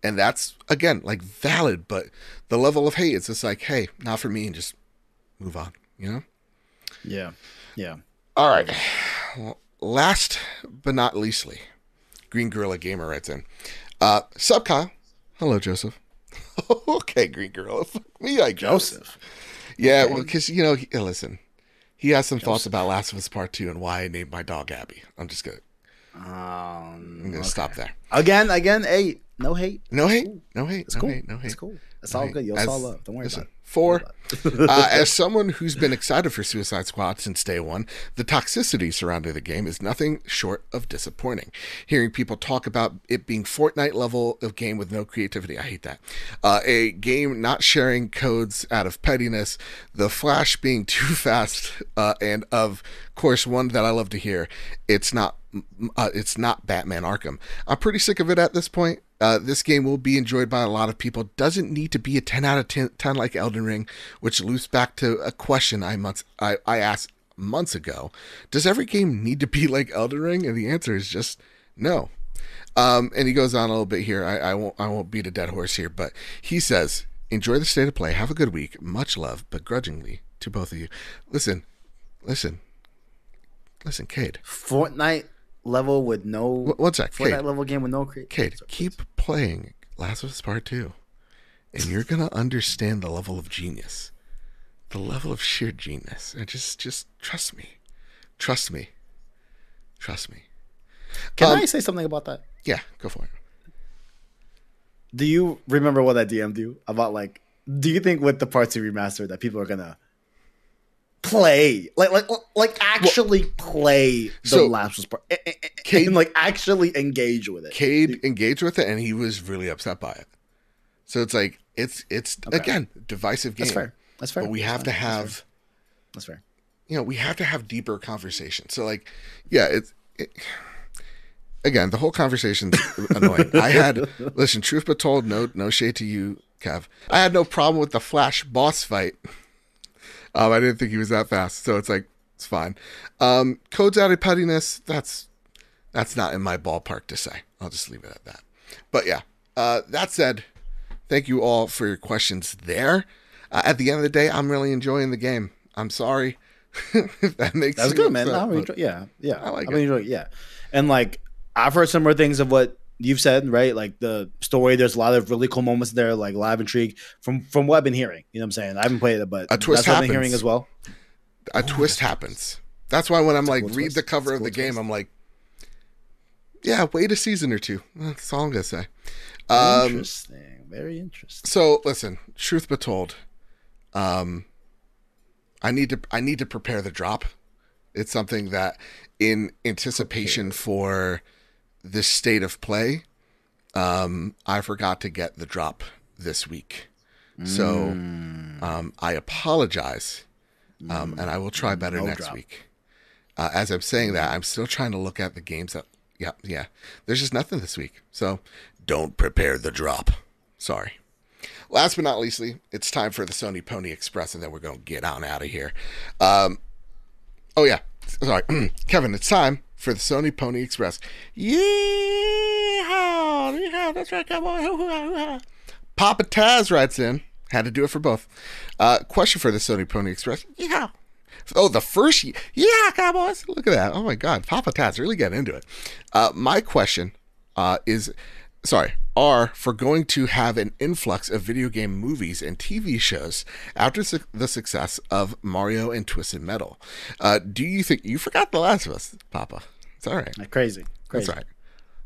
And that's, again, like valid, but the level of hate, it's just like, hey, not for me, and just move on, you know? Yeah, yeah. All right. Well, last but not leastly, Green Gorilla Gamer writes in. Uh, Sup, Kyle. Hello, Joseph. Okay, Green Gorilla. Fuck me, I guess. Joseph. Yeah, okay. Well, because, you know, he, listen, he has some Joseph. thoughts about Last of Us Part Two and why I named my dog Abby. I'm just going to. Um, I'm gonna okay. stop there. Again, again, hey, no hate. No hate. Cool. No hate. It's no cool. Hate, no hate. It's cool. It's no all hate. Good. You'll all love. Don't worry listen, about it. Four. uh, as someone who's been excited for Suicide Squad since day one, the toxicity surrounding the game is nothing short of disappointing. Hearing people talk about it being Fortnite level of game with no creativity, I hate that. Uh, a game not sharing codes out of pettiness, the Flash being too fast, uh, and of course one that I love to hear, it's not uh, it's not Batman Arkham. I'm pretty sick of it at this point. Uh, this game will be enjoyed by a lot of people. Doesn't need to be a ten out of ten like Elden Ring, which loops back to a question I months I, I asked months ago. Does every game need to be like Elden Ring? And the answer is just no. Um, and he goes on a little bit here. I, I won't I won't beat a dead horse here, but he says, enjoy the state of play. Have a good week. Much love, begrudgingly, to both of you. Listen, listen, listen, Cade. Fortnite level with no... One sec, Fortnite Cade, level game with no... Cade, Cade sorry, keep please. playing Last of Us Part Two. And you're going to understand the level of genius. The level of sheer genius. And just just trust me. Trust me. Trust me. Can um, I say something about that? Yeah, go for it. Do you remember what I D M'd you about, like, do you think with the Part Two remaster that people are going to play, like, like, like actually well, play the so Last of Us Part and, and, Cade, and, like, actually engage with it? Cade Dude. engaged with it, and he was really upset by it. So it's like, it's, it's okay. again, divisive game. That's fair. That's fair. But we have That's to have, fair. That's fair. You know, we have to have deeper conversations. So, like, yeah, it's, it, again, the whole conversation's annoying. I had, listen, truth be told, no, no shade to you, Kev. I had no problem with the Flash boss fight. Um, I didn't think he was that fast. So it's like, it's fine. Um, codes out of pettiness. That's, that's not in my ballpark to say. I'll just leave it at that. But yeah, uh, that said, thank you all for your questions there. Uh, at the end of the day, I'm really enjoying the game. I'm sorry if that makes sense. That's good, man. Upset, no, enjoy- yeah, yeah. I like I've it. Enjoying, yeah. And, like, I've heard similar things of what you've said, right? Like the story, there's a lot of really cool moments there, like a lot of intrigue from from what I've been hearing. You know what I'm saying? I haven't played it, but a twist that's happens. What I've been hearing as well. A twist happens. That's why when I'm like, cool read twist. the cover cool of the twist. game, I'm like, yeah, wait a season or two. That's all I'm gonna say. Um, interesting. Very interesting. So listen, truth be told, um, I need to I need to prepare the drop. It's something that in anticipation okay. for this state of play, um, I forgot to get the drop this week. Mm. So um, I apologize, um, mm. and I will try better no next drop. week. Uh, as I'm saying that, I'm still trying to look at the games that, yeah, yeah. There's just nothing this week. So don't prepare the drop. Sorry. Last but not leastly, it's time for the Sony Pony Express, and then we're going to get on out of here. Um, oh, yeah. Sorry. Kevin, it's time for the Sony Pony Express. Yeehaw! Yeehaw! That's right, come on. Papa Taz writes in. Had to do it for both. Uh, question for the Sony Pony Express. Yeehaw! Oh, the first... Ye- yeah, Cowboys! Look at that. Oh, my God. Papa Taz really getting into it. Uh, my question uh, is... Sorry, are for going to have an influx of video game movies and T V shows after su- the success of Mario and Twisted Metal. Uh, do you think... You forgot The Last of Us, Papa. It's all right. Crazy. Crazy. That's all right.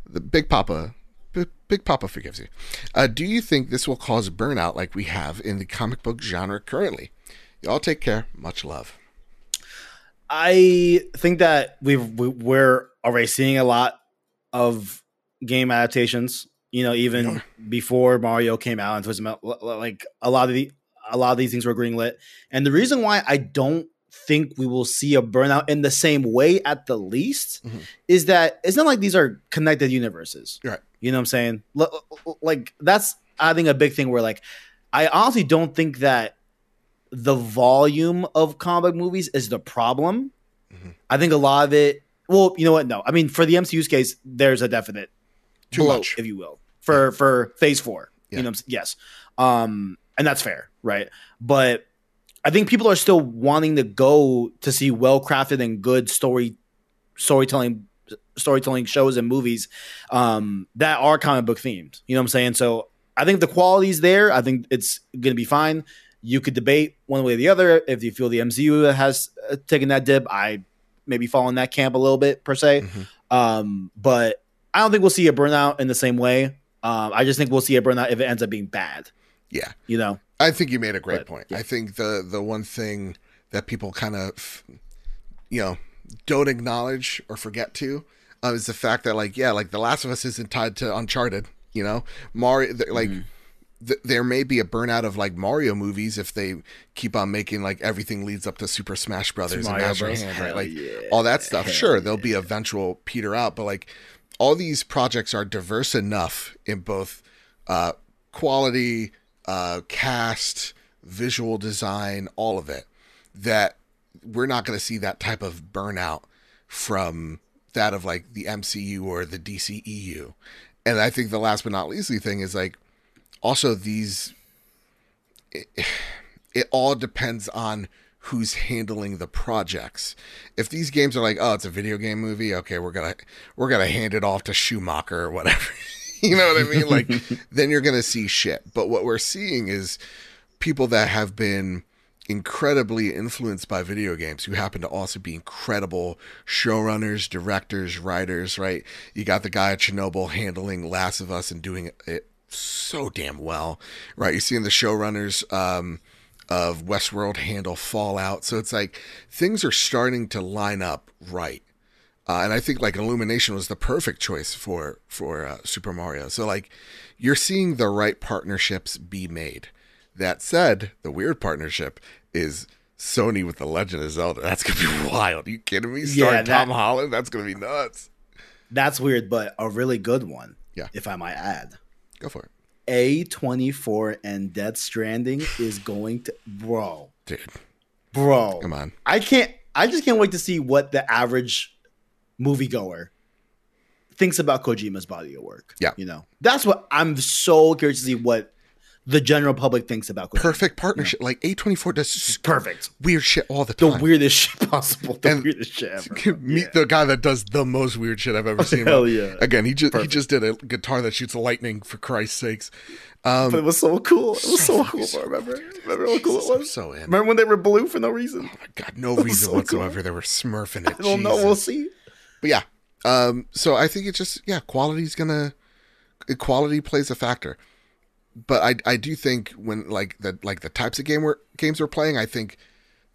The Big Papa... B- Big Papa forgives you. Uh, do you think this will cause burnout like we have in the comic book genre currently? Y'all take care. Much love. I think that we've, we're already seeing a lot of game adaptations, you know, even no. before Mario came out, and Twisted Metal, like a lot of the, a lot of these things were greenlit. And the reason why I don't think we will see a burnout in the same way, at the least, mm-hmm. is that it's not like these are connected universes. Right. You know what I'm saying? L- like that's, I think, a big thing where, like, I honestly don't think that the volume of comic movies is the problem. Mm-hmm. I think a lot of it, well, you know what? No, I mean, for the M C U's case, there's a definite too blow, much, if you will, for, yeah. for phase four, yeah. you know, yes. Um, and that's fair. Right. But I think people are still wanting to go to see well-crafted and good story, storytelling, storytelling shows and movies um, that are comic book themed. You know what I'm saying? So I think the quality's there. I think it's going to be fine. You could debate one way or the other. If you feel the M C U has taken that dip, I maybe fall in that camp a little bit, per se. Mm-hmm. Um, but I don't think we'll see a burnout in the same way. Um, I just think we'll see a burnout if it ends up being bad. Yeah. You know? I think you made a great but, point. Yeah. I think the, the one thing that people kind of, you know, don't acknowledge or forget to uh, is the fact that, like, yeah, like The Last of Us isn't tied to Uncharted, you know? Mario, like... Mm-hmm. There may be a burnout of, like, Mario movies if they keep on making, like, everything leads up to Super Smash Brothers and Mash Bros. Right? Like yeah. all that stuff. Hell sure, yeah. there'll be eventual peter out, but, like, all these projects are diverse enough in both uh, quality, uh, cast, visual design, all of it, that we're not going to see that type of burnout from that of, like, the M C U or the D C E U. And I think the last but not leastly thing is, like, also, these, it, it all depends on who's handling the projects. If these games are like, oh, it's a video game movie, okay, we're gonna we're gonna hand it off to Schumacher or whatever. You know what I mean? Like, then you're gonna see shit. But what we're seeing is people that have been incredibly influenced by video games who happen to also be incredible showrunners, directors, writers. Right? You got the guy at Chernobyl handling Last of Us and doing it so damn well, right? You're seeing the showrunners um, of Westworld handle Fallout. So it's like things are starting to line up right. Uh, and I think, like, Illumination was the perfect choice for, for uh, Super Mario. So, like, you're seeing the right partnerships be made. That said, the weird partnership is Sony with The Legend of Zelda. That's going to be wild. Are you kidding me? Starring yeah, that, Tom Holland? That's going to be nuts. That's weird, but a really good one, yeah. if I might add. Go for it. A twenty-four and Death Stranding is going to... Bro. Dude. Bro. Come on. I can't... I just can't wait to see what the average moviegoer thinks about Kojima's body of work. Yeah. You know? That's what... I'm so curious to see what the general public thinks about Kojima. Perfect partnership. Yeah. Like A twenty-four does perfect weird shit all the time. The weirdest shit possible. The and weirdest shit ever. Meet yeah. the guy that does the most weird shit I've ever oh, seen. Hell yeah. Again, he just, he just did a guitar that shoots lightning, for Christ's sakes. Um, but it was so cool. It was so, so cool. So remember, dude, remember how cool it was? So in. Remember when they were blue for no reason? Oh my God, no reason so whatsoever. Cool. They were smurfing it. I don't Jesus. know. We'll see. But yeah. Um, so I think it's just, yeah, quality's gonna, quality plays a factor. But I I do think when like the like the types of game we're, games we're playing, I think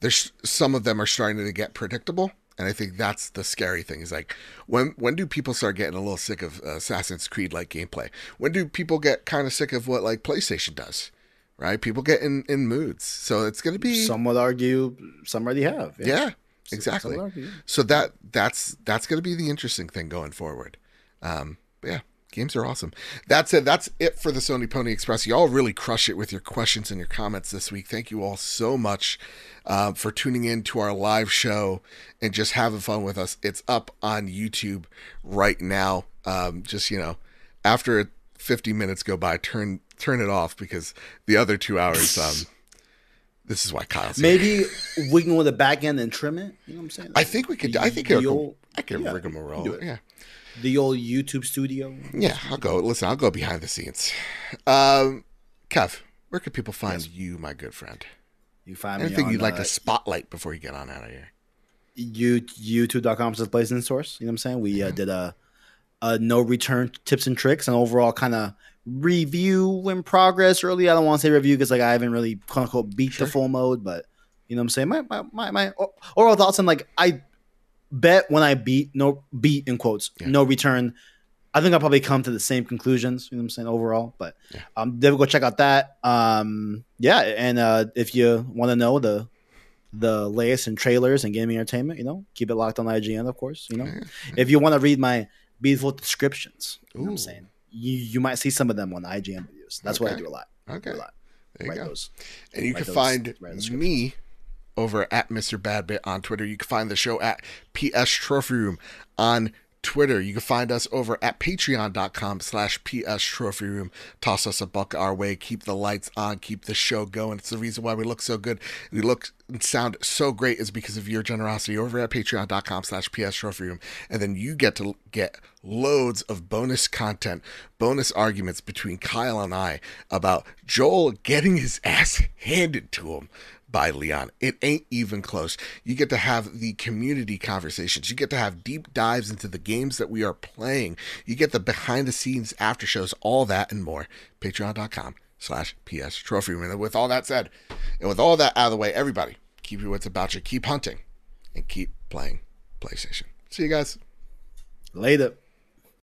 there's some of them are starting to get predictable, and I think that's the scary thing. Is like when when do people start getting a little sick of uh, Assassin's Creed like gameplay? When do people get kind of sick of what like PlayStation does? Right? People get in, in moods, so it's gonna be. Some would argue, some already have. Yeah, yeah so exactly. So that that's that's gonna be the interesting thing going forward. Um, but yeah. Games are awesome. That's it. That's it for the Sony Pony Express. Y'all really crush it with your questions and your comments this week. Thank you all so much uh, for tuning in to our live show and just having fun with us. It's up on YouTube right now. Um, just, you know, after fifty minutes go by, turn turn it off because the other two hours, um, this is why Kyle's maybe here. We can go to the back end and trim it. You know what I'm saying? Like, I think we could. The, I think I could, I could yeah, rigmarole it. Yeah. The old YouTube studio. Yeah, I'll go. Listen, I'll go behind the scenes. Um, Kev, where can people find yes. you, my good friend? You find Anything me Anything you'd like uh, to spotlight before you get on out of here? You, YouTube dot com says Blazing Source. You know what I'm saying? We mm-hmm. uh, did a, a no return tips and tricks and overall kind of review in progress early. I don't want to say review because like I haven't really quote unquote beat sure. the full mode, but you know what I'm saying? My, my, my, my overall thoughts on like I... bet when I beat no beat in quotes yeah. no return, I think I'll probably come to the same conclusions. You know what I'm saying overall, but yeah. um, definitely go check out that. Um, yeah, and uh, if you want to know the the latest in trailers and gaming entertainment, you know, keep it locked on I G N, of course. You know, yeah. if you want to read my beautiful descriptions, you Ooh. know what I'm saying you you might see some of them on the I G N videos. That's okay. what I do a lot. Okay, do a lot. There you go. Those. And you can those, find me. Over at Mister Badbit on Twitter. You can find the show at P S Trophy Room on Twitter. You can find us over at patreon.com slash PS Trophy Room. Toss us a buck our way. Keep the lights on. Keep the show going. It's the reason why we look so good. We look and sound so great is because of your generosity over at patreon.com slash PS Trophy Room. And then you get to get loads of bonus content, bonus arguments between Kyle and I about Joel getting his ass handed to him. By Leon. It ain't even close. You get to have the community conversations. You get to have deep dives into the games that we are playing. You get the behind the scenes after shows, all that and more. Patreon.com slash PS Trophy Room. And with all that said, and with all that out of the way, everybody, keep your wits about you. Keep hunting and keep playing PlayStation. See you guys. Later.